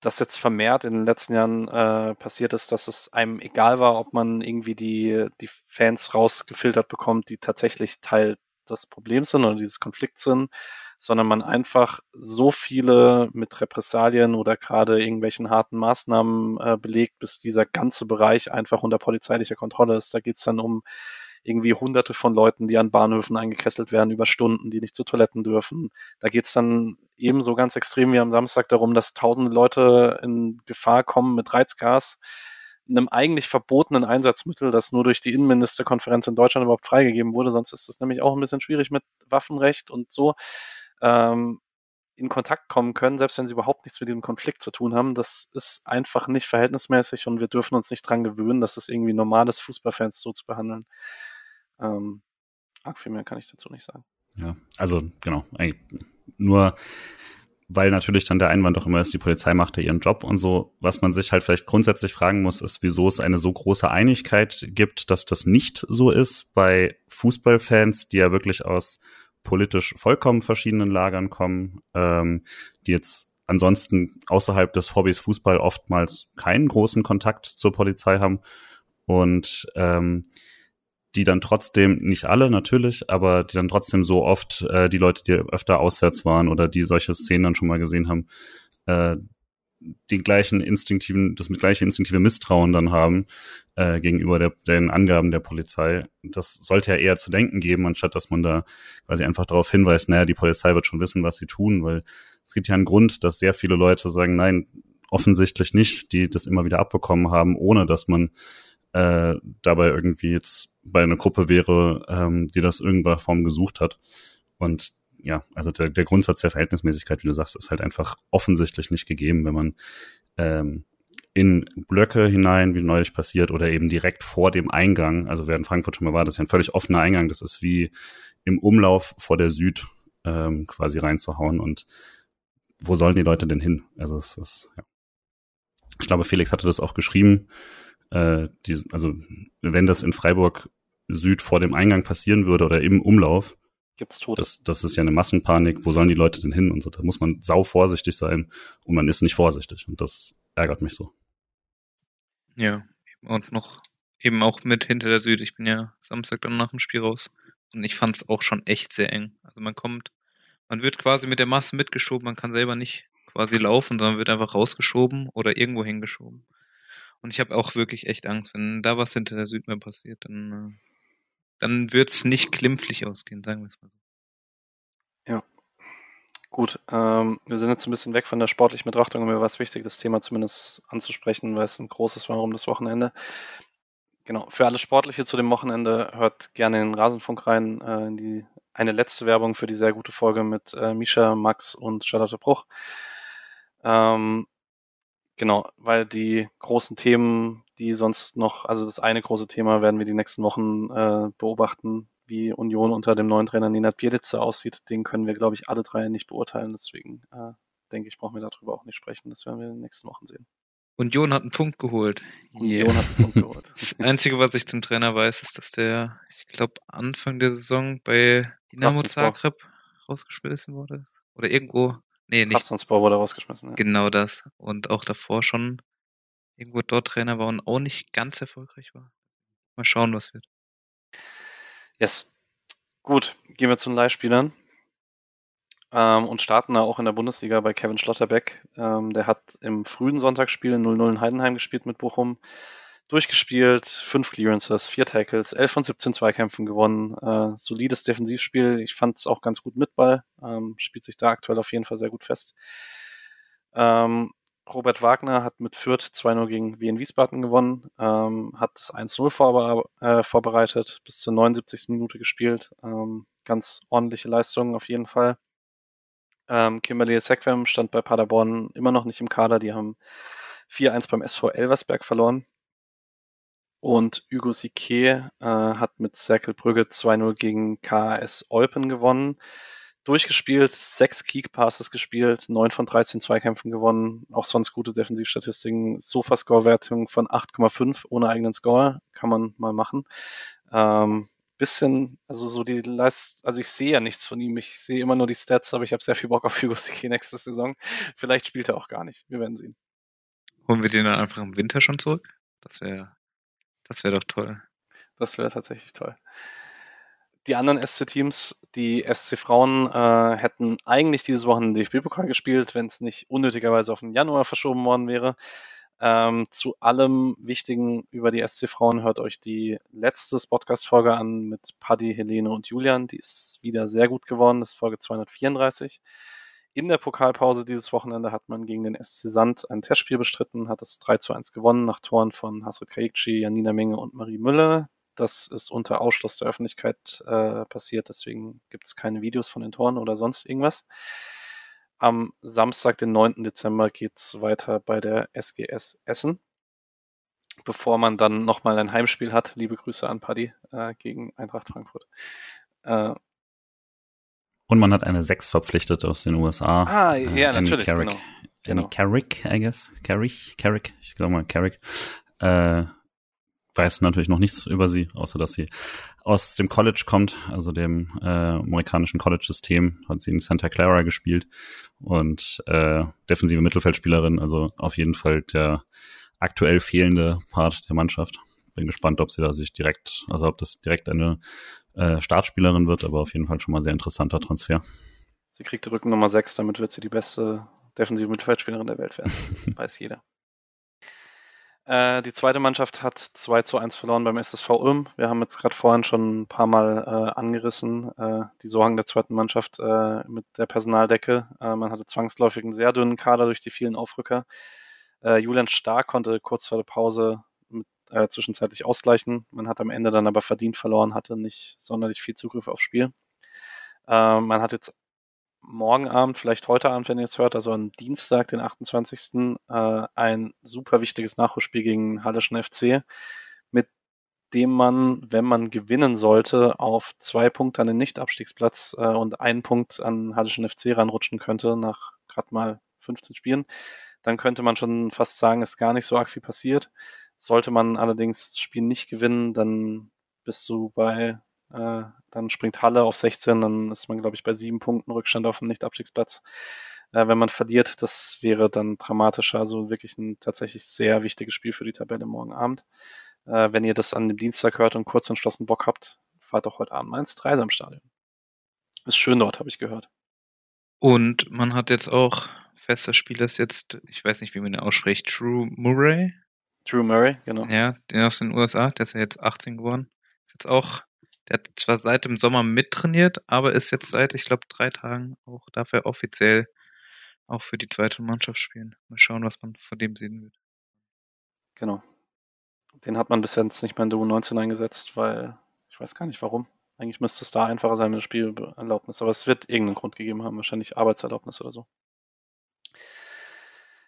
das jetzt vermehrt in den letzten Jahren äh, passiert ist, dass es einem egal war, ob man irgendwie die, die Fans rausgefiltert bekommt, die tatsächlich Teil des Problems sind oder dieses Konflikts sind, sondern man einfach so viele mit Repressalien oder gerade irgendwelchen harten Maßnahmen äh, belegt, bis dieser ganze Bereich einfach unter polizeilicher Kontrolle ist. Da geht's dann um irgendwie hunderte von Leuten, die an Bahnhöfen eingekesselt werden über Stunden, die nicht zu Toiletten dürfen. Da geht's dann ebenso ganz extrem wie am Samstag darum, dass tausende Leute in Gefahr kommen mit Reizgas, einem eigentlich verbotenen Einsatzmittel, das nur durch die Innenministerkonferenz in Deutschland überhaupt freigegeben wurde. Sonst ist es nämlich auch ein bisschen schwierig mit Waffenrecht und so ähm, in Kontakt kommen können, selbst wenn sie überhaupt nichts mit diesem Konflikt zu tun haben. Das ist einfach nicht verhältnismäßig und wir dürfen uns nicht dran gewöhnen, dass es irgendwie normal ist, Fußballfans so zu behandeln. Ähm, arg viel mehr kann ich dazu nicht sagen. Ja, also genau, nur weil natürlich dann der Einwand auch immer ist, die Polizei macht ja ihren Job und so. Was man sich halt vielleicht grundsätzlich fragen muss, ist, wieso es eine so große Einigkeit gibt, dass das nicht so ist bei Fußballfans, die ja wirklich aus politisch vollkommen verschiedenen Lagern kommen, ähm, die jetzt ansonsten außerhalb des Hobbys Fußball oftmals keinen großen Kontakt zur Polizei haben und ähm, die dann trotzdem, nicht alle natürlich, aber die dann trotzdem so oft, äh, die Leute, die öfter auswärts waren oder die solche Szenen dann schon mal gesehen haben, äh, den gleichen instinktiven, das mit gleiche instinktive Misstrauen dann haben äh, gegenüber der, den Angaben der Polizei. Das sollte ja eher zu denken geben, anstatt dass man da quasi einfach darauf hinweist, naja, die Polizei wird schon wissen, was sie tun, weil es gibt ja einen Grund, dass sehr viele Leute sagen, nein, offensichtlich nicht, die das immer wieder abbekommen haben, ohne dass man äh, dabei irgendwie jetzt bei einer Gruppe wäre, ähm, die das in irgendeiner Form gesucht hat. Und ja, also der, der Grundsatz der Verhältnismäßigkeit, wie du sagst, ist halt einfach offensichtlich nicht gegeben, wenn man ähm, in Blöcke hinein, wie neulich passiert, oder eben direkt vor dem Eingang, also während Frankfurt schon mal war, das ist ja ein völlig offener Eingang, das ist wie im Umlauf vor der Süd ähm, quasi reinzuhauen. Und wo sollen die Leute denn hin? Also es ist, ja. Ich glaube, Felix hatte das auch geschrieben, äh, die, also wenn das in Freiburg Süd vor dem Eingang passieren würde oder im Umlauf, gibt's Tote. Das, das ist ja eine Massenpanik, wo sollen die Leute denn hin und so, da muss man sau vorsichtig sein und man ist nicht vorsichtig und das ärgert mich so. Ja, und noch eben auch mit hinter der Süd, ich bin ja Samstag dann nach dem Spiel raus und ich fand es auch schon echt sehr eng, also man kommt, man wird quasi mit der Masse mitgeschoben, man kann selber nicht quasi laufen, sondern wird einfach rausgeschoben oder irgendwo hingeschoben und ich habe auch wirklich echt Angst, wenn da was hinter der Süd mehr passiert, dann... Dann wird's nicht klimpflich ausgehen, sagen wir es mal so. Ja, gut. Ähm, wir sind jetzt ein bisschen weg von der sportlichen Betrachtung, und mir war es wichtig, das Thema zumindest anzusprechen, weil es ein großes war um das Wochenende. Genau, für alles Sportliche zu dem Wochenende hört gerne in den Rasenfunk rein. Äh, in die, eine letzte Werbung für die sehr gute Folge mit äh, Mischa, Max und Charlotte Bruch. Ähm, Genau, weil die großen Themen, die sonst noch, also das eine große Thema werden wir die nächsten Wochen äh, beobachten, wie Union unter dem neuen Trainer Nenad Bjelica aussieht, den können wir, glaube ich, alle drei nicht beurteilen, deswegen äh, denke ich, brauchen wir darüber auch nicht sprechen, das werden wir in den nächsten Wochen sehen. Union hat einen Punkt geholt. Union yeah. hat einen Punkt geholt. Das Einzige, was ich zum Trainer weiß, ist, dass der, ich glaube, Anfang der Saison bei Dinamo Zagreb rausgeschmissen wurde oder irgendwo. Nee, nicht. Trabzonspor wurde rausgeschmissen. Ja. Genau das. Und auch davor schon irgendwo dort Trainer war und auch nicht ganz erfolgreich war. Mal schauen, was wird. Yes. Gut, gehen wir zu den Leihspielern. Ähm, und starten da auch in der Bundesliga bei Kevin Schlotterbeck. Ähm, der hat im frühen Sonntagsspiel null null in Heidenheim gespielt mit Bochum. Durchgespielt, fünf Clearances, vier Tackles, elf von siebzehn Zweikämpfen gewonnen. Äh, solides Defensivspiel. Ich fand es auch ganz gut mit Ball. Ähm, spielt sich da aktuell auf jeden Fall sehr gut fest. Ähm, Robert Wagner hat mit Fürth zwei null gegen W N Wiesbaden gewonnen. Ähm, hat das eins null vorbe- äh, vorbereitet, bis zur neunundsiebzigsten Minute gespielt. Ähm, ganz ordentliche Leistung auf jeden Fall. Ähm, Kimberley Sekwem stand bei Paderborn immer noch nicht im Kader. Die haben vier eins beim S V Elversberg verloren. Und Hugo Sique äh, hat mit Cercle Brügge zwei null gegen K S Eupen gewonnen. Durchgespielt, sechs Kick-Passes gespielt, neun von dreizehn Zweikämpfen gewonnen. Auch sonst gute Defensivstatistiken. Sofa-Score-Wertung von acht Komma fünf ohne eigenen Score. Kann man mal machen. Ähm, bisschen, also so die Leist, also ich sehe ja nichts von ihm. Ich sehe immer nur die Stats, aber ich habe sehr viel Bock auf Hugo Sique nächste Saison. Vielleicht spielt er auch gar nicht. Wir werden sehen. Holen wir den dann einfach im Winter schon zurück? Das wäre... Das wäre doch toll. Das wäre tatsächlich toll. Die anderen S C-Teams, die S C-Frauen, äh, hätten eigentlich dieses Wochenende D F B-Pokal gespielt, wenn es nicht unnötigerweise auf den Januar verschoben worden wäre. Ähm, zu allem Wichtigen über die S C-Frauen hört euch die letzte Podcast-Folge an mit Paddy, Helene und Julian. Die ist wieder sehr gut geworden, das ist Folge zweihundertvierunddreißig. In der Pokalpause dieses Wochenende hat man gegen den S C Sand ein Testspiel bestritten, hat es drei zu eins gewonnen nach Toren von Hasrit Kayikci, Janina Menge und Marie Müller. Das ist unter Ausschluss der Öffentlichkeit äh, passiert, deswegen gibt es keine Videos von den Toren oder sonst irgendwas. Am Samstag, den neunten Dezember, geht es weiter bei der S G S Essen, bevor man dann nochmal ein Heimspiel hat. Liebe Grüße an Paddy äh, gegen Eintracht Frankfurt. Äh, Und man hat eine Sechs verpflichtet aus den U S A. Ah, ja, äh, Annie natürlich, Carrick. Genau. Annie genau. Carrick, I guess. Carrick, Carrick, ich glaube mal Carrick. Äh, weiß natürlich noch nichts über sie, außer dass sie aus dem College kommt, also dem äh, amerikanischen College-System. Hat sie in Santa Clara gespielt und äh, defensive Mittelfeldspielerin, also auf jeden Fall der aktuell fehlende Part der Mannschaft. Bin gespannt, ob sie da sich direkt, also ob das direkt eine äh, Startspielerin wird, aber auf jeden Fall schon mal sehr interessanter Transfer. Sie kriegt die Rückennummer sechs, damit wird sie die beste defensive Mittelfeldspielerin der Welt werden. Weiß jeder. Äh, die zweite Mannschaft hat zwei zu eins verloren beim S S V Ulm. Wir haben jetzt gerade vorhin schon ein paar Mal äh, angerissen, äh, die Sorgen der zweiten Mannschaft äh, mit der Personaldecke. Äh, man hatte zwangsläufig einen sehr dünnen Kader durch die vielen Aufrücker. Äh, Julian Stark konnte kurz vor der Pause mit äh, zwischenzeitlich ausgleichen. Man hat am Ende dann aber verdient verloren, hatte nicht sonderlich viel Zugriff aufs Spiel. Äh, man hat jetzt morgen Abend, vielleicht heute Abend, wenn ihr es hört, also am Dienstag, den achtundzwanzigsten Äh, ein super wichtiges Nachholspiel gegen Halleschen F C, mit dem man, wenn man gewinnen sollte, auf zwei Punkte an den Nicht-Abstiegsplatz äh, und einen Punkt an Halleschen F C ranrutschen könnte, nach gerade mal fünfzehn Spielen. Dann könnte man schon fast sagen, ist gar nicht so arg viel passiert. Sollte man allerdings das Spiel nicht gewinnen, dann bist du bei, äh, dann springt Halle auf sechzehn, dann ist man, glaube ich, bei sieben Punkten Rückstand auf dem Nicht-Abstiegsplatz. Äh, wenn man verliert, das wäre dann dramatischer, also wirklich ein tatsächlich sehr wichtiges Spiel für die Tabelle morgen Abend. Äh, wenn ihr das an dem Dienstag hört und kurz entschlossen Bock habt, fahrt doch heute Abend mal ins Dreisamstadion. Ist schön dort, habe ich gehört. Und man hat jetzt auch, fester Spieler ist jetzt, ich weiß nicht, wie man den ausspricht, Drew Murray? Drew Murray, genau. Ja, der aus den U S A, der ist ja jetzt achtzehn geworden. Ist jetzt auch, der hat zwar seit dem Sommer mittrainiert, aber ist jetzt seit, ich glaube, drei Tagen auch, darf er offiziell auch für die zweite Mannschaft spielen. Mal schauen, was man von dem sehen wird. Genau. Den hat man bis jetzt nicht mehr in der U neunzehn eingesetzt, weil ich weiß gar nicht, warum. Eigentlich müsste es da einfacher sein mit der Spielerlaubnis, aber es wird irgendeinen Grund gegeben haben, wahrscheinlich Arbeitserlaubnis oder so.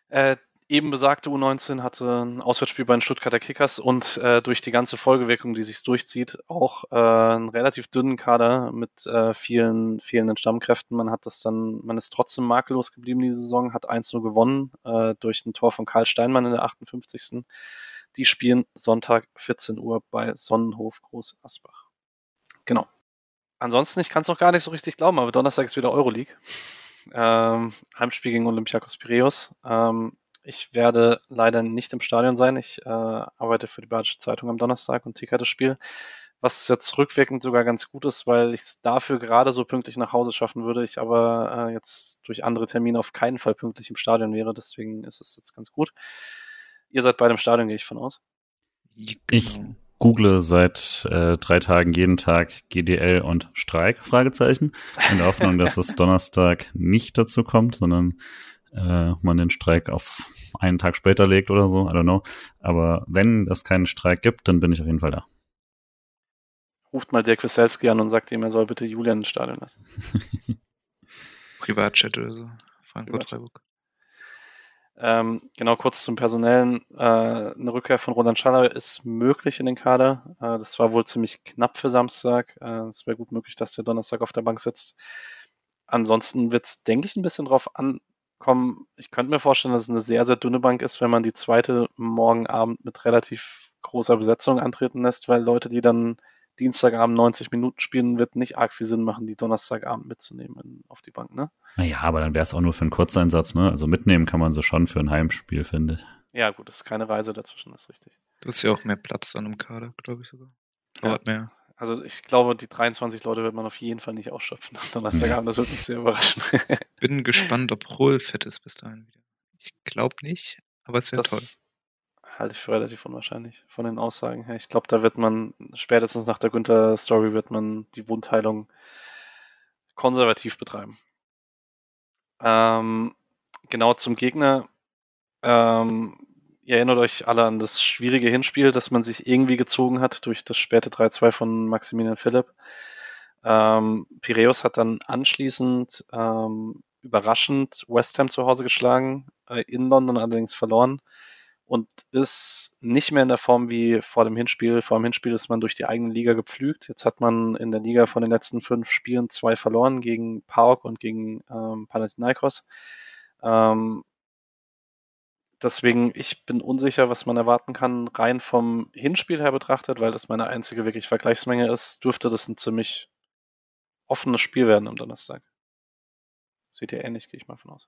Äh, eben besagte U neunzehn hatte ein Auswärtsspiel bei den Stuttgarter Kickers und äh, durch die ganze Folgewirkung, die sich durchzieht, auch äh, einen relativ dünnen Kader mit äh, vielen fehlenden Stammkräften. Man hat das dann, man ist trotzdem makellos geblieben diese Saison, hat eins null gewonnen äh, durch ein Tor von Karl Steinmann in der achtundfünfzigsten Die spielen Sonntag vierzehn Uhr bei Sonnenhof Groß Asbach. Genau. Ansonsten, ich kann es auch gar nicht so richtig glauben, aber Donnerstag ist wieder Euroleague. Ähm, Heimspiel gegen Olympiakos Piräus. Ähm, ich werde leider nicht im Stadion sein. Ich äh, arbeite für die Badische Zeitung am Donnerstag und ticker das Spiel. Was jetzt rückwirkend sogar ganz gut ist, weil ich es dafür gerade so pünktlich nach Hause schaffen würde. Ich aber äh, jetzt durch andere Termine auf keinen Fall pünktlich im Stadion wäre. Deswegen ist es jetzt ganz gut. Ihr seid beide im Stadion, gehe ich von aus. Ich google seit äh, drei Tagen jeden Tag G D L und Streik, Fragezeichen, in der Hoffnung, dass es Donnerstag nicht dazu kommt, sondern äh, man den Streik auf einen Tag später legt oder so, I don't know. Aber wenn es keinen Streik gibt, dann bin ich auf jeden Fall da. Ruft mal Dirk Wieselski an und sagt ihm, er soll bitte Julian ins Stadion lassen. Privatchat oder so, Frankfurt, Freiburg. Ähm, genau, kurz zum Personellen. Äh, eine Rückkehr von Roland Schaller ist möglich in den Kader. Äh, das war wohl ziemlich knapp für Samstag. Äh, es wäre gut möglich, dass der Donnerstag auf der Bank sitzt. Ansonsten wird es, denke ich, ein bisschen drauf ankommen. Ich könnte mir vorstellen, dass es eine sehr, sehr dünne Bank ist, wenn man die zweite morgen Abend mit relativ großer Besetzung antreten lässt, weil Leute, die dann Dienstagabend neunzig Minuten spielen, wird nicht arg viel Sinn machen, die Donnerstagabend mitzunehmen auf die Bank, ne? Naja, aber dann wäre es auch nur für einen Kurzeinsatz, ne? Also mitnehmen kann man sie schon für ein Heimspiel, finde ich. Ja, gut, es ist keine Reise dazwischen, das ist richtig. Du hast ja auch mehr Platz an einem Kader, glaube ich sogar. Ja. Mehr. Also ich glaube, die dreiundzwanzig Leute wird man auf jeden Fall nicht ausschöpfen am Donnerstagabend, ja. Das wird mich sehr überraschen. Bin gespannt, ob Röhl fit ist bis dahin wieder. Ich glaube nicht, aber es wäre toll. Halte ich für relativ unwahrscheinlich von den Aussagen her. Ich glaube, da wird man, spätestens nach der Günther-Story, wird man die Wundheilung konservativ betreiben. Ähm, genau zum Gegner. Ähm, ihr erinnert euch alle an das schwierige Hinspiel, das man sich irgendwie gezogen hat durch das späte drei zwei von Maximilian Philipp. Ähm, Piräus hat dann anschließend ähm, überraschend West Ham zu Hause geschlagen, äh, in London allerdings verloren. Und ist nicht mehr in der Form wie vor dem Hinspiel. Vor dem Hinspiel ist man durch die eigene Liga gepflügt. Jetzt hat man in der Liga von den letzten fünf Spielen zwei verloren, gegen P A O K und gegen ähm, Panathinaikos. Ähm, deswegen, ich bin unsicher, was man erwarten kann, rein vom Hinspiel her betrachtet, weil das meine einzige wirklich Vergleichsmenge ist, dürfte das ein ziemlich offenes Spiel werden am Donnerstag. Seht ihr ähnlich, gehe ich mal von aus.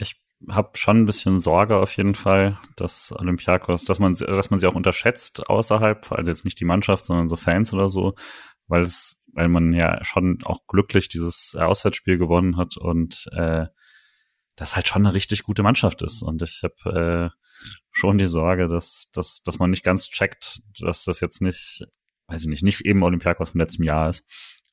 Ich habe schon ein bisschen Sorge auf jeden Fall, dass Olympiakos, dass man, dass man sie auch unterschätzt außerhalb, also jetzt nicht die Mannschaft, sondern so Fans oder so, weil es, weil man ja schon auch glücklich dieses Auswärtsspiel gewonnen hat und äh, das halt schon eine richtig gute Mannschaft ist. Und ich habe äh, schon die Sorge, dass, dass, dass man nicht ganz checkt, dass das jetzt nicht, weiß ich nicht, nicht eben Olympiakos vom letzten Jahr ist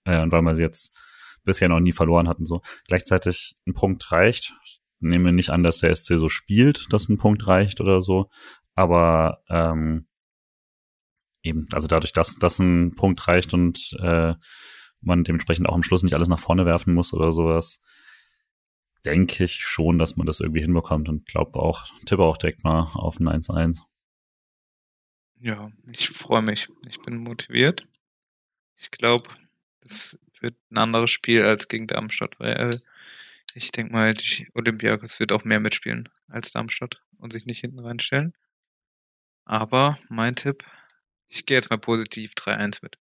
äh, und weil man sie jetzt bisher noch nie verloren hat und so. Gleichzeitig ein Punkt reicht. Nehme nicht an, dass der S C so spielt, dass ein Punkt reicht oder so, aber ähm, eben, also dadurch, dass das ein Punkt reicht und äh, man dementsprechend auch am Schluss nicht alles nach vorne werfen muss oder sowas, denke ich schon, dass man das irgendwie hinbekommt und glaube auch, tippe auch direkt mal auf ein eins eins. Ja, ich freue mich. Ich bin motiviert. Ich glaube, das wird ein anderes Spiel als gegen Darmstadt, weil ich denke mal, die Olympiakos wird auch mehr mitspielen als Darmstadt und sich nicht hinten reinstellen. Aber mein Tipp, ich gehe jetzt mal positiv drei eins mit.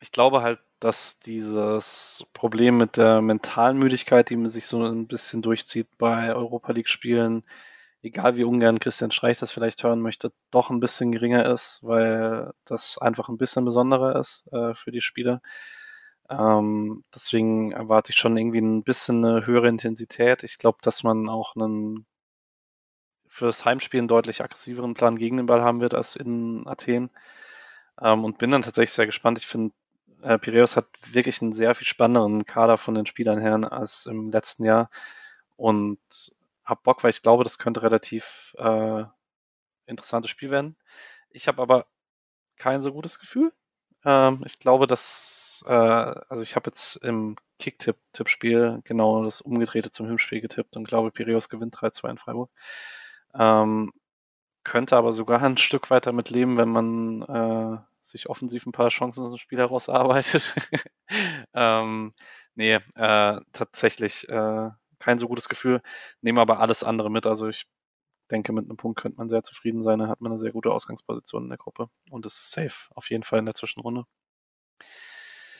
Ich glaube halt, dass dieses Problem mit der mentalen Müdigkeit, die man sich so ein bisschen durchzieht bei Europa League Spielen, egal wie ungern Christian Streich das vielleicht hören möchte, doch ein bisschen geringer ist, weil das einfach ein bisschen besonderer ist äh, für die Spieler. Ähm, deswegen erwarte ich schon irgendwie ein bisschen eine höhere Intensität. Ich glaube, dass man auch einen fürs Heimspielen deutlich aggressiveren Plan gegen den Ball haben wird als in Athen. Ähm, und bin dann tatsächlich sehr gespannt. Ich finde, äh, Piraeus hat wirklich einen sehr viel spannenderen Kader von den Spielern her als im letzten Jahr. Und hab Bock, weil ich glaube, das könnte relativ äh, interessantes Spiel werden. Ich habe aber kein so gutes Gefühl. Ähm, ich glaube, dass, äh, also ich habe jetzt im Kick-Tipp-Tippspiel genau das Umgedrehte zum Hinspiel getippt und glaube, Piraeus gewinnt drei zwei in Freiburg. Ähm, könnte aber sogar ein Stück weiter mit leben, wenn man äh, sich offensiv ein paar Chancen aus dem Spiel herausarbeitet. ähm, nee, äh, tatsächlich äh, kein so gutes Gefühl, nehme aber alles andere mit. Also ich denke, mit einem Punkt könnte man sehr zufrieden sein. Da hat man eine sehr gute Ausgangsposition in der Gruppe und ist safe auf jeden Fall in der Zwischenrunde.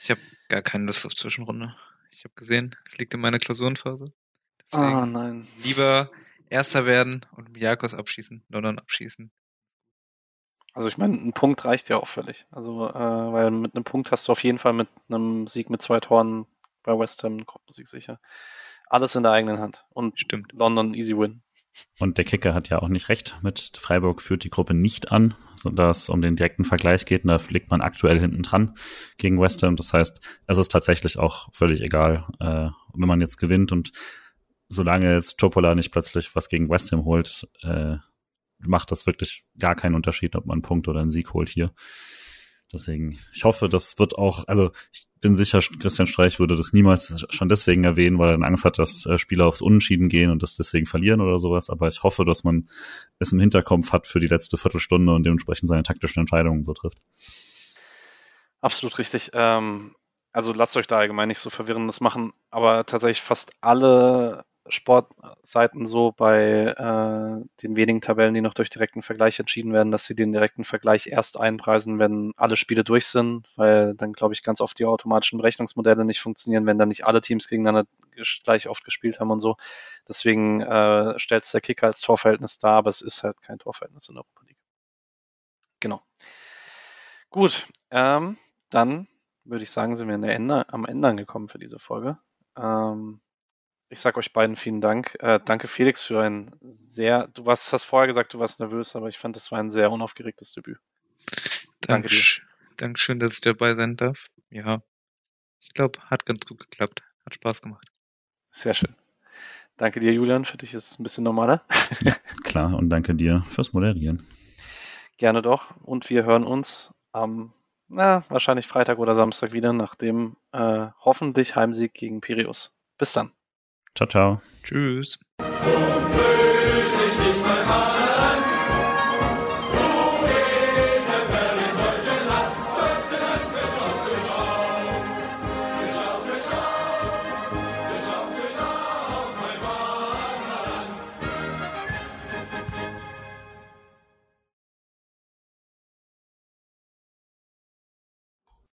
Ich habe gar keine Lust auf Zwischenrunde. Ich habe gesehen, es liegt in meiner Klausurenphase. Deswegen ah, nein. Lieber Erster werden und Jakobs abschießen, London abschießen. Also ich meine, ein Punkt reicht ja auch völlig. Also äh, weil mit einem Punkt hast du auf jeden Fall mit einem Sieg mit zwei Toren bei West Ham einen Gruppensieg sicher. Alles in der eigenen Hand. Und stimmt. London easy win. Und der Kicker hat ja auch nicht recht mit. Freiburg führt die Gruppe nicht an, sodass es um den direkten Vergleich geht. Und da liegt man aktuell hinten dran gegen West Ham. Das heißt, es ist tatsächlich auch völlig egal, äh, wenn man jetzt gewinnt. Und solange jetzt Topola nicht plötzlich was gegen West Ham holt, äh, macht das wirklich gar keinen Unterschied, ob man einen Punkt oder einen Sieg holt hier. Deswegen, ich hoffe, das wird auch, also ich bin sicher, Christian Streich würde das niemals schon deswegen erwähnen, weil er dann Angst hat, dass Spieler aufs Unentschieden gehen und das deswegen verlieren oder sowas. Aber ich hoffe, dass man es im Hinterkopf hat für die letzte Viertelstunde und dementsprechend seine taktischen Entscheidungen so trifft. Absolut richtig. Ähm, also lasst euch da allgemein nicht so Verwirrendes machen, aber tatsächlich fast alle Sportseiten so bei äh, den wenigen Tabellen, die noch durch direkten Vergleich entschieden werden, dass sie den direkten Vergleich erst einpreisen, wenn alle Spiele durch sind, weil dann, glaube ich, ganz oft die automatischen Berechnungsmodelle nicht funktionieren, wenn dann nicht alle Teams gegeneinander gleich oft gespielt haben und so. Deswegen äh, stellt es der Kicker als Torverhältnis dar, aber es ist halt kein Torverhältnis in der Europa League. Genau. Gut, ähm, dann würde ich sagen, sind wir in der Ende, am Ende angekommen für diese Folge. Ähm, Ich sag euch beiden vielen Dank. Äh, danke Felix für ein sehr, du warst, hast vorher gesagt, du warst nervös, aber ich fand, das war ein sehr unaufgeregtes Debüt. Danke, danke dir. Dankeschön, dass ich dabei sein darf. Ja, ich glaube, hat ganz gut geklappt. Hat Spaß gemacht. Sehr schön. Danke dir, Julian. Für dich ist es ein bisschen normaler. Ja, klar, und danke dir fürs Moderieren. Gerne doch. Und wir hören uns am, na, wahrscheinlich Freitag oder Samstag wieder nach dem äh, hoffentlich Heimsieg gegen Piraeus. Bis dann. Ciao, ciao. Tschüss.